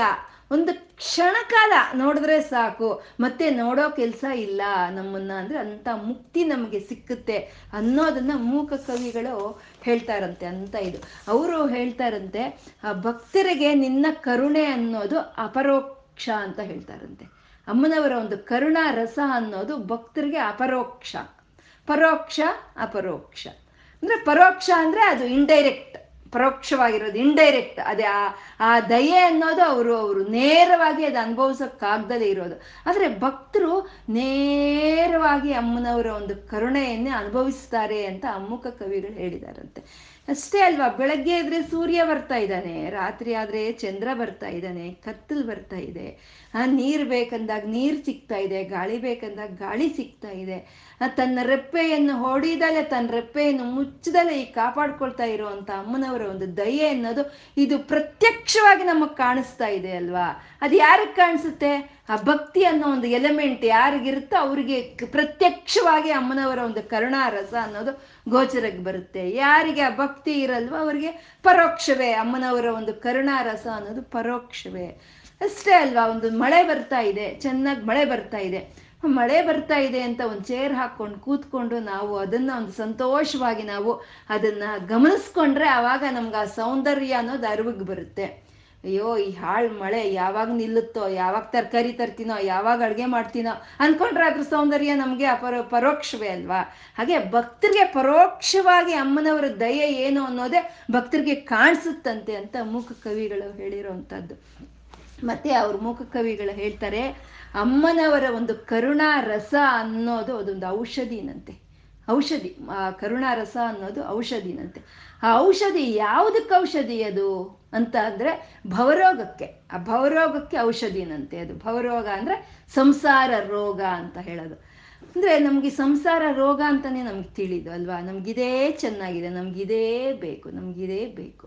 ಒಂದು ಕ್ಷಣಕಾಲ ನೋಡಿದ್ರೆ ಸಾಕು, ಮತ್ತೆ ನೋಡೋ ಕೆಲಸ ಇಲ್ಲ ನಮ್ಮನ್ನ, ಅಂದರೆ ಅಂಥ ಮುಕ್ತಿ ನಮಗೆ ಸಿಕ್ಕುತ್ತೆ ಅನ್ನೋದನ್ನ ಮೂಕ ಕವಿಗಳು ಹೇಳ್ತಾರಂತೆ ಅಂತ ಇದು. ಅವರು ಹೇಳ್ತಾರಂತೆ, ಆ ಭಕ್ತರಿಗೆ ನಿನ್ನ ಕರುಣೆ ಅನ್ನೋದು ಅಪರೋಕ್ಷ ಅಂತ ಹೇಳ್ತಾರಂತೆ. ಅಮ್ಮನವರ ಒಂದು ಕರುಣಾ ರಸ ಅನ್ನೋದು ಭಕ್ತರಿಗೆ ಅಪರೋಕ್ಷ, ಪರೋಕ್ಷ ಅಪರೋಕ್ಷ. ಅಂದರೆ ಪರೋಕ್ಷ ಅಂದರೆ ಅದು ಇಂಡೈರೆಕ್ಟ್, ಪರೋಕ್ಷವಾಗಿರೋದು, ಇಂಡೈರೆಕ್ಟ್. ಅದೇ ಆ ದಯೆ ಅನ್ನೋದು ಅವರು ನೇರವಾಗಿ ಅದು ಅನುಭವಿಸೋಕ್ಕಾಗ್ದಲೇ ಇರೋದು. ಆದರೆ ಭಕ್ತರು ನೇರವಾಗಿ ಅಮ್ಮನವರ ಒಂದು ಕರುಣೆಯನ್ನೇ ಅನುಭವಿಸ್ತಾರೆ ಅಂತ ಅಮ್ಮುಖ ಕವಿಗಳು ಹೇಳಿದಾರಂತೆ. ಅಷ್ಟೇ ಅಲ್ವಾ, ಬೆಳಗ್ಗೆ ಆದ್ರೆ ಸೂರ್ಯ ಬರ್ತಾ ಇದ್ದಾನೆ, ರಾತ್ರಿ ಆದ್ರೆ ಚಂದ್ರ ಬರ್ತಾ ಇದ್ದಾನೆ, ಕತ್ತಲು ಬರ್ತಾ ಇದೆ, ನೀರು ಬೇಕಂದಾಗ ನೀರು ಸಿಗ್ತಾ ಇದೆ, ಗಾಳಿ ಬೇಕಂದಾಗ ಗಾಳಿ ಸಿಗ್ತಾ ಇದೆ, ತನ್ನ ರೆಪ್ಪೆಯನ್ನು ಹೊಡಿದಲೆ ತನ್ನ ರೆಪ್ಪೆಯನ್ನು ಮುಚ್ಚದಲೆ ಈ ಕಾಪಾಡ್ಕೊಳ್ತಾ ಇರುವಂತ ಅಮ್ಮನವರ ಒಂದು ದಯೆ ಅನ್ನೋದು ಇದು ಪ್ರತ್ಯಕ್ಷವಾಗಿ ನಮಗ್ ಕಾಣಿಸ್ತಾ ಇದೆ ಅಲ್ವಾ. ಅದು ಯಾರಿಗೆ ಕಾಣಿಸುತ್ತೆ? ಆ ಭಕ್ತಿ ಅನ್ನೋ ಒಂದು ಎಲಿಮೆಂಟ್ ಯಾರಿಗಿರುತ್ತೋ ಅವ್ರಿಗೆ ಪ್ರತ್ಯಕ್ಷವಾಗಿ ಅಮ್ಮನವರ ಒಂದು ಕರುಣಾ ರಸ ಅನ್ನೋದು ಗೋಚರಕ್ಕೆ ಬರುತ್ತೆ. ಯಾರಿಗೆ ಆ ಭಕ್ತಿ ಇರಲ್ವ ಅವರಿಗೆ ಪರೋಕ್ಷವೇ ಅಮ್ಮನವರ ಒಂದು ಕರುಣಾ ರಸ ಅನ್ನೋದು ಪರೋಕ್ಷವೇ. ಅಷ್ಟೇ ಅಲ್ವಾ, ಒಂದು ಮಳೆ ಬರ್ತಾ ಇದೆ, ಚೆನ್ನಾಗಿ ಮಳೆ ಬರ್ತಾ ಇದೆ, ಮಳೆ ಬರ್ತಾ ಇದೆ ಅಂತ ಒಂದು ಚೇರ್ ಹಾಕೊಂಡು ಕೂತ್ಕೊಂಡು ನಾವು ಅದನ್ನ ಒಂದು ಸಂತೋಷವಾಗಿ ನಾವು ಅದನ್ನ ಗಮನಿಸ್ಕೊಂಡ್ರೆ ಆವಾಗ ನಮ್ಗೆ ಆ ಸೌಂದರ್ಯ ಅನ್ನೋದು ಅರಿವಿಗೆ ಬರುತ್ತೆ. ಅಯ್ಯೋ, ಈ ಹಾಳು ಮಳೆ ಯಾವಾಗ ನಿಲ್ಲುತ್ತೋ, ಯಾವಾಗ ತರಕಾರಿ ತರ್ತೀನೋ, ಯಾವಾಗ ಅಡುಗೆ ಮಾಡ್ತೀನೋ ಅಂದ್ಕೊಂಡ್ರೆ ಅದ್ರ ಸೌಂದರ್ಯ ನಮಗೆ ಪರೋಕ್ಷವೇ ಅಲ್ವಾ. ಹಾಗೆ ಭಕ್ತರಿಗೆ ಪರೋಕ್ಷವಾಗಿ ಅಮ್ಮನವರ ದಯೆ ಏನು ಅನ್ನೋದೇ ಭಕ್ತರಿಗೆ ಕಾಣಿಸುತ್ತಂತೆ ಅಂತ ಮೂಕ ಕವಿಗಳು ಹೇಳಿರೋವಂಥದ್ದು. ಮತ್ತೆ ಅವ್ರ ಮೂಕ ಕವಿಗಳು ಹೇಳ್ತಾರೆ, ಅಮ್ಮನವರ ಒಂದು ಕರುಣಾ ರಸ ಅನ್ನೋದು ಅದೊಂದು ಔಷಧಿನಂತೆ. ಔಷಧಿ, ಕರುಣಾ ರಸ ಅನ್ನೋದು ಔಷಧಿನಂತೆ. ಆ ಔಷಧಿ ಯಾವುದಕ್ಕೆ ಔಷಧಿ ಅದು ಅಂತ ಅಂದರೆ ಭವರೋಗಕ್ಕೆ. ಆ ಭವರೋಗಕ್ಕೆ ಔಷಧಿನಂತೆ ಅದು. ಭವರೋಗ ಅಂದರೆ ಸಂಸಾರ ರೋಗ ಅಂತ ಹೇಳೋದು. ಅಂದರೆ ನಮಗೆ ಸಂಸಾರ ರೋಗ ಅಂತಲೇ ನಮ್ಗೆ ತಿಳಿದು ಅಲ್ವಾ, ನಮಗಿದೇ ಚೆನ್ನಾಗಿದೆ, ನಮಗಿದೇ ಬೇಕು, ನಮಗಿದೇ ಬೇಕು.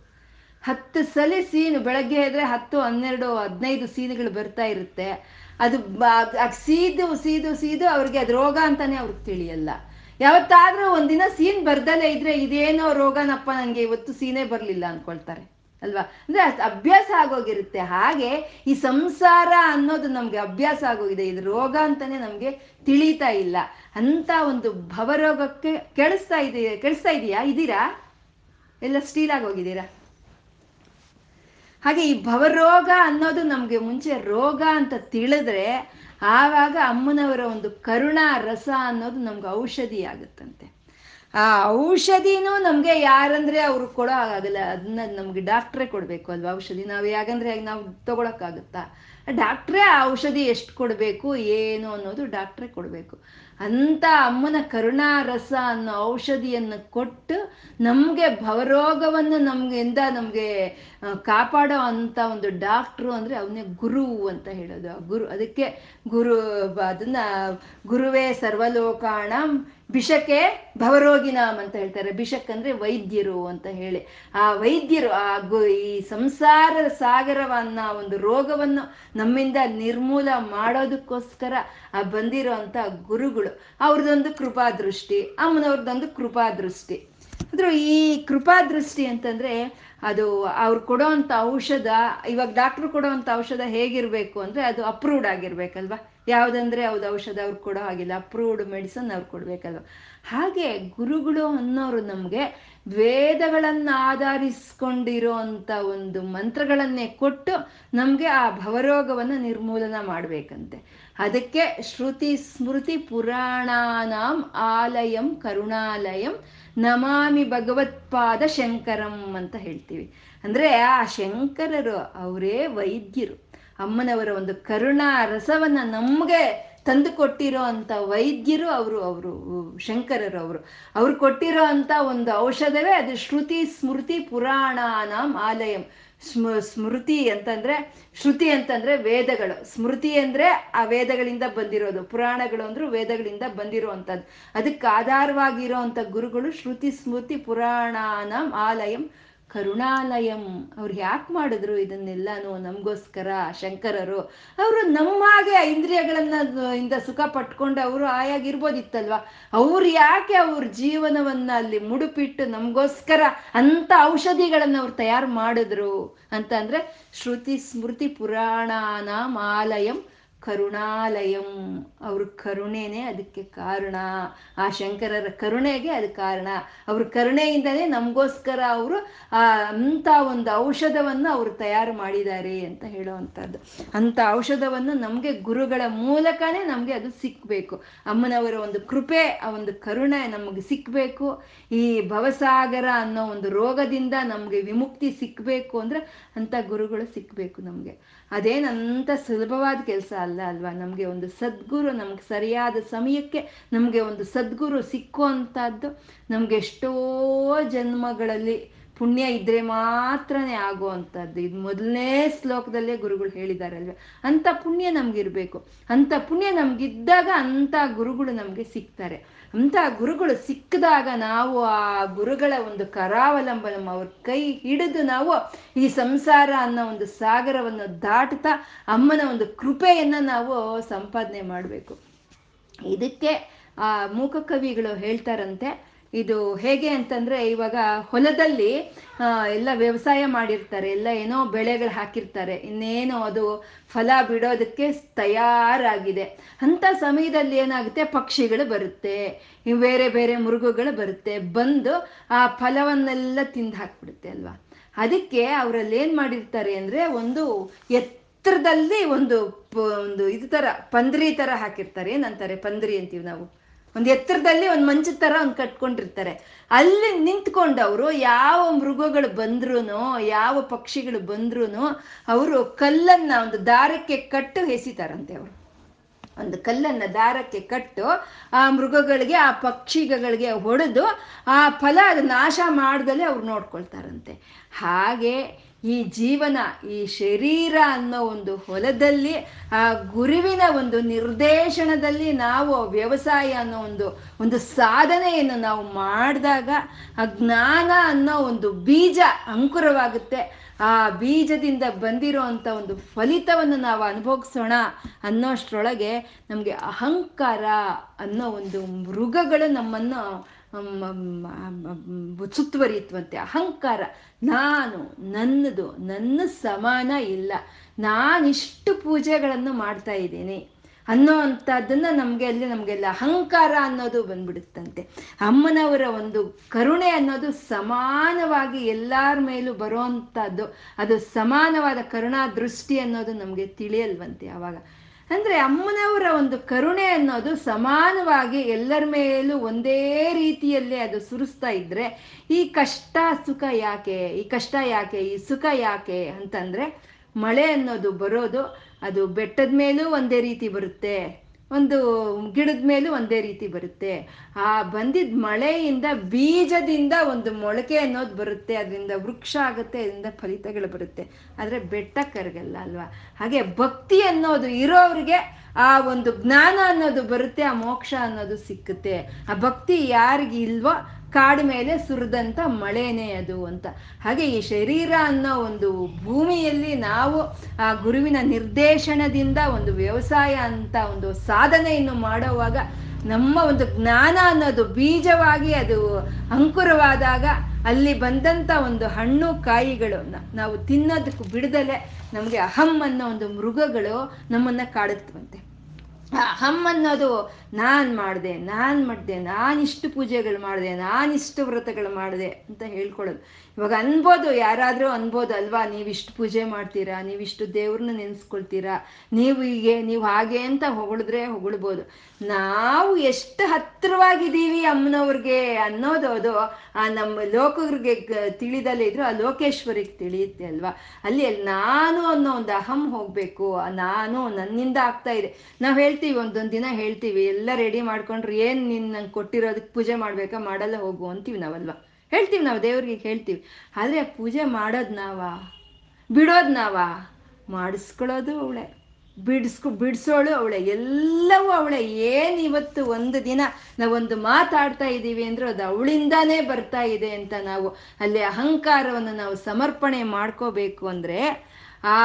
10 ಸಲ ಸೀನು, ಬೆಳಗ್ಗೆ ಆದರೆ 10, 12, 15 ಸೀನುಗಳು ಬರ್ತಾ ಇರುತ್ತೆ. ಅದು ಸೀದು ಸೀದು ಸೀದು ಅವ್ರಿಗೆ ಅದು ರೋಗ ಅಂತಾನೆ ಅವ್ರಿಗೆ ತಿಳಿಯಲ್ಲ. ಯಾವತ್ತಾದ್ರೂ ಒಂದಿನ ಸೀನ್ ಬರ್ದಲ್ಲೇ ಇದ್ರೆ ಇದೇನೋ ರೋಗನಪ್ಪ, ನನಗೆ ಇವತ್ತು ಸೀನೇ ಬರಲಿಲ್ಲ ಅಂದ್ಕೊಳ್ತಾರೆ ಅಲ್ವಾ. ಅಂದ್ರೆ ಅಭ್ಯಾಸ ಆಗೋಗಿರುತ್ತೆ. ಹಾಗೆ ಈ ಸಂಸಾರ ಅನ್ನೋದು ನಮ್ಗೆ ಅಭ್ಯಾಸ ಆಗೋಗಿದೆ, ಇದು ರೋಗ ಅಂತಾನೆ ನಮ್ಗೆ ತಿಳಿತಾ ಇಲ್ಲ. ಅಂತ ಒಂದು ಭವರೋಗಕ್ಕೆ ಕೇಳಿಸ್ತಾ ಇದೆಯಾ ಇದ್ದೀರಾ? ಎಲ್ಲ ಸ್ಟೀಲ್ ಆಗೋಗಿದ್ದೀರಾ. ಹಾಗೆ ಈ ಭವರೋಗ ಅನ್ನೋದು ನಮ್ಗೆ ಮುಂಚೆ ರೋಗ ಅಂತ ತಿಳಿದ್ರೆ ಆವಾಗ ಅಮ್ಮನವರ ಒಂದು ಕರುಣಾ ರಸ ಅನ್ನೋದು ನಮ್ಗೆ ಔಷಧಿ ಆಗುತ್ತಂತೆ. ಆ ಔಷಧಿನೂ ನಮಗೆ ಯಾರಂದ್ರೆ ಅವರು ಕೊಡೋ ಆಗಲ್ಲ, ಅದನ್ನ ನಮ್ಗೆ ಡಾಕ್ಟ್ರೇ ಕೊಡಬೇಕು ಅಲ್ವಾ ಔಷಧಿ. ನಾವು ಯಾಕಂದ್ರೆ ನಾವು ತಗೊಳಕ್ಕಾಗುತ್ತಾ? ಡಾಕ್ಟ್ರೇ ಆ ಔಷಧಿ ಎಷ್ಟು ಕೊಡಬೇಕು ಏನು ಅನ್ನೋದು ಡಾಕ್ಟ್ರೇ ಕೊಡಬೇಕು. ಅಂಥ ಅಮ್ಮನ ಕರುಣಾ ರಸ ಅನ್ನೋ ಔಷಧಿಯನ್ನು ಕೊಟ್ಟು ನಮಗೆ ಭವರೋಗವನ್ನು ನಮಗೆ ಕಾಪಾಡೋ ಅಂಥ ಒಂದು ಡಾಕ್ಟ್ರು ಅಂದರೆ ಅವನೇ ಗುರು ಅಂತ ಹೇಳೋದು. ಗುರು, ಅದಕ್ಕೆ ಗುರು, ಅದನ್ನು ಗುರುವೇ ಸರ್ವಲೋಕಾಣಂ ಬಿಷಕೆ ಭವರೋಗಿನಾಮ್ ಅಂತ ಹೇಳ್ತಾರೆ. ಬಿಷಕ್ ಅಂದರೆ ವೈದ್ಯರು ಅಂತ ಹೇಳಿ ಆ ವೈದ್ಯರು ಈ ಸಂಸಾರ ಸಾಗರವನ್ನು ಒಂದು ರೋಗವನ್ನು ನಮ್ಮಿಂದ ನಿರ್ಮೂಲ ಮಾಡೋದಕ್ಕೋಸ್ಕರ ಆ ಬಂದಿರೋ ಅಂಥ ಗುರುಗಳು. ಅವ್ರದ್ದೊಂದು ಕೃಪಾದೃಷ್ಟಿ, ಅಮ್ಮನವ್ರದ್ದೊಂದು ಕೃಪಾದೃಷ್ಟಿ. ಆದ್ರೂ ಈ ಕೃಪಾದೃಷ್ಟಿ ಅಂತಂದ್ರೆ ಅದು ಅವ್ರು ಕೊಡೋ ಅಂಥ ಔಷಧ, ಇವಾಗ ಡಾಕ್ಟ್ರು ಕೊಡೋ ಅಂಥ ಔಷಧ ಹೇಗಿರ್ಬೇಕು ಅಂದ್ರೆ ಅದು ಅಪ್ರೂವ್ಡ್ ಆಗಿರ್ಬೇಕಲ್ವಾ. ಯಾವುದಂದ್ರೆ ಅವ್ದು ಔಷಧ ಅವ್ರು ಕೊಡೋ ಹಾಗಿಲ್ಲ, ಅಪ್ರೂವ್ಡ್ ಮೆಡಿಸನ್ ಅವ್ರು ಕೊಡ್ಬೇಕಲ್ವ. ಹಾಗೆ ಗುರುಗಳು ಅನ್ನೋರು ನಮಗೆ ವೇದಗಳನ್ನು ಆಧರಿಸ್ಕೊಂಡಿರೋ ಅಂಥ ಒಂದು ಮಂತ್ರಗಳನ್ನೇ ಕೊಟ್ಟು ನಮಗೆ ಆ ಭವರೋಗವನ್ನು ನಿರ್ಮೂಲನ ಮಾಡಬೇಕಂತೆ. ಅದಕ್ಕೆ ಶ್ರುತಿ ಸ್ಮೃತಿ ಪುರಾಣಾನಾಂ ಆಲಯಂ ಕರುಣಾಲಯಂ ನಮಾಮಿ ಭಗವತ್ಪಾದ ಶಂಕರಂ ಅಂತ ಹೇಳ್ತೀವಿ. ಅಂದರೆ ಆ ಶಂಕರರು ಅವರೇ ವೈದ್ಯರು, ಅಮ್ಮನವರ ಒಂದು ಕರುಣಾ ರಸವನ್ನು ನಮಗೆ ತಂದು ಕೊಟ್ಟಿರೋ ಅಂಥ ವೈದ್ಯರು ಅವರು ಶಂಕರರು. ಅವರು ಕೊಟ್ಟಿರೋ ಅಂಥ ಒಂದು ಔಷಧವೇ ಅದು. ಶ್ರುತಿ ಸ್ಮೃತಿ ಪುರಾಣಾನಾಂ ಆಲಯಂ. ಸ್ಮೃತಿ ಅಂತಂದ್ರೆ, ಶ್ರುತಿ ಅಂತಂದ್ರೆ ವೇದಗಳು, ಸ್ಮೃತಿ ಅಂದ್ರೆ ಆ ವೇದಗಳಿಂದ ಬಂದಿರೋದು, ಪುರಾಣಗಳು ಅಂದ್ರೂ ವೇದಗಳಿಂದ ಬಂದಿರುವಂಥದ್ದು. ಅದಕ್ಕೆ ಆಧಾರವಾಗಿರೋ ಅಂಥ ಗುರುಗಳು ಶ್ರುತಿ ಸ್ಮೃತಿ ಪುರಾಣಾನಾಂ ಆಲಯಂ ಕರುಣಾಲಯಂ. ಅವ್ರು ಯಾಕೆ ಮಾಡಿದ್ರು ಇದನ್ನೆಲ್ಲಾನು? ನಮಗೋಸ್ಕರ. ಶಂಕರರು ಅವರು ನಮ್ಮ ಹಾಗೆ ಇಂದ್ರಿಯಗಳನ್ನ ಸುಖ ಪಟ್ಕೊಂಡು ಅವರು ಆಯಾಗಿರ್ಬೋದಿತ್ತಲ್ವಾ. ಅವ್ರು ಯಾಕೆ ಅವ್ರ ಜೀವನವನ್ನ ಅಲ್ಲಿ ಮುಡುಪಿಟ್ಟು ನಮಗೋಸ್ಕರ ಅಂಥ ಔಷಧಿಗಳನ್ನು ಅವ್ರು ತಯಾರು ಮಾಡಿದ್ರು ಅಂತಂದ್ರೆ ಶ್ರುತಿ ಸ್ಮೃತಿ ಪುರಾಣಾನಾಂ ಆಲಯಂ ಕರುಣಾಲಯಂ, ಅವ್ರ ಕರುಣೆನೇ ಅದಕ್ಕೆ ಕಾರಣ, ಆ ಶಂಕರರ ಕರುಣೆಗೆ ಅದು ಕಾರಣ. ಅವ್ರ ಕರುಣೆಯಿಂದಲೇ ನಮಗೋಸ್ಕರ ಅವರು ಅಂಥ ಒಂದು ಔಷಧವನ್ನು ಅವರು ತಯಾರು ಮಾಡಿದ್ದಾರೆ ಅಂತ ಹೇಳುವಂಥದ್ದು. ಅಂಥ ಔಷಧವನ್ನು ನಮಗೆ ಗುರುಗಳ ಮೂಲಕನೇ ನಮಗೆ ಅದು ಸಿಕ್ಕಬೇಕು. ಅಮ್ಮನವರ ಒಂದು ಕೃಪೆ, ಆ ಒಂದು ಕರುಣೆ ನಮಗೆ ಸಿಕ್ಕಬೇಕು. ಈ ಭವಸಾಗರ ಅನ್ನೋ ಒಂದು ರೋಗದಿಂದ ನಮಗೆ ವಿಮುಕ್ತಿ ಸಿಕ್ಕಬೇಕು ಅಂದರೆ ಅಂಥ ಗುರುಗಳು ಸಿಕ್ಕಬೇಕು ನಮಗೆ. ಅದೇನಂತ ಸುಲಭವಾದ ಕೆಲಸ ಅಲ್ಲ ಅಲ್ವಾ. ನಮಗೆ ಒಂದು ಸದ್ಗುರು, ನಮ್ಗೆ ಸರಿಯಾದ ಸಮಯಕ್ಕೆ ನಮಗೆ ಒಂದು ಸದ್ಗುರು ಸಿಕ್ಕುವಂಥದ್ದು ನಮ್ಗೆ ಎಷ್ಟೋ ಜನ್ಮಗಳಲ್ಲಿ ಪುಣ್ಯ ಇದ್ರೆ ಮಾತ್ರನೇ ಆಗುವಂಥದ್ದು. ಇದು ಮೊದಲನೇ ಶ್ಲೋಕದಲ್ಲೇ ಗುರುಗಳು ಹೇಳಿದಾರಲ್ವ. ಅಂಥ ಪುಣ್ಯ ನಮಗಿರಬೇಕು. ಅಂಥ ಪುಣ್ಯ ನಮಗಿದ್ದಾಗ ಅಂಥ ಗುರುಗಳು ನಮಗೆ ಸಿಗ್ತಾರೆ. ಅಂಥ ಗುರುಗಳು ಸಿಕ್ಕಿದಾಗ ನಾವು ಆ ಗುರುಗಳ ಒಂದು ಕರಾವಲಂಬನಂ, ಅವ್ರ ಕೈ ಹಿಡಿದು ನಾವು ಈ ಸಂಸಾರ ಅನ್ನೋ ಒಂದು ಸಾಗರವನ್ನು ದಾಟ್ತಾ ಅಮ್ಮನ ಒಂದು ಕೃಪೆಯನ್ನು ನಾವು ಸಂಪಾದನೆ ಮಾಡಬೇಕು. ಇದಕ್ಕೆ ಆ ಮೂಕ ಕವಿಗಳು ಹೇಳ್ತಾರಂತೆ, ಇದು ಹೇಗೆ ಅಂತಂದರೆ, ಇವಾಗ ಹೊಲದಲ್ಲಿ ಎಲ್ಲ ವ್ಯವಸಾಯ ಮಾಡಿರ್ತಾರೆ, ಎಲ್ಲ ಏನೋ ಬೆಳೆಗಳು ಹಾಕಿರ್ತಾರೆ, ಇನ್ನೇನೋ ಅದು ಫಲ ಬಿಡೋದಕ್ಕೆ ತಯಾರಾಗಿದೆ. ಅಂಥ ಸಮಯದಲ್ಲಿ ಏನಾಗುತ್ತೆ, ಪಕ್ಷಿಗಳು ಬರುತ್ತೆ, ಬೇರೆ ಬೇರೆ ಮೃಗಗಳು ಬರುತ್ತೆ, ಬಂದು ಆ ಫಲವನ್ನೆಲ್ಲ ತಿಂದು ಹಾಕ್ಬಿಡುತ್ತೆ ಅಲ್ವಾ. ಅದಕ್ಕೆ ಅವರಲ್ಲಿ ಏನು ಮಾಡಿರ್ತಾರೆ ಅಂದರೆ, ಒಂದು ಎತ್ತರದಲ್ಲಿ ಒಂದು ಇದು ಥರ ಪಂದ್ರಿ ಥರ ಹಾಕಿರ್ತಾರೆ. ಏನಂತಾರೆ, ಪಂದ್ರಿ ಅಂತೀವಿ ನಾವು. ಒಂದು ಎತ್ತರದಲ್ಲಿ ಒಂದು ಮಂಚದ ಥರ ಒಂದು ಕಟ್ಕೊಂಡಿರ್ತಾರೆ. ಅಲ್ಲಿ ನಿಂತ್ಕೊಂಡವರು ಯಾವ ಮೃಗಗಳು ಬಂದ್ರೂ ಯಾವ ಪಕ್ಷಿಗಳು ಬಂದ್ರೂ ಅವರು ಕಲ್ಲನ್ನು ಒಂದು ದಾರಕ್ಕೆ ಕಟ್ಟು ಎಸಿತಾರಂತೆ. ಅವರು ಒಂದು ಕಲ್ಲನ್ನು ದಾರಕ್ಕೆ ಕಟ್ಟು ಆ ಮೃಗಗಳಿಗೆ ಆ ಪಕ್ಷಿಗಳಿಗೆ ಹೊಡೆದು ಆ ಫಲ ಅದು ನಾಶ ಮಾಡ್ದಲೇ ಅವ್ರು ನೋಡ್ಕೊಳ್ತಾರಂತೆ. ಹಾಗೆ ಈ ಜೀವನ, ಈ ಶರೀರ ಅನ್ನೋ ಒಂದು ಹೊಲದಲ್ಲಿ ಆ ಗುರುವಿನ ಒಂದು ನಿರ್ದೇಶನದಲ್ಲಿ ನಾವು ವ್ಯವಸಾಯ ಅನ್ನೋ ಒಂದು ಸಾಧನೆಯನ್ನು ನಾವು ಮಾಡಿದಾಗ ಆ ಜ್ಞಾನ ಅನ್ನೋ ಒಂದು ಬೀಜ ಅಂಕುರವಾಗುತ್ತೆ. ಆ ಬೀಜದಿಂದ ಬಂದಿರೋವಂಥ ಒಂದು ಫಲಿತವನ್ನು ನಾವು ಅನುಭವಿಸೋಣ ಅನ್ನೋಷ್ಟರೊಳಗೆ ನಮಗೆ ಅಹಂಕಾರ ಅನ್ನೋ ಒಂದು ಮೃಗಗಳು ನಮ್ಮನ್ನು ಸುತ್ತುವರಿಯುತ್ತಂತೆ. ಅಹಂಕಾರ, ನಾನು, ನನ್ನದು, ನನ್ನ ಸಮಾನ ಇಲ್ಲ, ನಾನಿಷ್ಟು ಪೂಜೆಗಳನ್ನು ಮಾಡ್ತಾ ಇದ್ದೀನಿ ಅನ್ನೋ ಅಂಥದ್ದನ್ನು ನಮಗೆಲ್ಲ ಅಹಂಕಾರ ಅನ್ನೋದು ಬಂದ್ಬಿಡುತ್ತಂತೆ. ಅಮ್ಮನವರ ಒಂದು ಕರುಣೆ ಅನ್ನೋದು ಸಮಾನವಾಗಿ ಎಲ್ಲರ ಮೇಲೂ ಬರುವಂಥದ್ದು. ಅದು ಸಮಾನವಾದ ಕರುಣಾ ದೃಷ್ಟಿ ಅನ್ನೋದು ನಮಗೆ ತಿಳಿಯಲ್ವಂತೆ ಆವಾಗ. ಅಂದರೆ ಅಮ್ಮನವರ ಒಂದು ಕರುಣೆ ಅನ್ನೋದು ಸಮಾನವಾಗಿ ಎಲ್ಲರ ಮೇಲೂ ಒಂದೇ ರೀತಿಯಲ್ಲೇ ಅದು ಸುರಿಸ್ತಾ ಇದ್ದರೆ ಈ ಕಷ್ಟ ಸುಖ ಯಾಕೆ, ಈ ಕಷ್ಟ ಯಾಕೆ, ಈ ಸುಖ ಯಾಕೆ ಅಂತಂದರೆ, ಮಳೆ ಅನ್ನೋದು ಬರೋದು ಅದು ಬೆಟ್ಟದ ಮೇಲೂ ಒಂದೇ ರೀತಿ ಬರುತ್ತೆ, ಒಂದು ಗಿಡದ ಮೇಲೂ ಒಂದೇ ರೀತಿ ಬರುತ್ತೆ. ಆ ಬಂದಿದ್ದ ಮಳೆಯಿಂದ, ಬೀಜದಿಂದ ಒಂದು ಮೊಳಕೆ ಅನ್ನೋದು ಬರುತ್ತೆ, ಅದರಿಂದ ವೃಕ್ಷ ಆಗುತ್ತೆ, ಅದರಿಂದ ಫಲಿತಗಳು ಬರುತ್ತೆ. ಆದರೆ ಬೆಟ್ಟ ಕರಗಲ್ಲ ಅಲ್ವಾ. ಹಾಗೆ ಭಕ್ತಿ ಅನ್ನೋದು ಇರೋವ್ರಿಗೆ ಆ ಒಂದು ಜ್ಞಾನ ಅನ್ನೋದು ಬರುತ್ತೆ, ಆ ಮೋಕ್ಷ ಅನ್ನೋದು ಸಿಕ್ಕುತ್ತೆ. ಆ ಭಕ್ತಿ ಯಾರಿಗಿಲ್ವೋ ಕಾಡು ಮೇಲೆ ಸುರಿದಂಥ ಮಳೆನೇ ಅದು ಅಂತ. ಹಾಗೆ ಈ ಶರೀರ ಅನ್ನೋ ಒಂದು ಭೂಮಿಯಲ್ಲಿ ನಾವು ಆ ಗುರುವಿನ ನಿರ್ದೇಶನದಿಂದ ಒಂದು ವ್ಯವಸಾಯ ಅಂತ ಒಂದು ಸಾಧನೆಯನ್ನು ಮಾಡುವಾಗ ನಮ್ಮ ಒಂದು ಜ್ಞಾನ ಅನ್ನೋದು ಬೀಜವಾಗಿ ಅದು ಅಂಕುರವಾದಾಗ ಅಲ್ಲಿ ಬಂದಂಥ ಒಂದು ಹಣ್ಣು ಕಾಯಿಗಳನ್ನು ನಾವು ತಿನ್ನೋದಕ್ಕೂ ಬಿಡದಲೆ ನಮಗೆ ಅಹಂ ಅನ್ನೋ ಒಂದು ಮೃಗಗಳು ನಮ್ಮನ್ನು ಕಾಡುತ್ತವಂತೆ. ಅಹಂ ಅನ್ನೋದು ನಾನು ಮಾಡಿದೆ, ನಾನಿಷ್ಟು ಪೂಜೆಗಳು ಮಾಡಿದೆ, ನಾನಿಷ್ಟು ವ್ರತಗಳು ಮಾಡಿದೆ ಅಂತ ಹೇಳ್ಕೊಳ್ಳೋದು. ಇವಾಗ ಅನ್ಬೋದು, ಯಾರಾದರೂ ಅನ್ಬೋದು ಅಲ್ವಾ, ನೀವಿಷ್ಟು ಪೂಜೆ ಮಾಡ್ತೀರಾ, ನೀವಿಷ್ಟು ದೇವ್ರನ್ನ ನೆನೆಸ್ಕೊಳ್ತೀರಾ, ನೀವು ಹಾಗೆ ಅಂತ ಹೊಗಳ್ಬೋದು. ನಾವು ಎಷ್ಟು ಹತ್ತಿರವಾಗಿದ್ದೀವಿ ಅಮ್ಮನವ್ರಿಗೆ ಅನ್ನೋದು ಅದು ಆ ನಮ್ಮ ಲೋಕರಿಗೆ ತಿಳಿದಲ್ಲೇ ಇದ್ರು ಆ ಲೋಕೇಶ್ವರಿಗೆ ತಿಳಿಯುತ್ತೆ ಅಲ್ವಾ. ಅಲ್ಲಿ ನಾನು ಅನ್ನೋ ಒಂದು ಅಹಂ ಹೋಗ್ಬೇಕು. ನಾನು, ನನ್ನಿಂದ ಆಗ್ತಾ ಇದೆ. ನಾವು ಹೇಳ್ತೀವಿ, ಒಂದೊಂದು ದಿನ ಹೇಳ್ತೀವಿ, ಎಲ್ಲ ರೆಡಿ ಮಾಡ್ಕೊಂಡ್ರು ಏನು ನೀನು ನಂಗೆ ಕೊಟ್ಟಿರೋದಕ್ಕೆ ಪೂಜೆ ಮಾಡಬೇಕಾ, ಮಾಡಲ್ಲ ಹೋಗು ಅಂತೀವಿ ನಾವಲ್ವಾ, ಹೇಳ್ತೀವಿ ನಾವು ದೇವ್ರಿಗೆ ಹೇಳ್ತೀವಿ. ಆದರೆ ಪೂಜೆ ಮಾಡೋದು ನಾವಾ, ಬಿಡೋದು ನಾವಾ? ಮಾಡಿಸ್ಕೊಳ್ಳೋದು ಅವಳೆ, ಬಿಡಿಸೋಳು ಅವಳೆ, ಎಲ್ಲವೂ ಅವಳೆ. ಏನು ಇವತ್ತು ಒಂದು ದಿನ ನಾವೊಂದು ಮಾತಾಡ್ತಾ ಇದ್ದೀವಿ ಅಂದರೆ ಅದು ಅವಳಿಂದಾನೇ ಬರ್ತಾ ಇದೆ ಅಂತ ನಾವು ಅಲ್ಲಿ ಅಹಂಕಾರವನ್ನು ನಾವು ಸಮರ್ಪಣೆ ಮಾಡ್ಕೋಬೇಕು. ಅಂದರೆ ಆ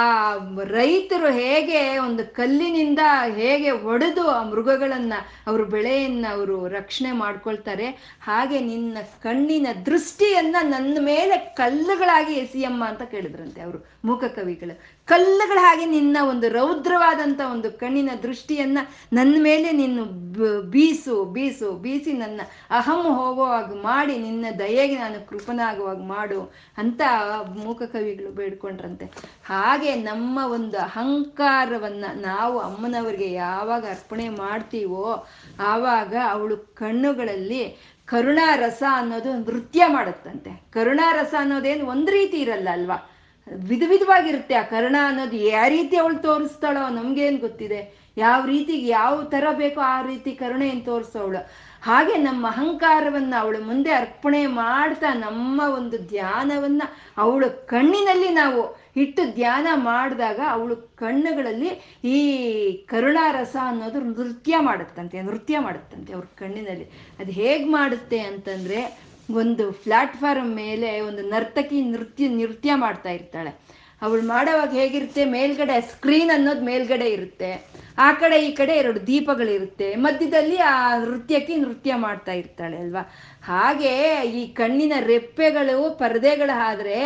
ರೈತರು ಹೇಗೆ ಒಂದು ಕಲ್ಲಿನಿಂದ ಹೇಗೆ ಒಡೆದು ಆ ಮೃಗಗಳನ್ನ ಅವ್ರ ಬೆಳೆಯನ್ನ ಅವರು ರಕ್ಷಣೆ ಮಾಡ್ಕೊಳ್ತಾರೆ, ಹಾಗೆ ನಿನ್ನ ಕಣ್ಣಿನ ದೃಷ್ಟಿಯನ್ನ ನನ್ನ ಮೇಲೆ ಕಲ್ಲುಗಳಾಗಿ ಎಸೆಯಮ್ಮ ಅಂತ ಕೇಳಿದ್ರಂತೆ ಅವರು ಮೂಕಕವಿಗಳು. ಕಲ್ಲುಗಳ ಹಾಗೆ ನಿನ್ನ ಒಂದು ರೌದ್ರವಾದಂತ ಒಂದು ಕಣ್ಣಿನ ದೃಷ್ಟಿಯನ್ನ ನನ್ನ ಮೇಲೆ ನೀನು ಬೀಸು ಬೀಸು ಬೀಸಿ ನನ್ನ ಅಹಂ ಹೋಗುವಾಗ ಮಾಡಿ ನಿನ್ನ ದಯೆಗೆ ನಾನು ಕೃಪನಾಗುವಾಗ ಮಾಡು ಅಂತ ಮೂಕಕವಿಗಳು ಬೇಡ್ಕೊಂಡ್ರಂತೆ. ಹಾಗೆ ನಮ್ಮ ಒಂದು ಅಹಂಕಾರವನ್ನ ನಾವು ಅಮ್ಮನವರಿಗೆ ಯಾವಾಗ ಅರ್ಪಣೆ ಮಾಡ್ತೀವೋ ಆವಾಗ ಅವಳು ಕಣ್ಣುಗಳಲ್ಲಿ ಕರುಣಾರಸ ಅನ್ನೋದು ನೃತ್ಯ ಮಾಡುತ್ತಂತೆ. ಕರುಣಾರಸ ಅನ್ನೋದೇನು ಒಂದು ರೀತಿ ಇರಲ್ಲ ಅಲ್ವಾ, ವಿಧ ವಿಧವಾಗಿರುತ್ತೆ. ಆ ಕರುಣ ಅನ್ನೋದು ಯಾವ ರೀತಿ ಅವಳು ತೋರಿಸ್ತಾಳೋ ನಮ್ಗೇನು ಗೊತ್ತಿದೆ, ಯಾವ ರೀತಿ ಯಾವ ಥರ ಬೇಕೋ ಆ ರೀತಿ ಕರುಣೆಯನ್ನು ತೋರಿಸೋವಳು. ಹಾಗೆ ನಮ್ಮ ಅಹಂಕಾರವನ್ನು ಅವಳ ಮುಂದೆ ಅರ್ಪಣೆ ಮಾಡ್ತಾ ನಮ್ಮ ಒಂದು ಧ್ಯಾನವನ್ನು ಅವಳ ಕಣ್ಣಿನಲ್ಲಿ ನಾವು ಇಟ್ಟು ಧ್ಯಾನ ಮಾಡಿದಾಗ ಅವಳು ಕಣ್ಣುಗಳಲ್ಲಿ ಈ ಕರುಣಾರಸ ಅನ್ನೋದು ನೃತ್ಯ ಮಾಡುತ್ತಂತೆ ಅವ್ರ ಕಣ್ಣಿನಲ್ಲಿ. ಅದು ಹೇಗೆ ಮಾಡುತ್ತೆ ಅಂತಂದರೆ, ಒಂದು ಪ್ಲಾಟ್ಫಾರ್ಮ್ ಮೇಲೆ ಒಂದು ನರ್ತಕಿ ನೃತ್ಯ ಮಾಡ್ತಾ ಇರ್ತಾಳೆ. ಅವಳು ಮಾಡೋವಾಗ ಹೇಗಿರುತ್ತೆ, ಮೇಲ್ಗಡೆ ಸ್ಕ್ರೀನ್ ಅನ್ನೋದು ಮೇಲ್ಗಡೆ ಇರುತ್ತೆ, ಆ ಕಡೆ ಈ ಕಡೆ ಎರಡು ದೀಪಗಳಿರುತ್ತೆ, ಮಧ್ಯದಲ್ಲಿ ಆ ನೃತ್ಯಕ್ಕೆ ನೃತ್ಯ ಮಾಡ್ತಾ ಇರ್ತಾಳೆ ಅಲ್ವಾ. ಹಾಗೆ ಈ ಕಣ್ಣಿನ ರೆಪ್ಪೆಗಳು ಪರದೆಗಳಾದರೆ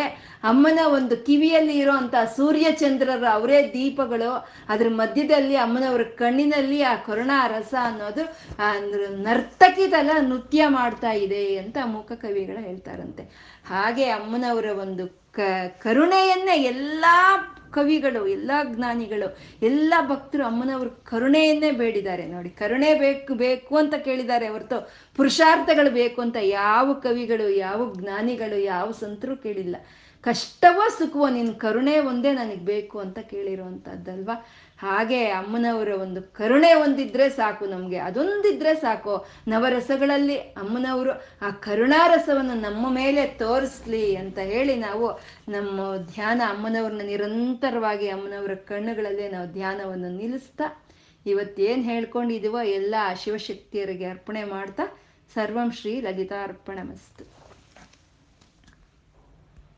ಅಮ್ಮನ ಒಂದು ಕಿವಿಯಲ್ಲಿ ಇರೋಂಥ ಸೂರ್ಯಚಂದ್ರರ ಅವರೇ ದೀಪಗಳು, ಅದ್ರ ಮಧ್ಯದಲ್ಲಿ ಅಮ್ಮನವರ ಕಣ್ಣಿನಲ್ಲಿ ಆ ಕರುಣಾ ರಸ ಅನ್ನೋದು ನರ್ತಕಿದಲ್ಲ ನೃತ್ಯ ಮಾಡ್ತಾ ಇದೆ ಅಂತ ಮೂಕಕವಿಗಳು ಹೇಳ್ತಾರಂತೆ. ಹಾಗೆ ಅಮ್ಮನವರ ಒಂದು ಕರುಣೆಯನ್ನೇ ಎಲ್ಲ ಕವಿಗಳು, ಎಲ್ಲ ಜ್ಞಾನಿಗಳು, ಎಲ್ಲ ಭಕ್ತರು ಅಮ್ಮನವರು ಕರುಣೆಯನ್ನೇ ಬೇಡಿದ್ದಾರೆ ನೋಡಿ. ಕರುಣೆ ಬೇಕು ಬೇಕು ಅಂತ ಕೇಳಿದ್ದಾರೆ ಹೊರತು ಪುರುಷಾರ್ಥಗಳು ಬೇಕು ಅಂತ ಯಾವ ಕವಿಗಳು, ಯಾವ ಜ್ಞಾನಿಗಳು, ಯಾವ ಸಂತರು ಕೇಳಿಲ್ಲ. ಕಷ್ಟವೋ ಸುಖವೋ ನಿನ್ನ ಕರುಣೆ ಒಂದೇ ನನಗೆ ಬೇಕು ಅಂತ ಕೇಳಿರುವಂಥದ್ದಲ್ವಾ. ಹಾಗೆ ಅಮ್ಮನವರ ಒಂದು ಕರುಣೆ ಒಂದಿದ್ರೆ ಸಾಕು ನಮಗೆ, ಅದೊಂದಿದ್ರೆ ಸಾಕು. ನವರಸಗಳಲ್ಲಿ ಅಮ್ಮನವರು ಆ ಕರುಣಾರಸವನ್ನು ನಮ್ಮ ಮೇಲೆ ತೋರಿಸ್ಲಿ ಅಂತ ಹೇಳಿ ನಾವು ನಮ್ಮ ಧ್ಯಾನ ಅಮ್ಮನವ್ರನ್ನ ನಿರಂತರವಾಗಿ ಅಮ್ಮನವರ ಕಣ್ಣುಗಳಲ್ಲೇ ನಾವು ಧ್ಯಾನವನ್ನು ನಿಲ್ಲಿಸ್ತಾ ಇವತ್ತೇನು ಹೇಳ್ಕೊಂಡಿದ್ದೀವೋ ಎಲ್ಲ ಶಿವಶಕ್ತಿಯರಿಗೆ ಅರ್ಪಣೆ ಮಾಡ್ತಾ ಸರ್ವಂ ಶ್ರೀ ಲಲಿತಾರ್ಪಣಮಸ್ತು.